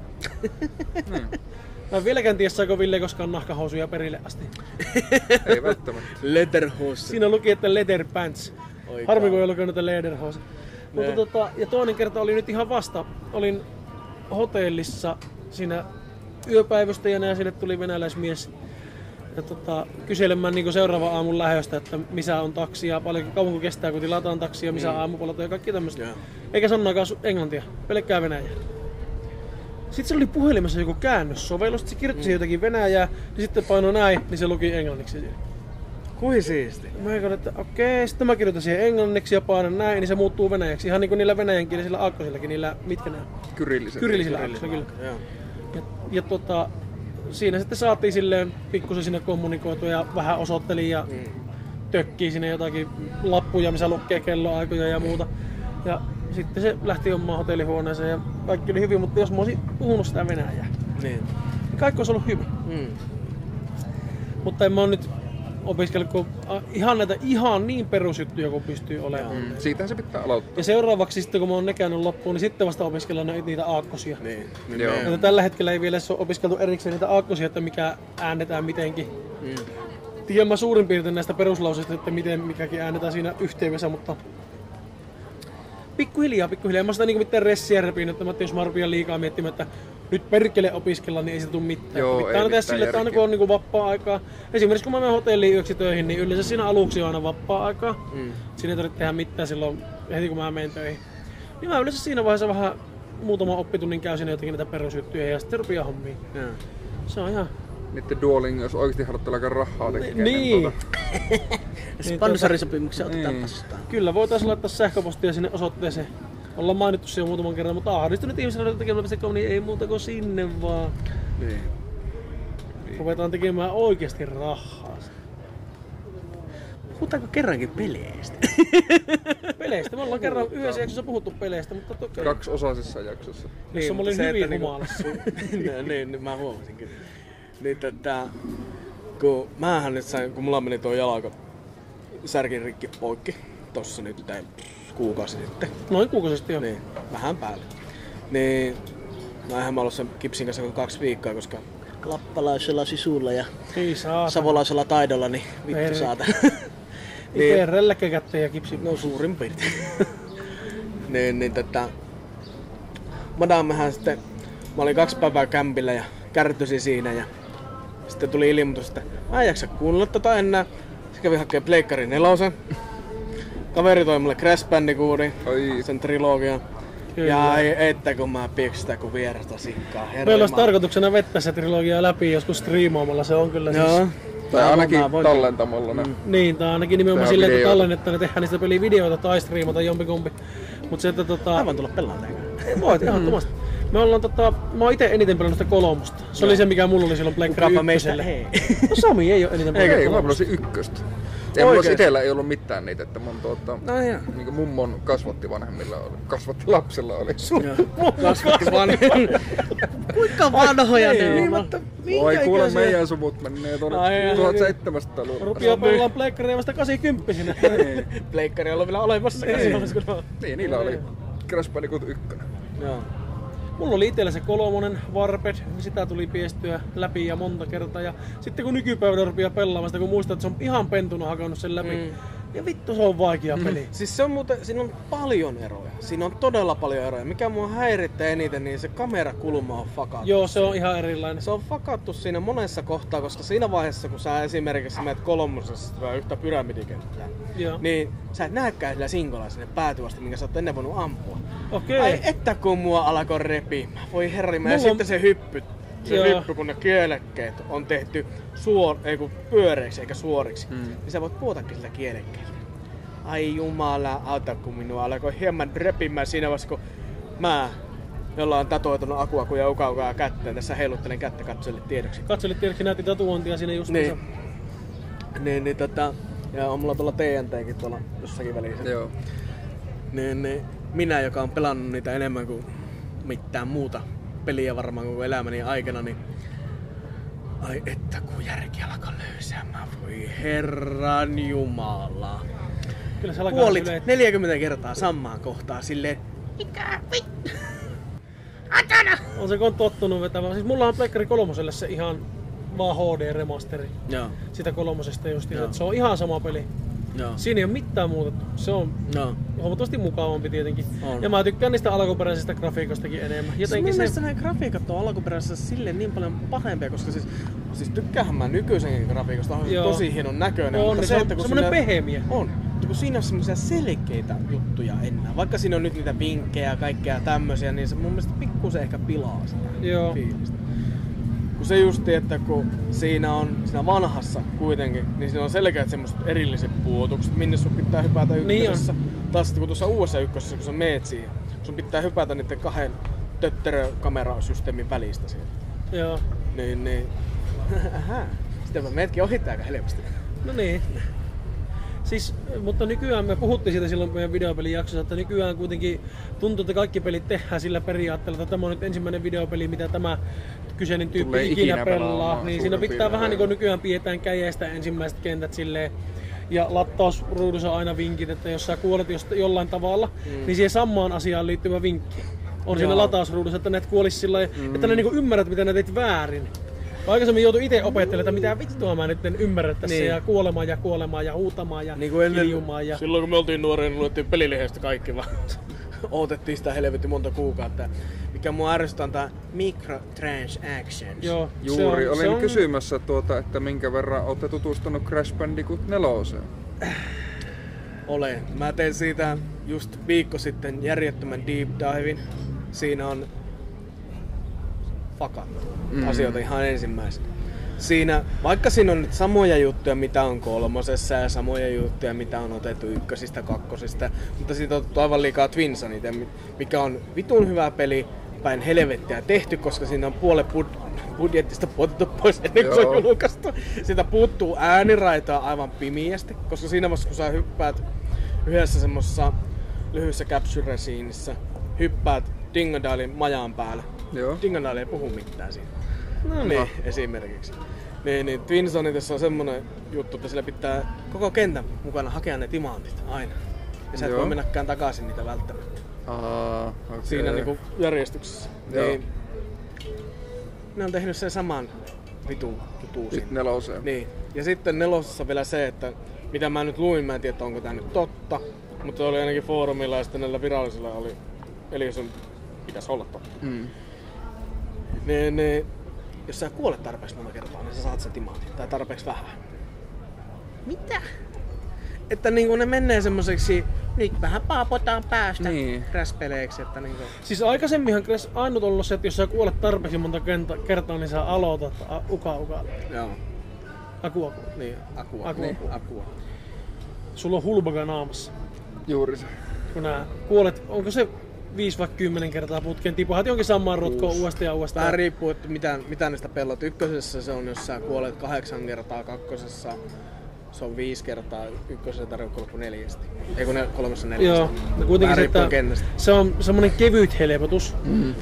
Mä en vieläkään tiedä, saako Ville koskaan nahkahousuja perille asti. Ei välttämättä. Lederhose. Siinä luki, että leatherpants. Harmi, kun ei lukenut, että lederhose. Mutta ja toinen kerta oli nyt ihan vasta. Olin hotellissa siinä yöpäivystäjänä ja sille tuli venäläismies ja kyselemään niin seuraavan aamun lähöstä, että missä on taksia, paljonko kauanko kestää kun tilataan taksia, missä aamupalata ja kaikki tämmöistä. Yeah. Eikä sanaakaan englantia, pelkkää venäjää. Sitten se oli puhelimessa joku käännössovellus, se kirjoitti jotakin venäjää, niin sitten painoi näin, niin se luki englanniksi. Kui siisti. Mä ajattelin, että okei, sitten mä kirjoitan siihen englanniksi ja painan näin, niin se muuttuu venäjäksi. Ihan niin kuin niillä venäjänkielisillä aakkosillakin, niillä mitkä nämä? Kyrillisillä aakkosilla, kyllä. Joo. Ja siinä sitten saatiin silleen pikkusen sinne kommunikoitua ja vähän osoitteli ja tökkii sinne jotakin lappuja, missä lukee kelloaikoja ja muuta. Ja sitten se lähti omaan hotellihuoneeseen ja kaikki oli hyvin, mutta jos mä olisin puhunut sitä venäjää, niin kaikki olisi ollut hyvin. Mutta en mä nyt opiskellut ihan näitä ihan niin perusjuttuja kuin pystyy olemaan. Siitähän se pitää aloittaa. Ja seuraavaksi sitten kun mä oon ne käynyt loppuun, niin sitten vasta opiskellaan niitä aakkosia. Niin. Tällä hetkellä ei vielä ole opiskeltu erikseen niitä aakkosia, että mikä äännetään mitenkin. Tiedän mä suurin piirtein näistä peruslauseista, että miten mikäkin äänetään siinä yhteydessä, mutta pikkuhiljaa. En mä sitä niinku mitään ressiä repiin, että mä jos mä rupean liikaa miettimään, että nyt perkele opiskella, niin ei sitä tule mitään. Pitää tehdä sille, että aina kun on niinku vapaa-aikaa. Esimerkiksi kun mä menen hotelliin yöksi töihin, niin yleensä siinä aluksi on aina vapaa-aikaa. Siinä ei tarvitse tehdä mitään silloin heti kun mä menen töihin. Niin mä yleensä siinä vaiheessa vähän muutama oppitunnin käy siinä jotenkin näitä perusjuttuja ja sitten rupeaa hommiin. Se on ihan... Niitten Duolingo, jos oikeesti haluatte alkaa rahaa tekemään. Niin! Sponsorisopimuksia otetaan vastaan. Kyllä, voitaisiin laittaa sähköpostia sinne osoitteeseen. Ollaan mainittu se jo muutaman kerran, mutta ahdistuneet ihmiset on tekemään, niin ei muuta kuin sinne vaan. Niin. Ruvetaan tekemään oikeesti rahaa. Puhutaanko kerrankin peleistä? Peleistä? Me ollaan kerran yhdessä jaksossa puhuttu peleistä, mutta toki... Kaksiosaisessa jaksossa. Niin, mä olin hyvin humalassa. Niin, mä huomasin kyllä. Kun määhän nyt sain, kun mulla meni tuo jalka särkin rikki poikki tossa nyt kuukausi sitten. Noin kuukausesti jo. Niin, vähän päälle. Niin, eihän mä ollut sen kipsin kanssa 2 viikkoa, koska lappalaisella sisulla ja savolaisella taidolla, niin vittu saata. Iterellä kekättä ja kipsi. No suurin piirtein. Madammehän sitten, mä olin 2 päivää kämpillä ja kärtyisin siinä ja sitten tuli ilmoitus, että mä en jaksa kuunnella tätä enää. Se kävi hakemaan pleikkarin 4. Kaveri toi mulle Crash Bandicootin, sen trilogian. Ja että kun mä pieksetään kuin vierasta sikkaa. Meillä olisi tarkoituksena vettä se trilogia läpi joskus striimaamalla, se on kyllä siis... Tai ainakin tallentamalla. Niin, tai ainakin nimenomaan silleen, että tallennetaan ja tehdään niistä pelivideoita tai striimata jompikumpi. Mut se, että aivan tulla pelaamaan tehdään. Voit, ehdottomasti. Mä oon ite eniten pelannut sitä 3. Se oli se mikä mulla oli silloin Black 1. No Sami ei oo eniten pelannut. Ei, mä pelasin 1. Ja mulla itellä ei ollut mitään niitä, että mun niinku mummon kasvatti vanhemmilla oli. Kasvatti lapsella oli. Kasvatti vanhemmilla. Kuinka vanhoja ne on? Voi kuule meidän suvut menee tuonne 1700-luvulla. Rupia pellaan pleikkaria vasta 80-sinä. Pleikkari on vielä olemassa. Niin, niillä oli Crash Bandicoot 1. Mulla oli itsellä se 3 Warped, sitä tuli piestyä läpi ja monta kertaa. Ja sitten kun nykypäivänä rupeaa pelaamaan sitä, kun muistaa, että se on ihan pentuna hakannut sen läpi. Ja vittu se on vaikea peli. Siis se on muuten, siinä on paljon eroja. Siinä on todella paljon eroja. Mikä mua häirittää eniten, niin se kamerakulma on fakattu. Joo, se on ihan erilainen. Se on fakattu siinä monessa kohtaa, koska siinä vaiheessa, kun sä esimerkiksi menet 3:ssa yhtä pyramidikenttää, niin sä et näekään sillä sinkolla sinne päätyvästi, minkä sä oot ennen voinut ampua. Ai että kun mua alkoi repimään. Voi herrima, ja sitten se hyppy. Se hyppy, kun ne kielekkeet on tehty pyöreiksi eikä suoriksi, niin sä voit puhutakin sillä kielekkeellä. Ai jumala, auta kun minua alkoi hieman repimään siinä vaiheessa, kun mä, jolla on tatuoitunut Aku ja Ukaukaa kättä, tässä heiluttelen kättä katsojille tiedoksi. Katsojille tiedoksi näytin tatuointia siinä just niin. Ja on mulla tuolla TNT:kin tuolla jossakin välissä. Joo. Minä, joka on pelannut niitä enemmän kuin mitään muuta peliä varmaan koko elämäni aikana, niin ai että kun järki alkaa löysäämään, voi herran jumala. Kyllä se alkaa kuolit 40 kertaa samaan kohtaan silleen mikä vittu? Atana! On se kun tottunut vetämään. Siis mulla on Pleikkari 3:lle se ihan vaan HD-remasteri. Sitä 3:sta justi. Se on ihan sama peli. No. Siinä ei ole mitään muuta. Se on huomattavasti mukavampi tietenkin. On. Ja mä tykkään niistä alkuperäisistä grafiikostakin enemmän. Jotenkin se... Nämä grafiikat on alkuperäisessä silleen niin paljon pahempia, koska siis tykkäähän mä nykyisenkin grafiikosta. On tosi hienon näköinen. On, mutta se on semmoinen pehmeä. On. Kun siinä on semmoisia selkeitä juttuja enää. Vaikka siinä on nyt niitä vinkkejä ja kaikkea tämmöisiä, niin se mun mielestä pikkusen ehkä pilaa sitä fiilistä. Kun se justi, että kun siinä vanhassa kuitenkin, niin siinä on selkeät semmoiset erilliset puotukset, minne sun pitää hypätä ykkösessä. Niin taas sitten kun tuossa uudessa ykkösessä, kun sä meet siihen, sun pitää hypätä niiden kahden tötterökamerasysteemin välistä sieltä. Joo. Niin. Sitten mä meetkin ohittaa aika helposti. No niin. Siis, mutta nykyään me puhuttiin siitä silloin meidän videopelijaksossa, että nykyään kuitenkin tuntuu, että kaikki pelit tehdään sillä periaatteella, että tämä on nyt ensimmäinen videopeli, mitä tämä kyseinen tyyppi ikinä pelaa. Niin siinä pitää vähän niin kuin nykyään pidetään käjestä ensimmäiset kentät silleen. Ja lattausruudussa on aina vinkit, että jos sä kuolet jollain tavalla, niin siihen samaan asiaan liittyvä vinkki on siinä latausruudussa, että ne kuolisi sillä tavalla, että ne niin ymmärrät, mitä ne teit väärin. Aikaisemmin joutui itse opettelemaan, että mitä vittua mä nyt en ymmärrä tässä ja kuolemaan ja huutamaan ja niin kiljumaan. Ja... Silloin kun me oltiin nuoria, niin luettiin pelilehdestä kaikki vaan. Odotettiin sitä helvetti monta kuukautta. Mikä mua ärsyttää on tää microtransactions. Joo, juuri. Olin kysymässä, että minkä verran olette tutustunut Crash Bandicoot 4:een. Olen. Mä tein siitä just viikko sitten järjettömän deep divin. Siinä on... asioita ihan ensimmäisenä. Vaikka siinä on nyt samoja juttuja, mitä on kolmosessa ja samoja juttuja, mitä on otettu ykkösistä, kakkosista, mutta siitä on otettu aivan liikaa Twinsanity, mikä on vitun hyvä peli päin helvettiä tehty, koska siinä on puolet budjettista potettu pois ennen kuin se on julkaistu. Siitä puuttuu ääniraitaa aivan pimiästi, koska siinä vaiheessa, kun sä hyppäät yhdessä semmoisessa lyhyessä capture-resiinissä, hyppäät Dingadalin majan päälle. Dingadal ei puhu mitään siitä. No niin, esimerkiksi. Niin, Twinsonitessa on semmonen juttu, että sillä pitää koko kentän mukana hakea ne timantit aina. Ja sä et voi mennäkään takaisin niitä välttämättä. Okay. Siinä niinku järjestyksessä. Niin, ne on tehnyt sen saman vitun tutuun sinne. Neloseen. Niin. Ja sitten nelosessa vielä se, että mitä mä nyt luin, mä en tiedä onko tää nyt totta. Mutta se oli ainakin foorumilla ja sitten näillä virallisilla oli. Eli sun pitäisi olla totta. Niin, jos sä kuolet tarpeeksi monta kertaa, niin sä saat sen timantin. Tai tarpeeksi vähän. Mitä? Että niinku ne menee semmoseksi, nyt vähän paapotaan päästä Crash-peleiksi. Että niinku... Siis aikaisemminhan Crash ainut ollut se, että jos sä kuolet tarpeeksi monta kertaa, niin sä aloitat uka. Joo. Aku. Niin, akua. Sulla on hulbaga naamassa. Juuri se. Kun nää kuolet, onko se... 5-10 kertaa putkeen tipahat jonkin samaan rotkoon uudestaan. Vähän riippuu, että mitä näistä pellot. Ykkösessä se on, jos sä kuolet 8 kertaa, kakkosessa se on 5 kertaa, ykkösessä tarvitse kuolla kuin 4. Ei kun 3:sta 4. Vähän riippuu kentästä. Se on semmonen kevyt helpotus.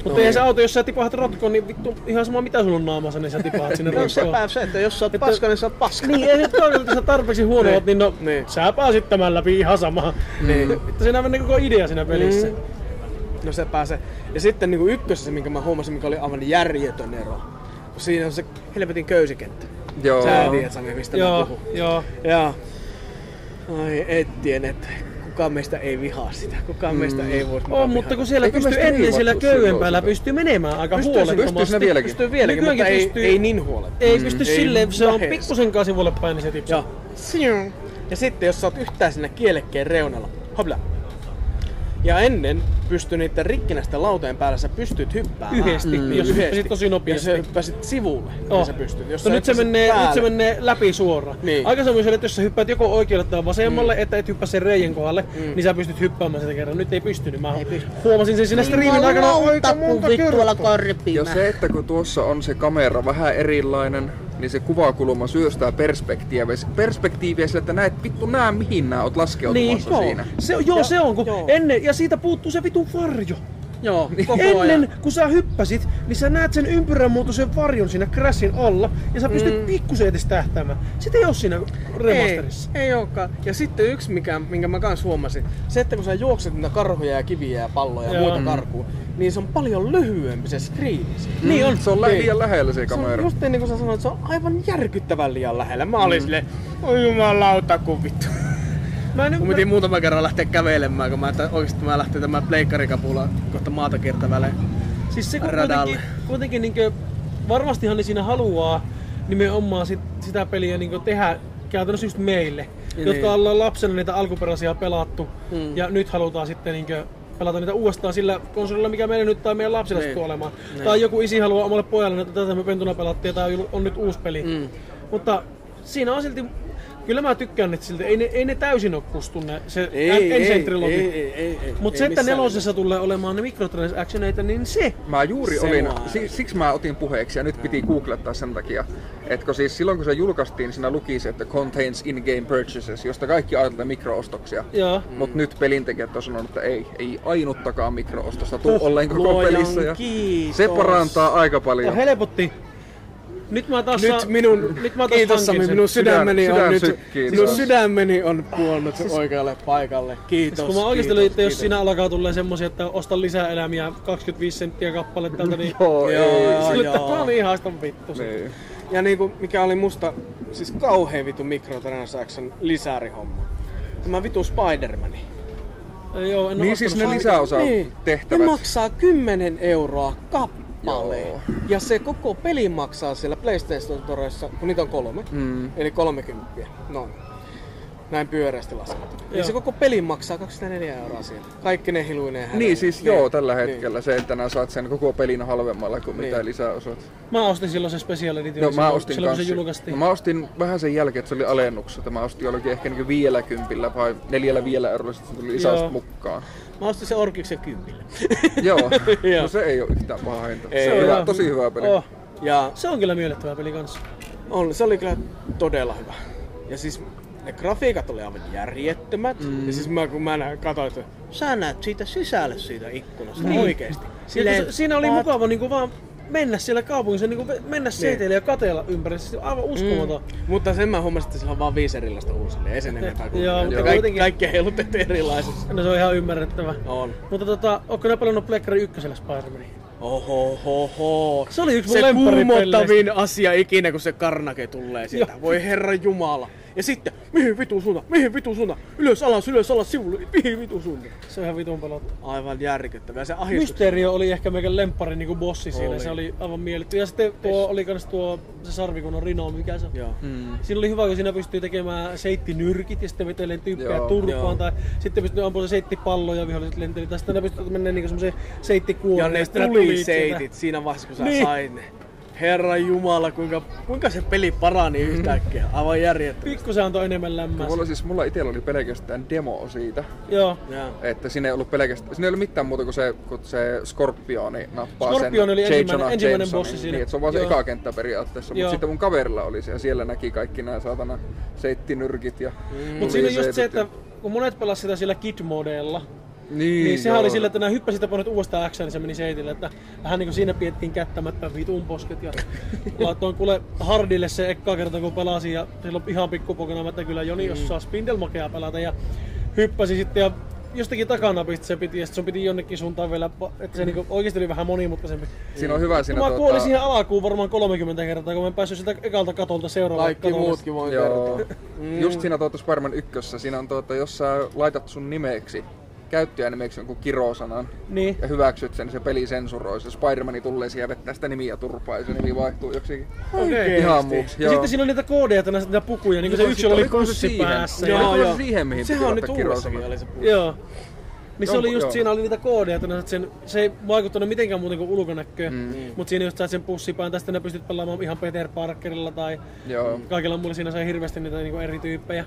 Mutta eihän se auto, jos sä tipahat rotkoon, niin vittu ihan sama mitä sulla on naamassa, niin sä tipahat sinne rotkoon. Että jos sä oot paska, niin sä oot paska. Niin, ei jos sä tarpeeksi huono oot, niin no sä pääsit tämän läpi ihan samaan. Siinä menee koko idea siinä pelissä. No se pääsee. Ja sitten niin ykkösessä, minkä mä huomasin, mikä oli aivan järjetön ero. Siinä on se helvetin köysikenttä. Joo. Sä en tiedä, Sami, mistä mä puhun. Joo. Ja... Ai ettien, että kukaan meistä ei vihaa sitä. Kukaan meistä ei voi vihaa. Mutta kun siellä pystyy ennen siellä köyden päällä pystyy menemään aika huolettomasti. Pystyy vieläkin, mutta ei niin huolettomasti. Ei pysty silleen, se on pikkusenkaan sivulle päin, niin se tipsuu. Ja sitten jos sä oot yhtään siinä kielekkeen reunalla. Hopla. Ja ennen pystyi niiden rikkinäisten lauteen päällä, sä pystyt hyppäämään. Jos hyppäsit tosi nopeasti. Ja sä hyppäsit sivulle, niin sä pystyt. Nyt se menee läpi suoraan. Niin. Aikaisemmin oli, että jos sä hyppäät joko oikealle tai vasemmalle, että et hyppää sen reijän kohdalle, niin sä pystyt hyppäämään sitä kerran. Nyt ei pystynyt. Mä huomasin sen siinä striimin aikana aika monta kertaa. Ja se, että kun tuossa on se kamera vähän erilainen, niin se kuvakulma syöstää perspektiiviä sillä, että näet vittu mihin nää oot laskeutumassa siinä. Se on, ennen, ja siitä puuttuu se vitun varjo. Joo, ennen kun sä hyppäsit, niin sä näet sen ympyränmuutoisen varjon siinä Crashin alla, ja sä pystyt pikkusen edes tähtäämään. Sitä ei oo siinä remasterissa. Ei ookaan. Ja sitten yksi, minkä mä kans huomasin, se, että kun sä juokset niitä karhuja ja kiviä ja palloja ja muita karkuun, niin se on paljon lyhyempi se screen. Niin on. Se on liian lähellä se kamera. Se on just niin kuin sä sanoit, se on aivan järkyttävän liian lähellä. Mä olin silleen, oi jumalauta kun vittu. Mun piti muutama kerran lähteä kävelemään, kun mä oikeesti mä lähtin tämän pleikkarikapula kohta maata kiertävälle siis se kuitenkin niinkö, varmastihan ne siinä haluaa nimenomaan sitä peliä niinkö tehdä käytännössä just meille, niin, jotka ollaan lapsena niitä alkuperäisiä pelattu ja nyt halutaan sitten niinkö pelata niitä uudestaan sillä konsolilla, mikä meillä nyt tai meidän lapsilla sattuu olemaan. Tai joku isi haluaa omalle pojalle, että tätä me pentuna pelattiin ja tää on nyt uusi peli. Mutta siinä on silti, kyllä mä tykkään niitä silti, ei ne täysin oo kustunne se Ensen-trilogi. Mutta se, että nelosessa tulee olemaan ne mikrotransaktioita, niin se. Mä juuri olin, siksi mä otin puheeksi ja nyt piti googlettaa sen takia. Etkö siis silloin kun se julkaistiin, niin siinä luki se, että contains in-game purchases, josta kaikki ajatellaan mikroostoksia. Mutta nyt pelintekijät on sanonut, että ei ainuttakaan mikroostosta tuu olleen koko pelissä. Ja se parantaa aika paljon. Ja helpotti. Nyt minun Sami, minun sydämeni on puolunut oikealle paikalle. Kiitos. Kun mä oikeesti löin, että jos sinä alkaa tulee semmosia, että ostan lisää elämiä 25 senttiä kappale tältä, niin siltä on ihan haistan vittu. Niin. Ja niinku mikä oli musta siis kauheen vitun mikrotransaction lisärihomma. Tämä vitun Spider-Man. Joo, niin siis ne lisäosa tehtävät. Ne maksaa 10 euroa kappale. Ja se koko peli maksaa siellä PlayStation Storessa, kun niitä on 3, eli 30. No, näin pyöreästi laskettuna. Niin se koko peli maksaa 24 euroa siellä. Kaikki ne hiluineen hänen. Niin siis tällä hetkellä se, että nää saat sen koko pelin halvemmalla kuin mitä lisäosat. Mä ostin silloin se Special Edition, silloin kun se julkaistiin. No, mä ostin vähän sen jälkeen, että se oli alennuksessa. Mä ostin jollakin ehkä niinku 50 vai 4 eurolla, sitten tuli lisäosta mukaan. Mä ostin se orkiksi 10. No se ei oo yhtään pahainta. Se on tosi hyvä peli. Ja se on kyllä miellyttävä peli kanssa. Se oli kyllä todella hyvä. Ja siis ne grafiikat oli aivan järjettömät. Ja siis kun mä katsoin, että sä näet siitä sisälle siitä ikkunasta oikeesti. Siinä oli mukava niinku vaan mennä siellä kaupungissa, niinku mennä seiteille ja katella ympäri. Se on aivan uskomaton. Mutta sen mä huomasin, että sillä on vaan 5 erilaista uusilleen. Ei sen enempää kuin kaikki ei ollut erilaisessa. No se on ihan ymmärrettävä. On. Mutta ootko nää pelannut Pleikkari 1:llä Spider-Manin? Oho. Se oli yksi mun kuumottavin asia ikinä, kun se karnake tulee sieltä. Voi herra jumala. Ja sitten, mihin vitu suunta, ylös alas, sivulle, mihin vitu suunta. Se on ihan vitun pelottu. Aivan järkyttävää. Se ahdistus. Mysteerio oli ehkä meikän lemppari niinku bossi siinä, se oli aivan miellyttävä. Ja sitten oli kans se sarvikunnan Rino, mikä se on. Siinä oli hyvä, kun siinä pystyy tekemään seittinyrkit ja sitten veteleen tyyppejä turpaan. Tai sitten pystyy ampumaan seittipalloja ja viholliset lenteli. Tai sitten ne pystyy mennä niinku semmoseen seittikuoreen. Ja ne tuliseitit siinä vaiheessa, kun sä sait ne. Herra jumala, kuinka se peli parani yhtäkkiä. Aivan järjettömästi. Pikkusen antoi enemmän lämmää. Mulla itellä oli pelkästään demo siitä. Että siinä ei ollut mitään muuta kuin se Skorpioni nappaa Skorpioni sen ensimmäinen bossi siinä. Niin, se on vaan se eka kenttä periaatteessa. Mutta sitten mun kaverilla oli se ja siellä näki kaikki nämä saatana seittinyrkit ja mutta siinä on just se, että kun monet pelasivat sitä siellä kid-modeella, niin sehän oli sillä, että nää hyppäsit tapoineet uudestaan X, niin se meni seitille, että vähän niinku siinä piettiin kättämättä vitun posket ja laitoin kuule hardille se ekkaa kertaa kun pelasin ja silloin ihan pikkupokana mä, että kyllä Joni, jos saa spindelmakea pelata ja hyppäsi sitten ja jostakin takanapista se piti ja sit sun piti jonnekin suuntaan vielä, että se niinku oikeesti oli vähän monimutkaisempi. Siinä on hyvä siinä mä kuolin siihen alakuun varmaan 30 kertaa, kun mä en päässyt sieltä ekalta katolta seuraavalle katolle. Kaikki muutkin voi kertaa. Just siinä Spider-Man 1:ssä, siinä on jos sä laitat sun nimeksi käyttöjänimeksi jonkun kirosanan ja hyväksyt sen, niin se peli sensuroi. Se Spider-Man tulee siihen ja vettää sitä nimiä turpaa ja se nimi vaihtuu joksikin ihan muuksi. Ja sitten siinä on niitä koodeja, näitä pukuja, niin kuin se yksi oli pussi päässä. Oliko se siihen, mihin piti laittaa kirosanan? Niin se oli just, siinä oli niitä koodeja, että se ei vaikuttanut mitenkään muuten kuin ulkonäköön, mutta siinä just sait sen pussipään, tästä ne pystyt pelaamaan ihan Peter Parkerilla tai kaikilla muilla siinä sai hirveästi niitä niinku eri tyyppejä.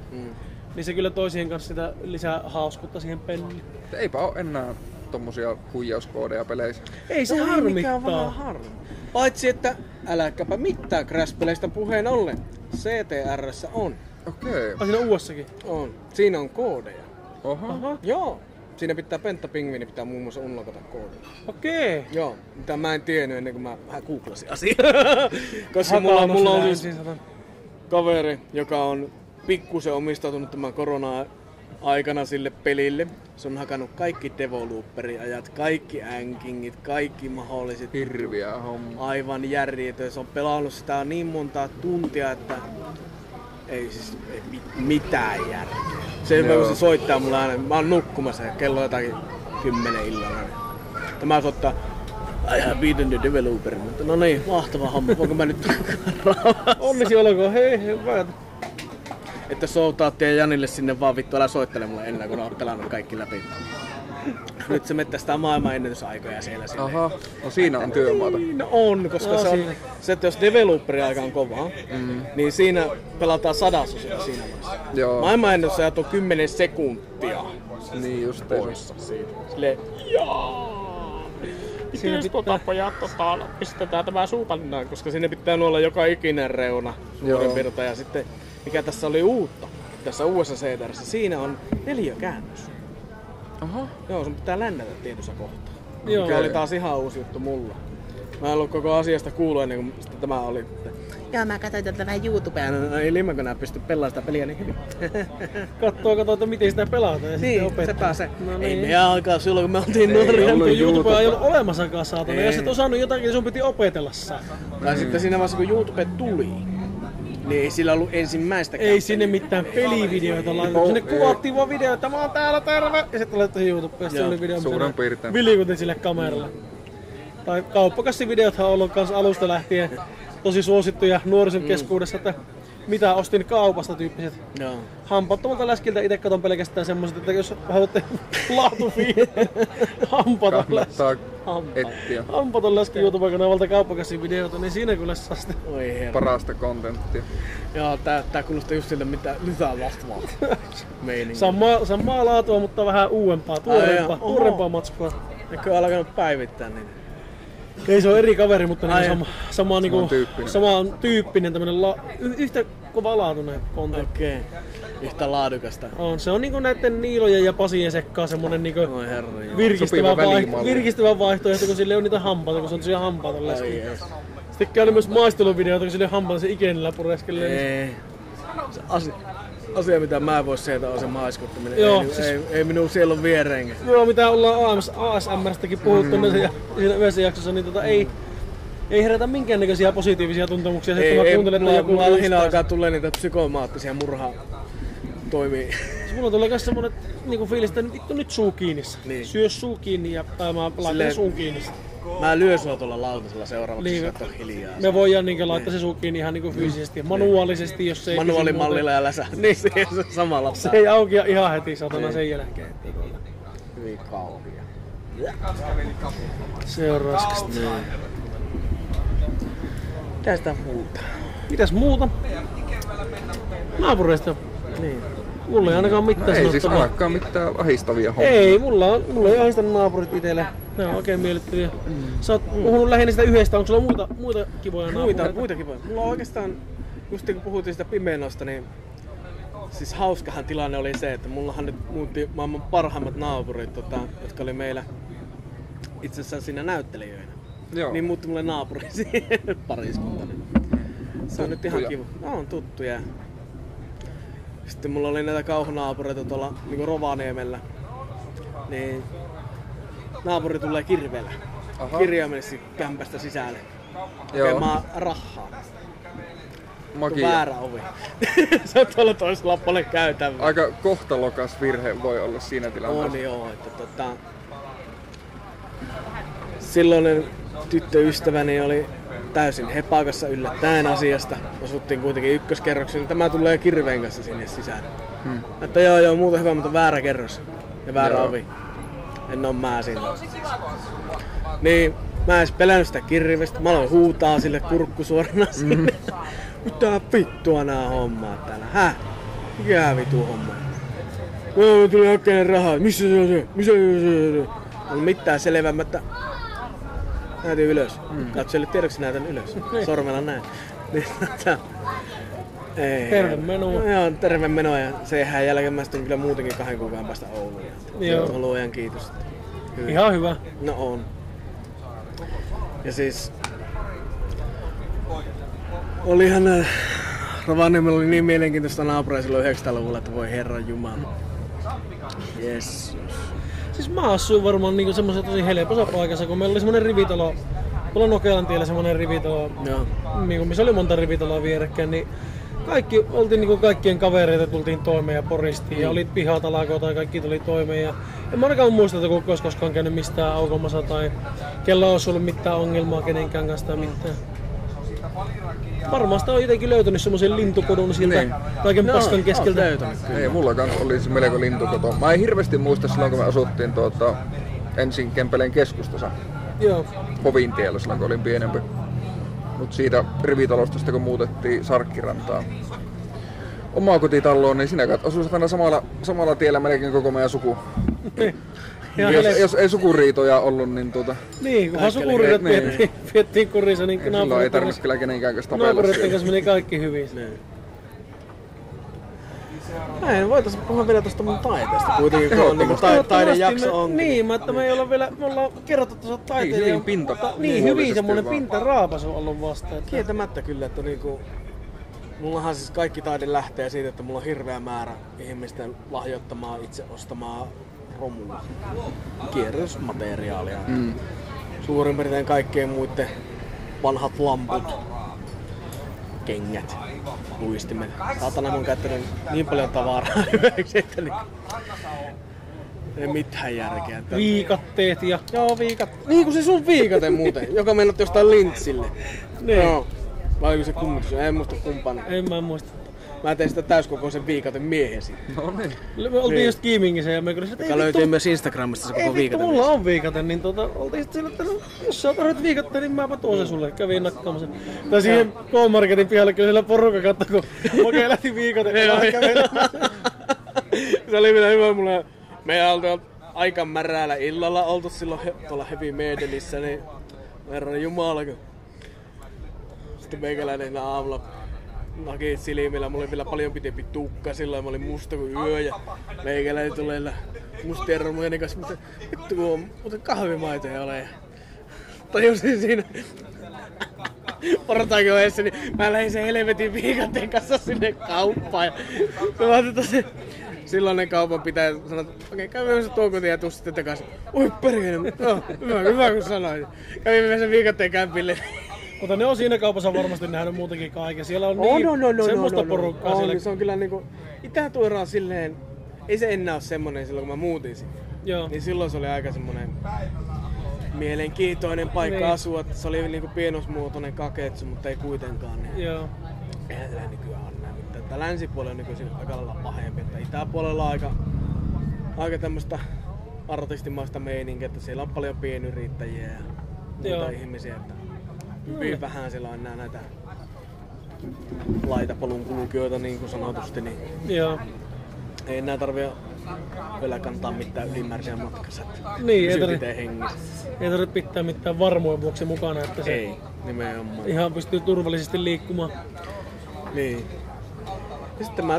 Niin se kyllä toi siihen kanssa sitä lisää hauskutta siihen peliin. Eipä oo enää tommosia huijauskoodeja peleissä. Ei se harmittaa. Paitsi että äläkäpä mitään Crash-peleistä puheen ollen. CTR:ssä on. Okei. Ai siinä uudessakin? On. Siinä on koodeja. Oho. Joo. Siinä pitää penttapingviini pitää muun muassa unlockata koodin. Okei. Joo, mitä mä en tiennyt ennen kuin mä vähän googlasin asiaa. Koska mulla on siis kaveri, joka on pikkusen omistautunut tämän korona-aikana sille pelille. Se on hakannut kaikki Devolooper-ajat, kaikki änkingit, kaikki mahdolliset. Hirviä homma. Aivan järjetön. Se on pelannut sitä niin montaa tuntia, että ei mitään järkeä. Se voisi soittaa mulla aina. Mä oon nukkumassa, kello on jotakin 10 illalla. Tämä soittaa, I have beaten the developer. No niin, mahtava homma. Voinko mä nyt rauhassa? Onnisi olkoon, hei hyvä. Että soutaatte ja Janille sinne vaan vittu, älä soittele mulle enää, kun oot pelannut kaikki läpi. Nyt se mettää sitä maailman ennätysaikoja siellä. Aha, no siinä on työmaata. No on, koska no, se on se, että jos developeri-aika on kovaa, niin siinä pelataan sadasosia siinä vaiheessa. Maailman ennätysajat on 10 sekuntia. Niin just poissa siitä. Silleen, jaa! Miten pojat otaan, pistetään tämä suupannaan, koska sinne pitää olla joka ikinen reuna suurin piirtein. Ja sitten, mikä tässä oli uutta, tässä uudessa CDR:ssä, siinä on neliökäännös. Aha. Joo, sun pitää lännätä tietyssä kohtaa. Joo. Mikä oli taas ihan uusi juttu mulla. Mä en ollut koko asiasta kuullut ennen kuin tämä oli. Joo, mä katsoin tätä vähän YouTubea. No, ei liimankönä pysty pelaamaan sitä peliä niin hyvin. Katsoa, miten sitä pelataan ja niin, sitten opettaa. Se pääsee. No, niin. Ei meidän aikaa silloin, kun me oltiin nuoria. YouTubea ei ollut olemassakaan saatana. Jos et osannut jotakin, niin sun piti opetella sitä. Tai sitten siinä vaiheessa, kun YouTube tuli, niin ei sillä ollut ensimmäistäkään. Ei sinne mitään pelivideoita laitettu. Sinne kuvattiin vaan videoita, mä oon täällä terve! Ja sitten laitettiin YouTubeen, se oli video, missä vilikutin sille kameralla. Tai kauppakassivideothan on ollut kans alusta lähtien tosi suosittuja nuorison keskuudessa, että mitä ostin kaupasta tyyppiset. No. Hampaattomalta läskiltä itse katon pelkästään semmoset, että jos haluatte laatufiileen, hampaton läski YouTube-kanavalta kauppakassivideota, niin siinä kyllä saa sitä parasta kontenttia. Joo, tää kuulostaa just siltä, mitä lisää vastaavaa meininkiä. Samaa laatua, mutta vähän uudempaa, tuorempaa matskua. Eikö ole alkanut päivittää niitä? Ei se on eri kaveri, mutta niin sama tyyppinen tämmönen yhtä kovalaatuinen kontentti. Okei. Yhtä laadukasta. On, se on niinku näitten Niilojen ja Pasien sekkaa semmonen niinku virkistävä vaihtoehto, kun sille on niitä hampaita, kun se on tosiaan hampaita läski. Sitten käy myös maisteluvideoita, kun sille hampaita se ikenellä pureskelee. Niin asia, mitä mä en voi sieltä, on se maiskuttaminen. Joo, ei minun sielun viereenkä. Joo, mitä ollaan ASMRstäkin puhuttu siinä yhdessä jaksossa, niin ei herätä minkäännäköisiä positiivisia tuntemuksia. Mulla lähinnä alkaa tulee niitä psykomaattisia murhatoimia. Mulla tulee myös semmonen niinku fiilis, että vittu nyt suu kiinni. Niin. Syö suu kiinni ja mä laitan suun kiinni. Mä lyön sua tuolla lautasella seuraavaksi, niin, että on hiljaa. Me voidaan niin laittaa se sukiin ihan niin fyysisesti ja manuaalisesti, jos se ei... Manuaalimallilla ja läsähtää niin, samalla. Se ei aukea ihan heti satana sen jälkeen. Hyvin kauhia. Se on raskasta. Mitäs sitä muuta? Naapureista. Niin. Mulla ei ainakaan mitään sanottavaa. Ei siis ainakaan mitään ahistavia hommia. Ei, mulla ei ahistanut naapurit itelle. Ne on oikein miellyttäviä. Sä oot puhunut lähinnä sitä yhdestä, onko sulla muita kivoja naapureita? Muita kivoja. Mulla on oikeastaan, just kun puhuttiin sitä Pimennosta, niin siis hauskahan tilanne oli se, että mullahan nyt muutti maailman parhaimmat naapurit, jotka oli meillä itse asiassa siinä näyttelijöinä. Joo. Niin muutti mulle naapuri siihen pariskuntaan. Se on nyt ihan kiva. No, on tuttuja. Sitten mulla oli näitä kauhunaapureita tuolla niinku Rovaniemellä, niin naapuri tulee kirveellä, kirjaimellisesti kämpästä sisälle, hakemaan rahaa. Magia. Väärä ovi. Se on tuolla toisella puolella käytävä. Aika kohtalokas virhe voi olla siinä tilanteessa. On joo, että silloinen tyttöystäväni oli täysin hepakassa yllättäen asiasta. Osuttiin kuitenkin ykköskerroksen, niin tämä tulee kirveen kanssa sinne sisään. Että joo, muuta hyvä, mutta väärä kerros ja väärä ovi. En oo mä siinä. Niin, mä en edes pelännyt sitä kirvestä. Mä aloin huutaa sille kurkku suorana sinne. Mitä vittua nää hommaa täällä? Häh? Mikä vitu homma? Mä tulin hakkeen rahaa. Missä se on se? Ei mitään selvämättä. Näytin ylös. Katsojille tiedoksi näytän ylös. Sormella näin. Terve menoa. Joo, terve menoa. Ja senhän jälkeen mä sitten kyllä muutenkin 2 kuukauden päästä Ouluun. Joo. Luojan kiitos. Hyvä. Ihan hyvä. No on. Ja siis... Olihan... Rovaniemellä oli niin mielenkiintoista naapuria silloin 90-luvulla, että voi herranjumala. Yes. Siis mä asuin varmaan niinku semmoisessa tosi helpossa paikassa, kun meillä oli semmonen rivitalo, tuolla Nokelantiellä semmonen rivitalo, niinku, missä oli monta rivitaloa vierekkäin, niin kaikki oltiin niinku kaikkien kavereita, tultiin toimeen ja poristiin ja oli pihatalakoa tai kaikki tuli toimeen. Ja en mä ainakaan muista, että kun koskaan käynyt mistään aukomassa tai kello olisi ollut mitään ongelmaa kenenkään kanssa tai mitään. Varmaan sitä on jotenkin löytänyt semmoisen lintukodon sieltä kaiken paskan keskeltä. Ei, mulla kans oli se melko lintukoto. Mä en hirveesti muista silloin, kun me asuttiin ensin Kempeleen keskustassa. Joo. Povintiellä silloin, kun olin pienempi. Mut siitä rivitalosta sitten, kun muutettiin Sarkkirantaan omaa kotitalloon, niin sinä asui aina samalla tiellä melkein koko meidän suku. Jos ei sukuriitoja ollut, niin niin, kunhan sukuriitot viettiin kurissa, niin silloin ei tarvitse kyllä kenenkään kanssa tapella. Naapuritten kanssa meni kaikki hyvin. Näin, voitais puhua vielä tosta mun taiteesta kuitenkin, kun on niinku taidejakso onkin. Niin, mutta me ei olla vielä, me ollaan kerrottu tuossa taiteilijan... Niin, hyvin semmonen pintaraapas on ollut vasta. Kieltämättä kyllä, että niinku... Mullahan siis kaikki taide lähtee siitä, että mulla on hirveä määrä ihmisten lahjoittamaa, itse ostamaa romulla. Kierrätysmateriaalia. Mm. Suurin piirtein kaikkien muiden vanhat lamput, kengät, luistimet. Saatana mun käyttänyt niin paljon tavaraa hyväksi, että ei mitään järkeä. Viikatteet ja... Joo, viikat. Niin kuin se sun viikate muuten, joka mennät jostain lintsille. Niin. No. Vai oliko se kummitus? En muista kumpana. En mä muista. Mä tein sitä täyskokoisen viikaten miehen sitten. No niin. Me oltiin just Kiimingissä ja me kyllä se... Joka löytyy myös Instagramista se koko viikaten. Ei vittu, mulla on viikaten, niin oltiin sitten sillä, että jos sä tarvitset viikatteen, niin mäpä tuon sen sulle. Kävin nakkaamassa. Tai siihen K-marketin pihalle kyllä siellä porukka kattoi, kun oikein lähti viikaten. Se oli vielä hyvä mulle. Me oltiin aika märällä illalla oltu silloin tuolla Heavy Medelissä, niin herran jumala, kun... Meikäläinen aamulla nakit silmillä, mulla oli vielä paljon pitempi tukka silloin, mä olin musta kuin yö ja meikäläinen tulee mustien romujen kanssa, mutta vittu kun on muuten kahvimaito ei ole. Tajusin siinä portaanjoessa, niin mä lähdin sen helvetin viikateen kanssa sinne kauppaan ja mä ajattelin se silloinen kaupan pitää sanoa, että okei, käy se tuon kotiin ja tuu sitten takaisin. Oi perkele, no, hyvä kun sanoin. Kävimme sen viikateen kämpille. Mutta ne on siinä kaupassa varmasti nähnyt muutenkin kaiken. Siellä on semmoista porukkaa siellä. Se on kyllä niinku... Itä-Tuiraa silleen... Ei se enää oo semmonen silloin, kun mä muutin sinne. Joo. Niin silloin se oli aika semmonen... Mielenkiintoinen paikka asua. Se oli niinku pienosmuotoinen kaketsu, mutta ei kuitenkaan. Niin. Joo. Eihän tällä nykyään ole näin mitään. Tää länsipuolella on nykyisin aika lailla pahempi. Että itäpuolella on aika tämmöstä artistimaista meininkiä. Että siellä on paljon pienyrittäjiä ja muita ihmisiä. Että hyvin vähän siellä on enää näitä laitapolunkulkijoita niin kuin sanotusti, niin joo. Ei enää tarvii vielä kantaa mitään ylimääräisiä matkassa. Niin, ei tarvitse pitää mitään varmoja vuoksi mukana, että se ei, nimenomaan. Ihan pystyy turvallisesti liikkumaan. Niin. Ja sitten mä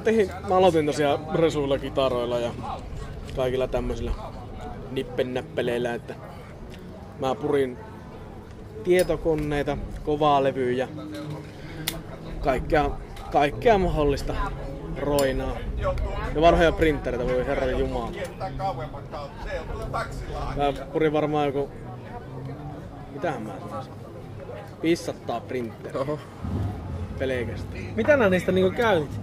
aloitin tosiaan resuilla, kitaroilla ja kaikilla tämmöisillä nippennäppeleillä, että mä purin tietokoneita, kovaa levyjä, kaikkea mahdollista roinaa. Ja vanhoja printtereitä, voi herran jumala. Mä purin varmaan joku... Mitähän mä sanoisin? 500 printtereitä. Pelkästään. Mitä nää niistä niinku käytit?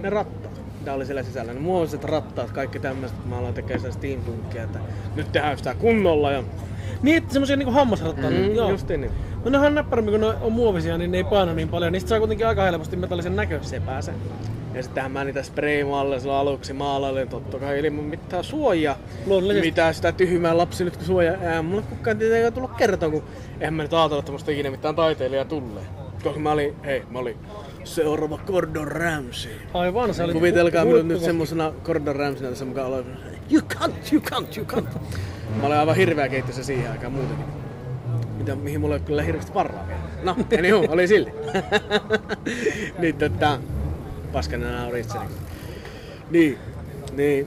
Ne rattaat, mitä oli siellä sisällä. Ne muoviset rattaat, kaikki tämmöset. Mä aloin tekemään sitä steampunkia, että nyt tehdään sitä kunnolla. Ja niin, että semmosia niinku hammasrattaa. Joo. Justiin niin. No ne on näppärämmin, kun ne on muovisia, niin ne ei paina niin paljon. Niistä saa kuitenkin aika helposti metallisen näköiseen pääse. Ja sittenhän mä niitä spray-maalle silloin aluksi maalailin, totta kai ilman mitään suojaa. Mitä sitä tyhmää lapsi nyt, kun suojaa mulle kukaan tietenkään tullut kertoa, kun eihän mä nyt ajatella, että musta ikinä mitään taiteilijaa tulee. Koska mä olin seuraava Gordon Ramsay. Aivan, sä olit. Kuvitelkaa minut nyt semmosena Gordon Ramsayna tässä mukaan aloin. You can't. Mä olin aivan hirveä keittiössä siihen aikaan muutenkin. Mihin mulla ei ole kyllä hirveästi varraa vielä. No, anywho, oli silti. Niin paskana nauri itseni. Niin.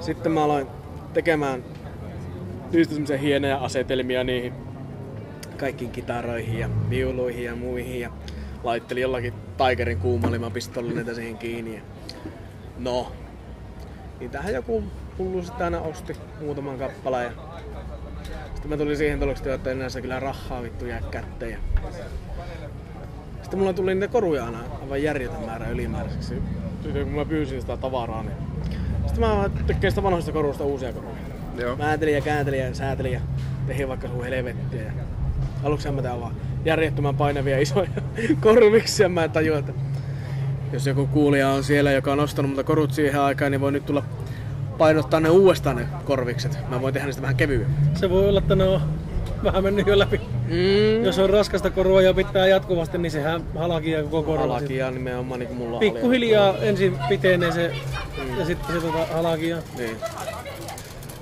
Sitten mä aloin tekemään niistä semmosia hienoja asetelmia niihin kaikkiin kitaroihin ja viuluihin ja muihin. Ja laittelin jollakin Tigerin kuumalimapistoolineita siihen kiinni. No, niitähän joku hullu sitä aina osti muutaman kappaleen. Sitten mä tulin siihen tulokseen, että enää se kyllä rahaa vittu jää kätteen. Sitten Sitten mulla tuli niitä koruja aina aivan järjetön määrä ylimääräiseksi. Kun mä pyysin sitä tavaraa, niin... Sitten mä tykkään sitä vanhoista koruista uusia koruja. Joo. Mä ääntelin ja kääntelin ja säätelin ja tehin vaikka sun helvettiä. Ja... Aluksi mä tein vaan järjettömän painavia isoja korviksi ja mä en tajua, että... Jos joku kuulija on siellä, joka on ostanut multa korut siihen aikaan, niin voi nyt tulla painottaa ne uudestaan ne korvikset. Mä voin tehdä niistä vähän kevyemmin. Se voi olla, että ne on vähän mennyt jo läpi. Mm. Jos on raskasta korua ja pitää jatkuvasti, niin sehän halakia koko korva. Halakia nimenomaan niin kuin mulla on. Pikkuhiljaa ensin pitenee se ja sitten se halakia. Niin.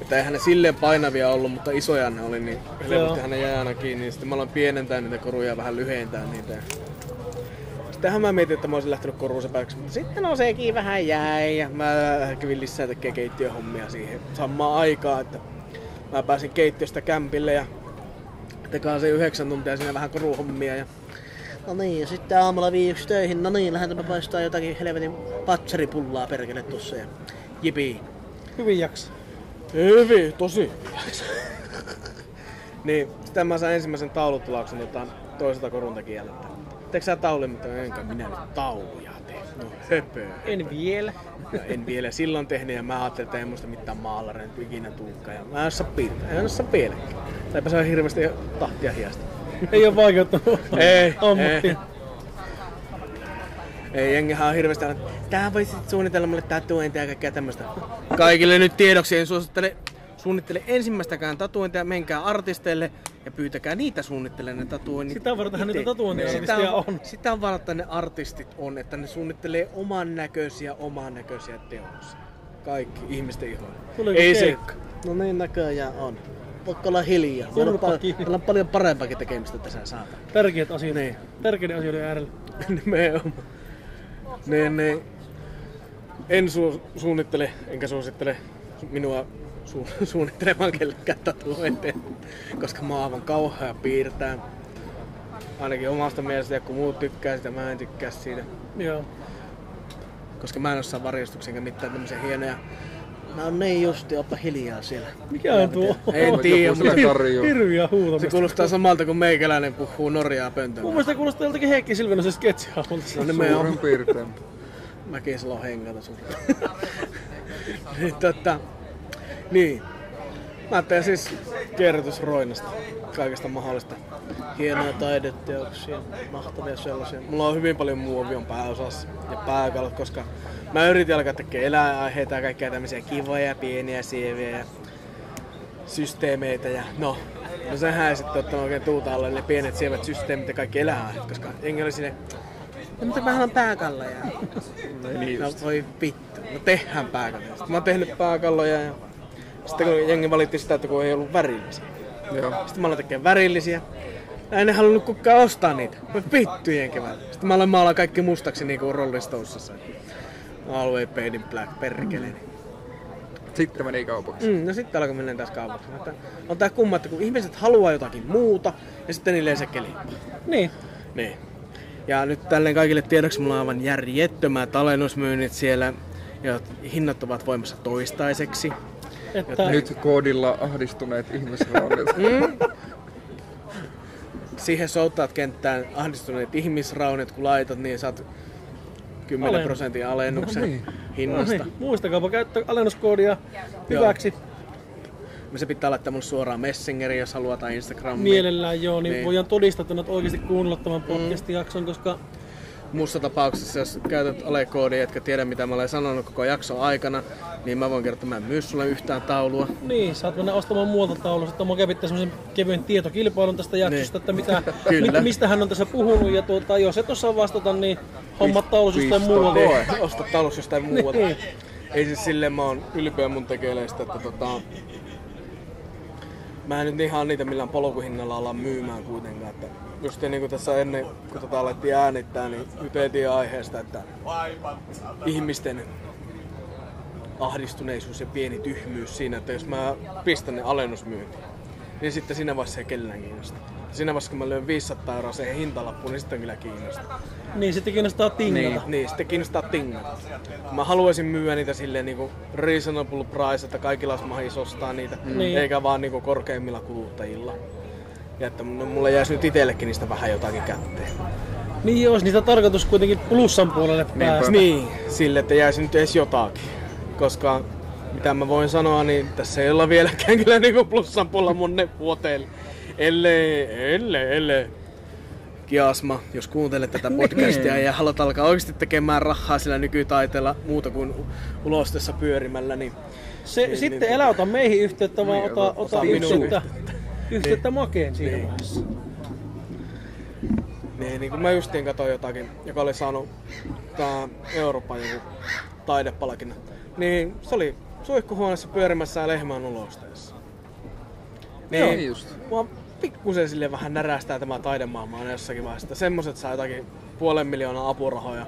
Että eihän ne silleen painavia ollut, mutta isoja ne oli, niin helpostihan ne jää aina kiinni. Sitten mä aloin pienentää niitä koruja ja vähän lyhentää niitä. Tähän mä mietin, että mä olisin lähtenyt koruusepäiväksi, mutta sitten on sekin vähän jäi ja mä kävin lisää tekemään keittiöhommia siihen samaan aikaan, että mä pääsin keittiöstä kämpille ja tekasin 9 tuntia siinä vähän koruuhommia ja no niin, ja sitten aamulla 5 töihin, no niin, lähdetäänpä paistaa jotakin helvetin patseripullaa perkele tossa ja jipii. Hyvin jaksa. Hyvin, tosi jaksa. Niin, sitten mä sain ensimmäisen taulutulauksen toiselta koruntekijältä. Teekö sä tauluja? Mutta enkä minä nyt tauluja tee. No höpö. En vielä. Ja en vielä silloin tehnyt ja mä ajattelin, että ei muista mitään maalareja nyt ikinä tulekaan. Ja mä en saa piirtää. En saa pielekään. Eipä se ole hirveästi tahtia hiasta. Ei oo vaikeuttanut. Ei. Ammattiin. Ei, jengihän on hirveästi aina, että tää voi sit suunnitella mulle tatuointia ja kaikkea tämmöstä. Kaikille nyt tiedoksi en suunnittele ensimmäistäkään tatuointia, menkää artisteille ja pyytäkää niitä suunnittelemaan ne tatuoinnit. Sitä vartenhan niitä tatuointiartisteja on. Sitä varten ne artistit on, että ne suunnittelee oman näköisiä teoksia. Kaikki ihmisten ihoja. Ei seikka. No niin näköjään on. Voitko olla hiljaa? Meillä on paljon parempaakin tekemistä tässä saatana. Tärkeät asiat. Niin. Tärkeiden asioiden äärellä. Nimenomaan. Niin. En suunnittele, enkä suosittele minua suunnittelemaan kellekään tatuointeja, koska mä oon aivan kauhea piirtää. Ainakin omasta mielestä, kun muut tykkää sitä, mä en tykkää siitä. Joo. Koska mä en osaa varjostuksenkä mitään tämmöisiä hienoja. No niin justi, oppa hiljaa siellä. Mikä on tuo? En tiedä, mutta hirviä huutamista. Se kuulostaa samalta kuin meikäläinen puhuu norjaa pöntöllä. Mun mielestä kuulostaa joltakin Heikki Silvenäisen sketsi-hahmolta. Suurin piirtein. Mäkin sillä on hengata sun. Niin. Mä teen siis kierrätysroinnasta, kaikesta mahdollista. Hienoja taideteoksia, mahtavia sellaisia. Mulla on hyvin paljon muovion pääosassa ja pääkalut, koska mä yritin alkaa tekemään eläinaiheita ja kaikkia tämmöisiä kivoja, pieniä sieviä ja systeemeitä. Ja no sehän ei sitten ottanut oikein tuuta alle ne pienet sievät systeemit ja kaikki eläinaiheet, koska jengi oli sinne. No mutta mä haluan pääkalloja. No voi vittu, no tehdään pääkalloja. Sitten mä oon tehnyt pääkalloja ja sitten kun jengi valitti sitä, että kun ei ollut värillisiä. Joo. Sitten mä aloin tekemään värillisiä. En halunnut kukaan ostaa niitä. Vittu jengi vaan. Sitten mä aloin maalaa kaikki mustaksi niin kuin Rolling Stonesissa. Always paid in black, perkeleeni. Sitten meni kaupaksi. No sitten alkoi mennä taas kaupaksi. On tää kumma, että kun ihmiset haluaa jotakin muuta ja sitten niille ei se kelipaa. Niin. Ja nyt tälleen kaikille tiedoksi mulla on aivan järjettömät alennusmyynnit siellä. Ja hinnat ovat voimassa toistaiseksi. Että... Nyt koodilla ahdistuneet ihmisraunit. Siihen souttaat kenttään ahdistuneet ihmisraunit, kun laitat, niin saat 10% alennuksen hinnasta. No niin. Muistakaapa käyttää alennuskoodia hyväksi. Se pitää laittaa mulle suoraan Messengeriin, jos haluaa, tai Instagramiin. Mielellään joo, niin voidaan todistaa, että olet oikeasti kuunnella tämän podcast-jakson, koska... Muussa tapauksessa, jos käytät alekoodia, etkä tiedä mitä mä olen sanonut koko jakson aikana, niin mä voin kertoa, että mä en myy sulle yhtään taulua. Niin, saat mennä ostamaan muualta taulua. Sitten mä kävittää semmoisen kevyen tietokilpailun tästä jaksosta, että mistä hän on tässä puhunut. Ja jos et osaa vastata, niin homma taulus jostain muualta. Osta taulus jostain muualta. Niin. Ei siis silleen mä oon ylpeä mun tekeleistä, että mä en nyt ihan niitä millään polkuhinnalla ala myymään kuitenkaan. Että just niin kuin tässä ennen, kun tätä alettiin äänittää, niin hypetiin aiheesta, että ihmisten ahdistuneisuus ja pieni tyhmyys siinä, että jos mä pistän ne alennusmyyntiin, niin sitten siinä vaiheessa ei kellään kiinnosta. Siinä vaiheessa, kun mä löin 500 € siihen hintalappuun, niin sitten kyllä kiinnostaa. Niin, sitten kiinnostaa tingata. Niin, sitten kiinnostaa tingata. Mä haluaisin myyä niitä silleen niinku reasonable price, että kaikilla olisi mahdollisuus ostaa niitä, eikä vaan niinku korkeimmilla kuluttajilla. Ja että mulle jäisi nyt itsellekin niistä vähän jotakin kätteen. Niin olisi niitä tarkoitus kuitenkin plussan puolelle päästä. Niin, sille että jäisi nyt edes jotakin. Koska mitä mä voin sanoa, niin tässä ei olla vieläkään kyllä niinku plussan puolella monne vuoteen. Elle. Kiasma, jos kuuntelet tätä podcastia ja haluat alkaa oikeasti tekemään rahaa sillä nykytaiteella muuta kuin ulostessa pyörimällä, niin... Sitten elä ota meihin yhteyttä, vaan ota yhteyttä Makeen siinä vaiheessa. Niin kun mä justiin katsoin jotakin, joka oli saanut tää Euroopan joku taidepalkinnon, niin se oli suihkuhuoneessa pyörimässä lehmän ulosteessa. Niin just. Mua pikkusen sille vähän närästää tämä taidemaailma aina jossakin vaiheessa. Semmoset saa jotakin 500 000 apurahoja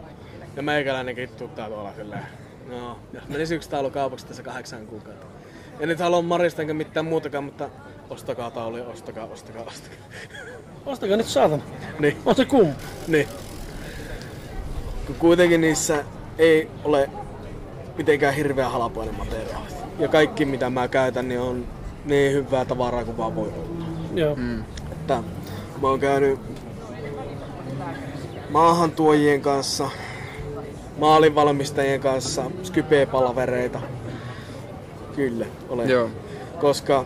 ja meikäläinen kittuuttaa tuolla silleen. No, jos menis yksi taulu kaupaksi tässä 8 kuukautta. En nyt halua marista enkä mitään muutakaan, mutta ostakaa tauluja, ostakaa. Ostakaa nyt saatana. Niin. On se kumma. Niin. Kun kuitenkin niissä ei ole mitenkään hirveän halpoinen materiaali. Ja kaikki mitä mä käytän, niin on niin hyvää tavaraa kuin vaan voi olla. Joo. Että mä oon käynyt maahantuojien kanssa, maalinvalmistajien kanssa, Skype-palavereita. Kyllä, olen. Joo. Koska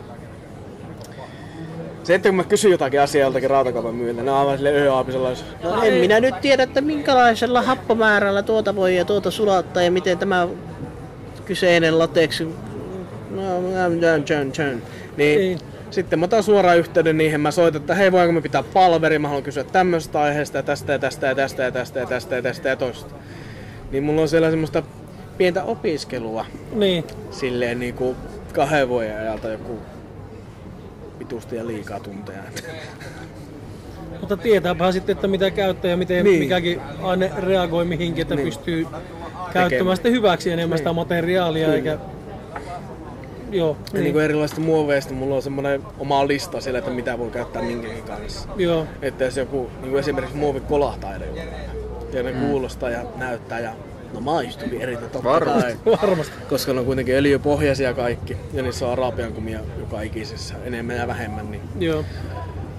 se, että kun mä kysyn jotakin asiaa joltakin rautakaupan myyjältä, ne on aivan silleen ööaapisella. No en minä nyt tiedä, että minkälaisella happomäärällä tuota voi ja tuota sulattaa ja miten tämä kyseinen lateksi... Niin. Sitten mä otan suoraan yhteyden niihin, mä soitan, että hei, voinko me pitää palveri, mä haluan kysyä tämmöstä aiheesta ja tästä ja tosta. Niin mulla on siellä semmoista pientä opiskelua. Niin. Silleen niinku 2 vuoden ajalta joku vitusti ja liikaa tunteja. Mutta tietääpä sitten, että mitä käyttää ja miten niin. Mikäkin aine reagoi mihinkin, että niin. Pystyy käyttämään sitten hyväksi enemmän niin. Sitä materiaalia. Kyllä. Eikä... Joo, niin. Niin kuin erilaisista muoveista mulla on semmoinen oma lista sillä, että mitä voi käyttää minkäkin kanssa. Joo. Että jos joku, niin kuin esimerkiksi muovi kolahtaa edelleen, ja ne kuulostaa ja näyttää ja no maistuvia eri totta varmasti. Koska ne on kuitenkin öljypohjaisia kaikki ja niissä on arabiankumia joka ikisessä enemmän ja vähemmän. Niin. Joo.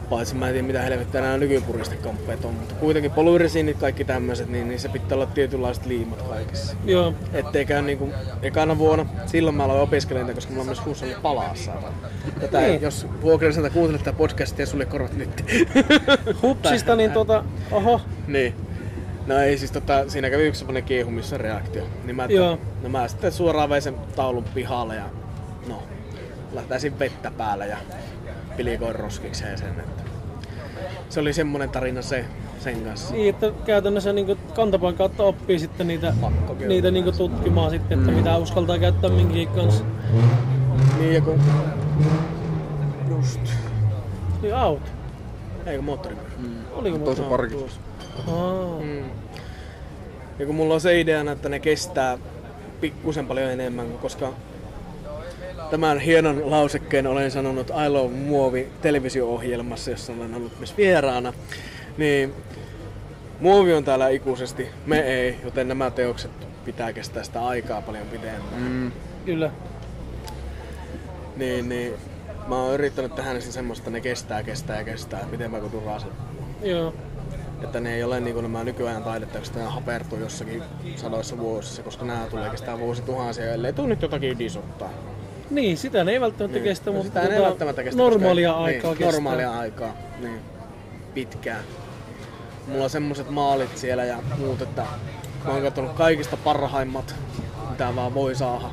Paitsi mä en tiedä mitä helvettiä nämä nykypuristekamppeet on, mutta kuitenkin polyresiinit kaikki tämmöiset, niin niissä pitää olla tietynlaiset liimat kaikissa. Joo. Ettei käy niinku ekana vuonna, silloin mä aloin opiskelemaan, koska mä oon myös huussannut palassa. Tätä, niin. Jos vuokraliselta kuuntelet tää podcastia, sulle korvat nyt. Hupsista niin oho. Niin. No ei siis siinä kävi yksi semmonen kiehu, missä reaktio. Niin mä, no mä sitten suoraan vein sen taulun pihalle ja no, lähtäisin vettä päälle ja pilikoin roskikseen sen. Että se oli semmonen tarina sen kanssa. Niin, että käytännössä niinku kantapään kautta oppii sitten niitä niinku tutkimaan sitten, että mitä uskaltaa käyttää minkin kanssa. Niin ja kun... Just. Niin auto. Eikö moottoripyörä? Oliko moottoripyörä? Ja kun mulla on se ideana, että ne kestää pikkusen paljon enemmän, koska tämän hienon lausekkeen olen sanonut I Love Muovi televisio-ohjelmassa, jossa olen ollut myös vieraana, niin muovi on täällä ikuisesti, me ei, joten nämä teokset pitää kestää sitä aikaa paljon pidemmän. Kyllä. Niin, mä oon yrittänyt tähän semmoista, että ne kestää, miten mä kutun rasen. Joo. Että ne ei ole niin kuin nämä nykyajan taideteokset, nämä hapertuu jossakin 100 vuosissa, koska nämä tulee kestää vuosituhansia, ellei tuu nyt jotakin ydisottaa. Niin, sitä ne ei välttämättä kestä, mutta normaalia aikaa kestää. Normaalia aikaa, niin. Pitkään. Mulla on semmoset maalit siellä ja muut, että mä oon katsonut kaikista parhaimmat, mitä vaan voi saada.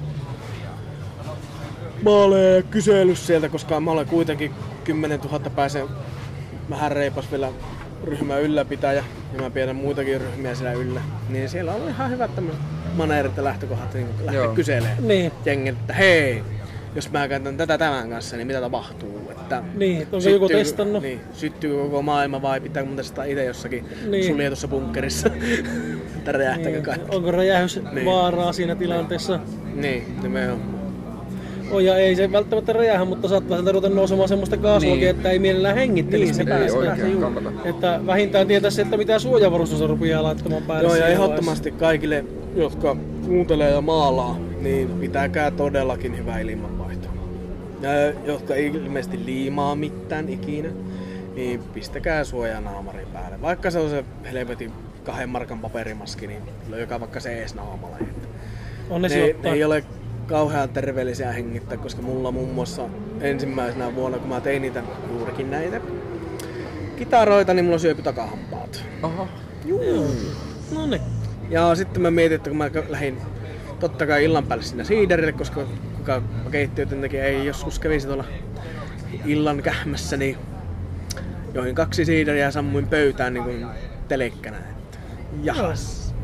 Mä olen kysellyt sieltä, koska mä olen kuitenkin 10 000 pääsen vähän reipas vielä ryhmän ylläpitäjä ja mä pidän muitakin ryhmiä siellä yllä. Niin siellä on ihan hyvät tämmöset maneerit ja lähtökohdat, niin lähtee kyselemään niin. Jengiltä, että hei! Jos mä käytän tätä tämän kanssa, niin mitä tapahtuu? Että niin, onko joku testannut? Niin, syttyykö koko maailma vai pitää mun testaa itse jossakin suljetussa bunkkerissa? Että räjähtääkö kaikki? Onko räjähdys vaaraa siinä tilanteessa? Niin, nimenomaan. On ja ei se välttämättä räjähdä, mutta saattaa sieltä ruveta nousemaan semmoista kaasuakin, että ei mielellään hengittelisi. Niin, ei oikein kannata. Että vähintään tietäisi, että mitä suojavarustusta rupeaa laittamaan päälle. Joo, ja ehdottomasti kaikille, jotka kuuntelee ja maalaa, niin pitäkää todellakin hyvää ilmanvaihtoa. Jotka ei ilmeisesti liimaa mitään ikinä, niin pistäkää suojaa naamarin päälle. Vaikka se on se helvetin 2 markan paperimaski, niin löykää vaikka se ees naamalle. Ne ei ole kauhean terveellisiä hengittää, koska mulla muun muassa ensimmäisenä vuonna, kun mä tein niitä juurikin näitä kitaroita, niin mulla syöpy takahampaat. Aha. Juu. No niin. Ja sitten mä mietin, että kun mä lähdin totta kai illan päälle sinne siiderille, koska kuka keittiötöntekijä ei joskus kävisi tuolla illan kähmässä, niin joihin 2 siideriä sammuin pöytään niin kuin telekkänä. Jahas.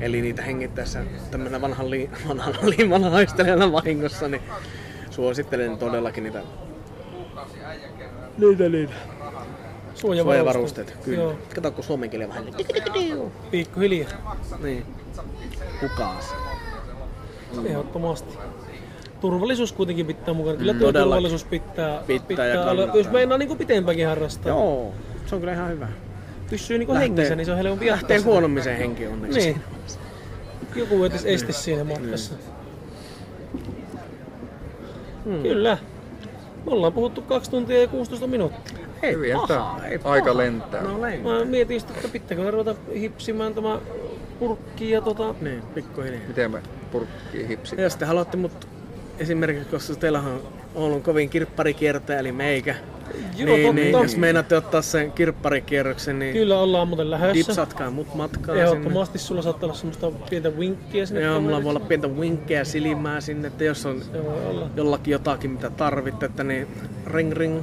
Eli niitä hengittäessä tämmönen vanhan haistelijana vahingossa, niin suosittelen todellakin niitä. Niitä. Suojavarusteet, kyllä. Joo. Kato, kun suomen kieli vähän. Piikku hiljaa. Niin. Kukaas. Ehdottomasti. Turvallisuus kuitenkin pitää mukana. Kyllä turvallisuus pitää ja kannattaa. Jos meinaa niinku pitempäänkin harrastaa. Joo, se on kyllä ihan hyvä. Pysyy niinku hengissä, niin se on helpompi jatkaa. Lähtee huonommisen henki onneksi. Niin. Joku etes este siinä matkassa. Kyllä. Me ollaan puhuttu 2 tuntia ja 16 minuuttia. Hei, aika lentää. No, mä mietin just, että pitääkö ruveta hipsimään tämä purkki ja Niin, pikkuhiljaa. Miten mä purkkiin hipsin? Jos te haluatte mut esimerkiksi, koska teillähän on Oulun kovin kirpparikiertäjä eli meikä. Joo, niin jos meinaatte ottaa sen kirpparikierroksen, niin kyllä ollaan muuten lähdössä. Dipsatkaa mut matkaa sinne. Ehdottomasti sulla saattaa olla semmoista pientä vinkkiä sinne. Joo, mulla voi olla pientä vinkkejä silmää sinne, että jos on jollakin jotakin mitä tarvitte, että niin ring ring.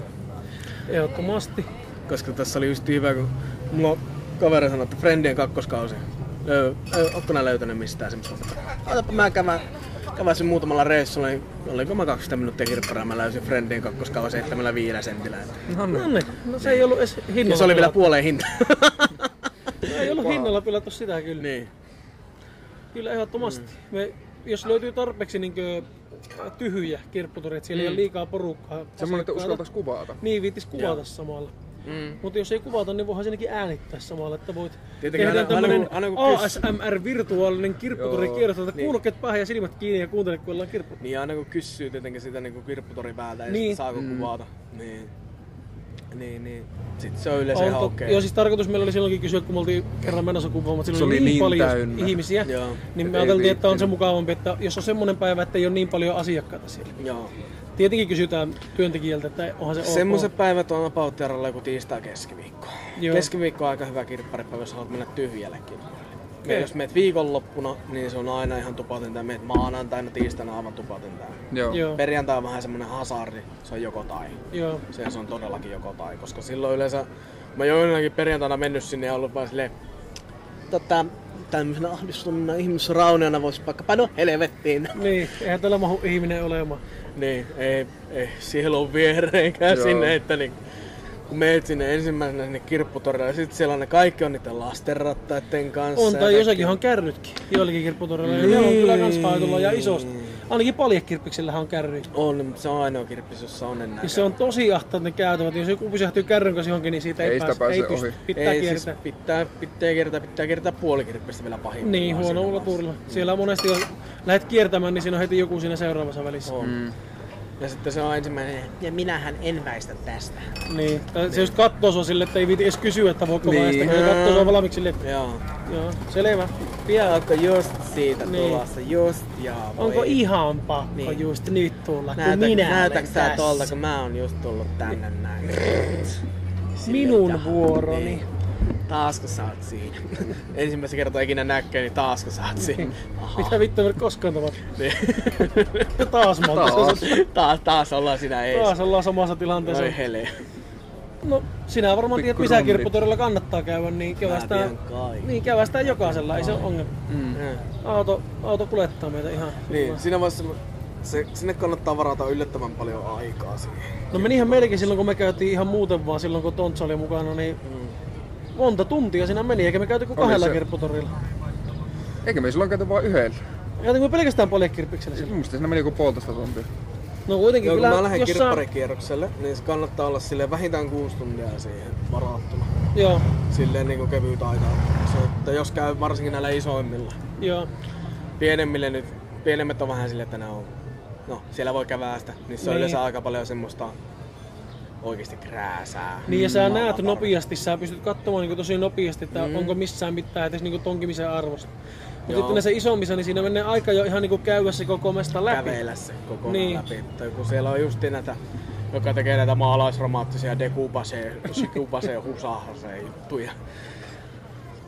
Ehdottomasti. Koska tässä oli just hyvä, kun mulla kaveri sanoi, että Friendien 2. kausi. Ootko nää löytänyt mistään semmoista? Otapa mä käväsin muutamalla reissulla, niin oliko mä 20 minuuttia kirpparaan, mä löysin Friendien 2. kausi 7,5 sentillä. No se ei ollut edes hinnalla. Ja se oli vielä puoleen hinta. Ei ollut hinnalla pilattu sitä kyllä. Niin. Kyllä ehdottomasti. Jos löytyy tarpeeksi niin tyhjiä kirpputoreita, siellä ei ole liikaa porukkaa. Semmoinen, että uskaltais kuvata. Niin, viittis kuvata samalla. Mutta jos ei kuvata, niin voihan sinnekin äänittää samalla, että voit tehdä tämmönen ASMR-virtuaalinen kirpputorikierros, että kuulokkeet päähän ja silmät kiinni ja kuuntele, kun ollaan kirpputorin. Niin, aina kun kysyy tietenkin sitä niin kirpputorin päältä ja niin. Saako kuvata. Niin. Sitten se on yleensä ihan okei. Joo, siis tarkoitus meillä oli silloinkin kysyä, kun me oltiin kerran menossa kuvaamaan, että silloin oli niin paljon täynnä ihmisiä. Joo. Niin me ajateltiin, että on se mukavampi, että jos on semmonen päivä, että ei ole niin paljon asiakkaita siellä. Joo. Tietenkin kysytään työntekijältä, että onhan se ok. Semmoiset päivät on apauttiaralla joku tiistai-keskiviikko. Keskiviikko on aika hyvä kirpparipäivä, jos haluat mennä tyhjällekin. Okay. Jos meet viikonloppuna, niin se on aina ihan tupaten tää. Meet maanantaina, tiistaina aivan tupaten tää. Perjantai on vähän semmonen hasardi, se on joko tai. Joo. Se on todellakin joko tai, koska silloin yleensä mä joinakin perjantaina mennyt sinne ja ollut vaan silleen tämmöisenä ahdistuneena ihmisrauniana voisi vaikka pano helvettiin. Niin, eihän täällä mahu ihminen olemaan. Niin, ei sielun viereinkään sinne, että niin, kun menet sinne ensimmäisenä sinne kirpputorille ja sit siellä on ne kaikki on niiden lastenrattaiden kanssa. On, tai jossakinhan on kärrytkin joillekin kirpputorille, niin. Ne on kyllä kans haetulla ja isosti. Ainakin paljekirppiksellähän on kärry. On, mutta se on ainoa kirppis, jossa on enää. Se on tosi ahtaat ne käytävät. Jos joku pysähtyy kärryn kanssa johonkin, niin siitä ei pääse ohi. Pitää kiertää puolikirppistä vielä pahimmillaan. Niin, huono ulatuurilla. Siellä monesti, jos lähdet kiertämään, niin siinä on heti joku siinä seuraavassa välissä. Ja sitten se on ensimmäinen, ja minähän en väistä tästä. Niin, se just kattoo sua sille, ettei viiti edes kysyä, että voiko väistä. Kun se kattoo sua valmiiksi sille, että joo, selvä. Piakko just siitä tulossa, just jaa voi. Onko ihan pakko just nyt tulla, kun minä olen tässä? Näytäks sä tuolta, kun mä oon just tullut tänne näin? Minun vuoroni. Niin. Taasko sä oot siinä? Ensimmäistä kertaa ikinä näkee, niin taasko sä oot siinä? Mitä vittua meillä koskaan tapahtuu? Taas monta. Taas ollaan siinä ees. Taas ollaan samassa tilanteessa. Oi hele. No, sinä varmaan tiedät, missä kirpputorilla kannattaa käydä, niin kävästään jokaisella, ei se ole ongelma. Auto kulettaa meitä ihan. Niin, siinä vaiheessa sinne kannattaa varata yllättävän paljon aikaa siihen. No menihän melkein silloin, kun me käytiin ihan muuten vaan silloin, kun Tontsa oli mukana, niin monta tuntia siinä meni, eikä me käyty kuin 2 kirpputorilla. Eikä me silloin käyty vaan 1. Käytiin kuin pelkästään paljekirppiksellä silloin. Minusta siinä meni joku 1,5 tuntia. No kuitenkin kyllä, kun mä lähden kirpparikierrokselle, niin se kannattaa olla silleen vähintään 6 tuntia siihen varattuna. Joo. Silleen niinku kevyt aikaa. Jos käy varsinkin näillä isoimmilla. Joo. Pienemmille nyt, pienemmät on vähän silleen, että ne on. No, siellä voi kävästä, niin se on yleensä aika paljon semmoista oikeesti krääsää. Niin ja sä näet nopeasti, sä pystyt katsomaan niin tosi nopeasti, että onko missään mitään edes niin tonkimisen arvosta. Mutta sitten näissä isommissa, niin siinä menee aika jo ihan niin käydä se koko mesta läpi. Käveillä se koko niin läpi. Tai kun siellä on just näitä, joka tekee näitä maalaisromaattisia dekubaseen husahaseen juttuja.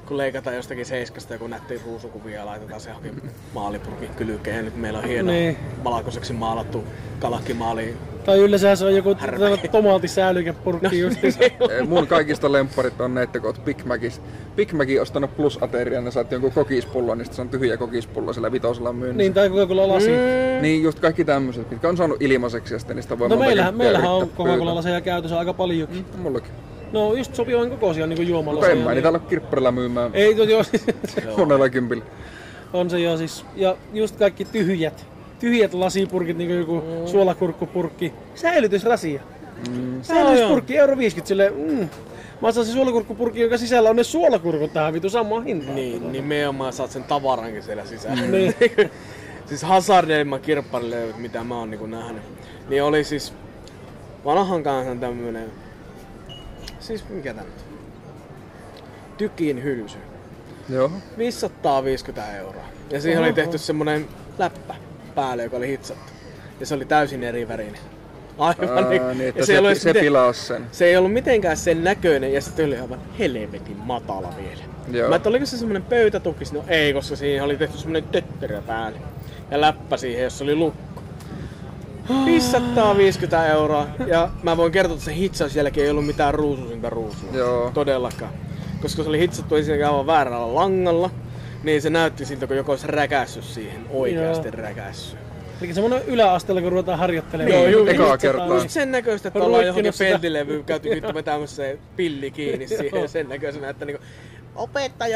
Kun leikataan jostakin seiskasta joku nättiin ruusukuvia ja laitetaan se johonkin maalipurkin kylkeen. Nyt meillä on hieno valkoiseksi maalattu kalakkimaali. Tai yleensä se on joku tomaattisäälikepurkki justiinsa. Mun kaikista lempparit on ne, että kun oot Big Macin ostanut plusaterian ja saat jonkun kokispullon, niin se on tyhjä kokispulla sillä vitosella myynnissä. Niin, tai Coca-Cola lasi. Niin, just kaikki tämmöiset, mitkä on saanut ilmaiseksi ja sitten niistä voi monta kertaa. No meillähän on Coca-Cola laseja käytössä aika paljonkin. Mullakin. No just sopivan kokoisia niinku juomalaseja. Mutta en mä niitä ala kirpparilla myymään. Ei, joo siis. Monella kympillä. On se joo siis. Ja just kaikki tyhjät lasipurkit, niinku joku suolakurkkupurkki. Säilytysrasia. Säilytyspurkki, €50 silleen. Mä saan se suolakurkkupurkki, joka sisällä on ne suolakurkut tähän vitu samaan hintaan. Niin, nimenomaan saat sen tavarankin siellä sisällä. Siis hazardeimman kirpparille, mitä mä oon niinku nähnyt. Niin oli siis vanhan kansan tämmönen... Siis mikä tää nyt? Tykin hylsy. Joo. 550 €. Ja siihen oli tehty semmonen läppä päälle, joka oli hitsattu. Ja se oli täysin eri värinen. Aivan niin. Ja se pilasi sen. Se ei ollut mitenkään sen näköinen ja se oli aivan helvetin matala vielä. Joo. Mä et oliko se semmonen pöytätukis? No ei, koska siihen oli tehty semmonen tötterä päälle. Ja läppä siihen, jossa oli lukko. 550 € ja mä voin kertoa, että sen hitsaus jälkeen ei ollut mitään ruususinta ruusua. Joo. Todellakaan. Koska se oli hitsattu ensinnäkään aivan väärällä langalla. Niin se näytti siltä, kun joku olisi räkässyt siihen, oikeasti räkässyt. Eli semmonen yläasteella, kun ruvetaan harjoittelemaan. Joo, ekaa kertaa. Just sen näköistä, että ollaan johonkin peltilevyyn käyty vetämässä pilli kiinni siihen. Sen näköisenä, että niinku,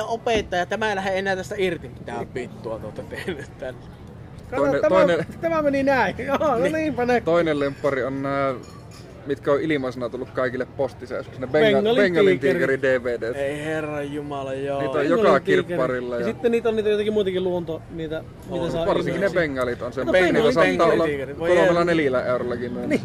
opettaja, tämä ei lähde enää tästä irti. Mitä vittua te ootte tehnyt tänne? Tämä meni näin. Joo, no niinpä näin. Toinen lemppari on nää, mitkä on ilmaisena tullut kaikille postisäiskyksi, ne Bengalin tiikeri DVD:t. Ei herranjumala, joo. Niitä on joka kirpparilla. Ja sitten niitä on niitä jotenkin muutenkin luonto, niitä mitä saa. Varsinkin ne bengalit on sen. Bengalit saattaa olla 3-4 eurollakin. Niin,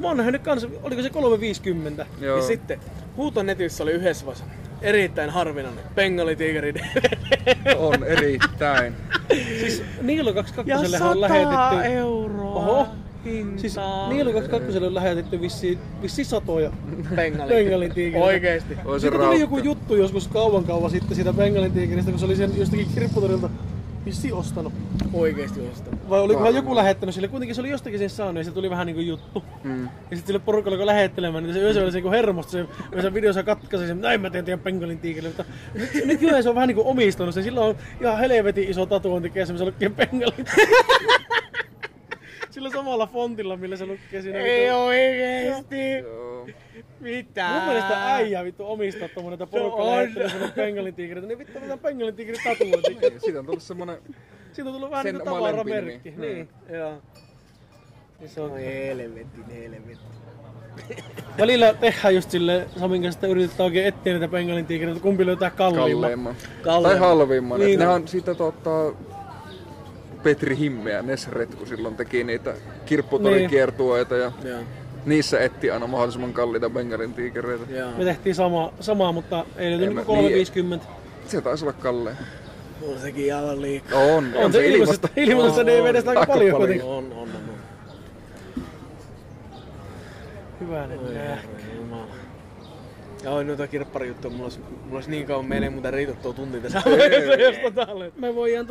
mä oon nähnyt kans, oliko se 3,50? Ja sitten Huutonetissä oli yhdessä vaiheessa erittäin harvinainen bengalitiikeri DVD. On erittäin. Siis Niilo 22:lle on lähetetty. Ja 100 €. Oho. Hintaa. Siis Niilo 22:lle on lähetetty vissiin satoja bengalintiikeriä. Oikeesti. Sitten tuli joku juttu joskus kauan sitten siitä bengalintiikeristä, kun se oli sen jostakin kirpputorilta vissiin ostanut. Oikeesti ostanut. Vai olikohan joku lähettänyt sille, kuitenkin se oli jostakin sen saanut ja se tuli vähän niinku juttu. Ja sit sille porukalle kun lähettelemään, niin se yössä oli se kun hermostui, se videossa katkaisi sen, näin mä teen teidän bengalintiikerille. Mutta nyt kyllä se on vähän niinku omistanut sen, sillä on ihan helvetin iso tatuointi käsissä lukien bengalintiikerille. Sillä samalla fontilla, millä se lukkee siinä. Ei oikeesti! Mitä? Mun mielestä äijä vittu omistaa tommonen, että porukka lähettelee semmonen bengalintiikeritä. Niin vittu, mitä bengalintiikeri tatuointi. Siitä on tullut semmonen... Siitä on tullut vähän niinku tavaramerkki. Niin, joo. Se on helvetin. Välillä tehdään just silleen, Samin kanssa yritetään oikein etsiä niitä bengalintiikereitä, kumpi löytää kalleimman. Tai halvimman. Niin. Nehän siitä Petri Himme ja Nesret, kun silloin teki niitä kirpputorikiertueita ja niissä etti aina mahdollisimman kalliita bengalintiikereitä. Me tehtiin samaa, mutta ei löytynyt niin 350. Se taisi olla kalleja. On sekin aivan liikaa. On se ilmasta. Ilmasta DVD:stä aika paljon kuitenkin. On. Hyvänen jumala. Joo, noita kirpparijuttuja. Mulla olisi niin kauan menee, mutta riitattua tuntia tässä aiheessa, jos täällä. Me voidaan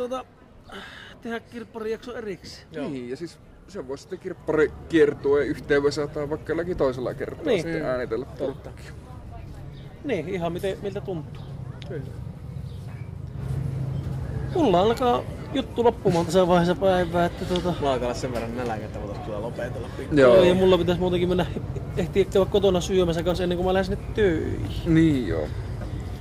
tehdä kirpparijakso erikseen. Niin, ja siis sen voi sitten kirpparikiertueen yhteydessä tai vaikka jollakin toisella kertaa sitten äänitellä purkkia. Niin, ihan miltä tuntuu. Kyllä. Mulla alkaa juttu loppumaan tässä vaiheessa päivää, että Mulla alkaa olla sen verran nälkä, että voitaisiin kyllä lopetella pikkuja. Joo. Ja mulla pitäisi muutenkin mennä ehtiä käydä kotona syömässä kanssa ennen kuin mä lähden sinne töihin. Niin joo.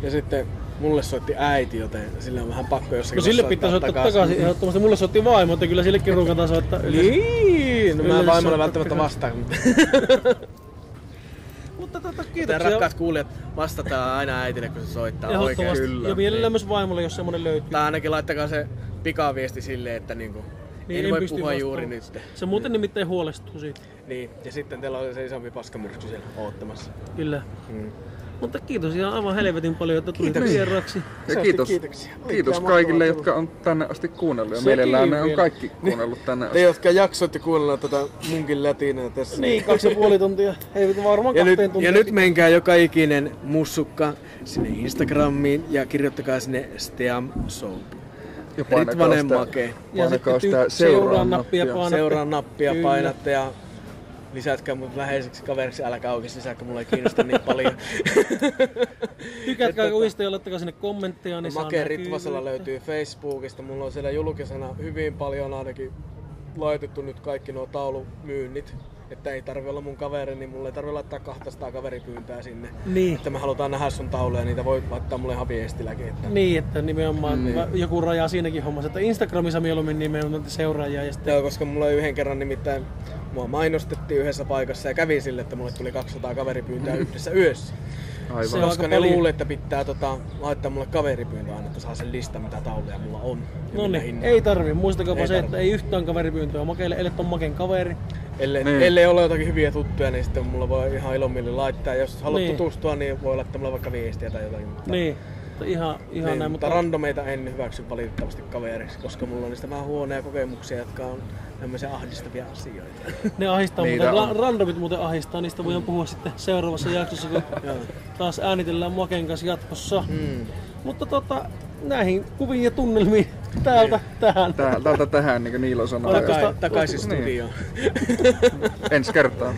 Ja sitten mulle soitti äiti, joten sille on vähän pakko jossakin soittaa. No sille pitää soittaa takaisin ehdottomasti. Mulle soitti vaimo, mutta kyllä sillekin ruukataan soittaa yleensä. Niin! No mä en vaimolle välttämättä vastaan. Mutta kiitoksia. Joten rakkaat kuulijat, vastataan aina äitille, kun se soittaa. Ehdottomasti. Ja mielellään myös vaimolle, jos semmonen löytyy. Tai ainakin laittakaa se pikaviesti silleen, että Niin, en voi puhua juuri nyt. Se muuten nimittäin huolestuu siitä. Niin, ja sitten teillä on se isompi paskamyrkky siellä oottamassa. Kyllä. Mm. Mutta kiitos ihan aivan helvetin paljon, että tulitte vieraksi. Ja kiitos kaikille, jotka on tänne asti kuunnellut. Ja mielellään ne on kaikki kuunnellut tänne asti. Te, jotka jaksoitte kuunnella tätä munkin lätinää tässä. Niin, 2,5 tuntia. Ei varmaan 2 tuntia. Ja nyt menkää joka ikinen mussukka sinne Instagramiin ja kirjoittakaa sinne Steam Soap. Ja Ritvanen Make. Ja sitten seuraa nappia painatte ja lisätkää mut läheiseksi kaveriksi, älkää oikeesti lisääkää, mulla ei kiinnosta niin paljon. Tykätkää uista ja laittakaa sinne kommentteja, niin saa näkyvyyttä. Make Ritvasella löytyy Facebookista, mulla on siellä julkisena hyvin paljon ainakin laitettu nyt kaikki nuo taulumyynnit. Että ei tarvi olla mun kaveri, niin mulla ei tarvi laittaa 200 kaveripyyntää sinne. Niin. Että me halutaan nähdä sun tauluja, niitä voi laittaa mulle ihan viestilläkin. Että... Niin, että nimenomaan joku rajaa siinäkin hommassa. Että Instagramissa mieluummin nimenomaan seuraajia. Ja sitten... Joo, koska mulla yhden kerran nimittäin mua mainostettiin yhdessä paikassa ja kävi sille, että mulle tuli 200 kaveripyyntää yhdessä yössä. Aivan. Koska ne luulee, että pitää laittaa mulle kaveripyyntöä aina, että saa sen listan, mitä tauluja mulla on. No niin, ei tarvi. Muistakaapa se, että ei yhtään kaveripyyntöä makeille, ellet on Maken kaveri. Ellei ole jotakin hyviä tuttuja, niin sitten mulla voi ihan ilomielin laittaa. Jos haluat tutustua, niin voi laittaa mulle vaikka viestiä tai jotakin. Mutta... Niin. Ihan niin, näin, mutta randomeita en hyväksy valitettavasti kaveriksi, koska mulla on niistä vähän huonoja kokemuksia, jotka on tämmöisiä ahdistavia asioita. Ne ahdistaa, mutta randomit muuten ahdistaa, niistä voidaan puhua sitten seuraavassa jaksossa, kun taas äänitellään Maken kanssa jatkossa. Mm. Mutta näihin kuviin ja tunnelmiin tähän. Täältä tähän, niin kuin Niilo sanoi. Takaisin studioon. Ensi kertaa.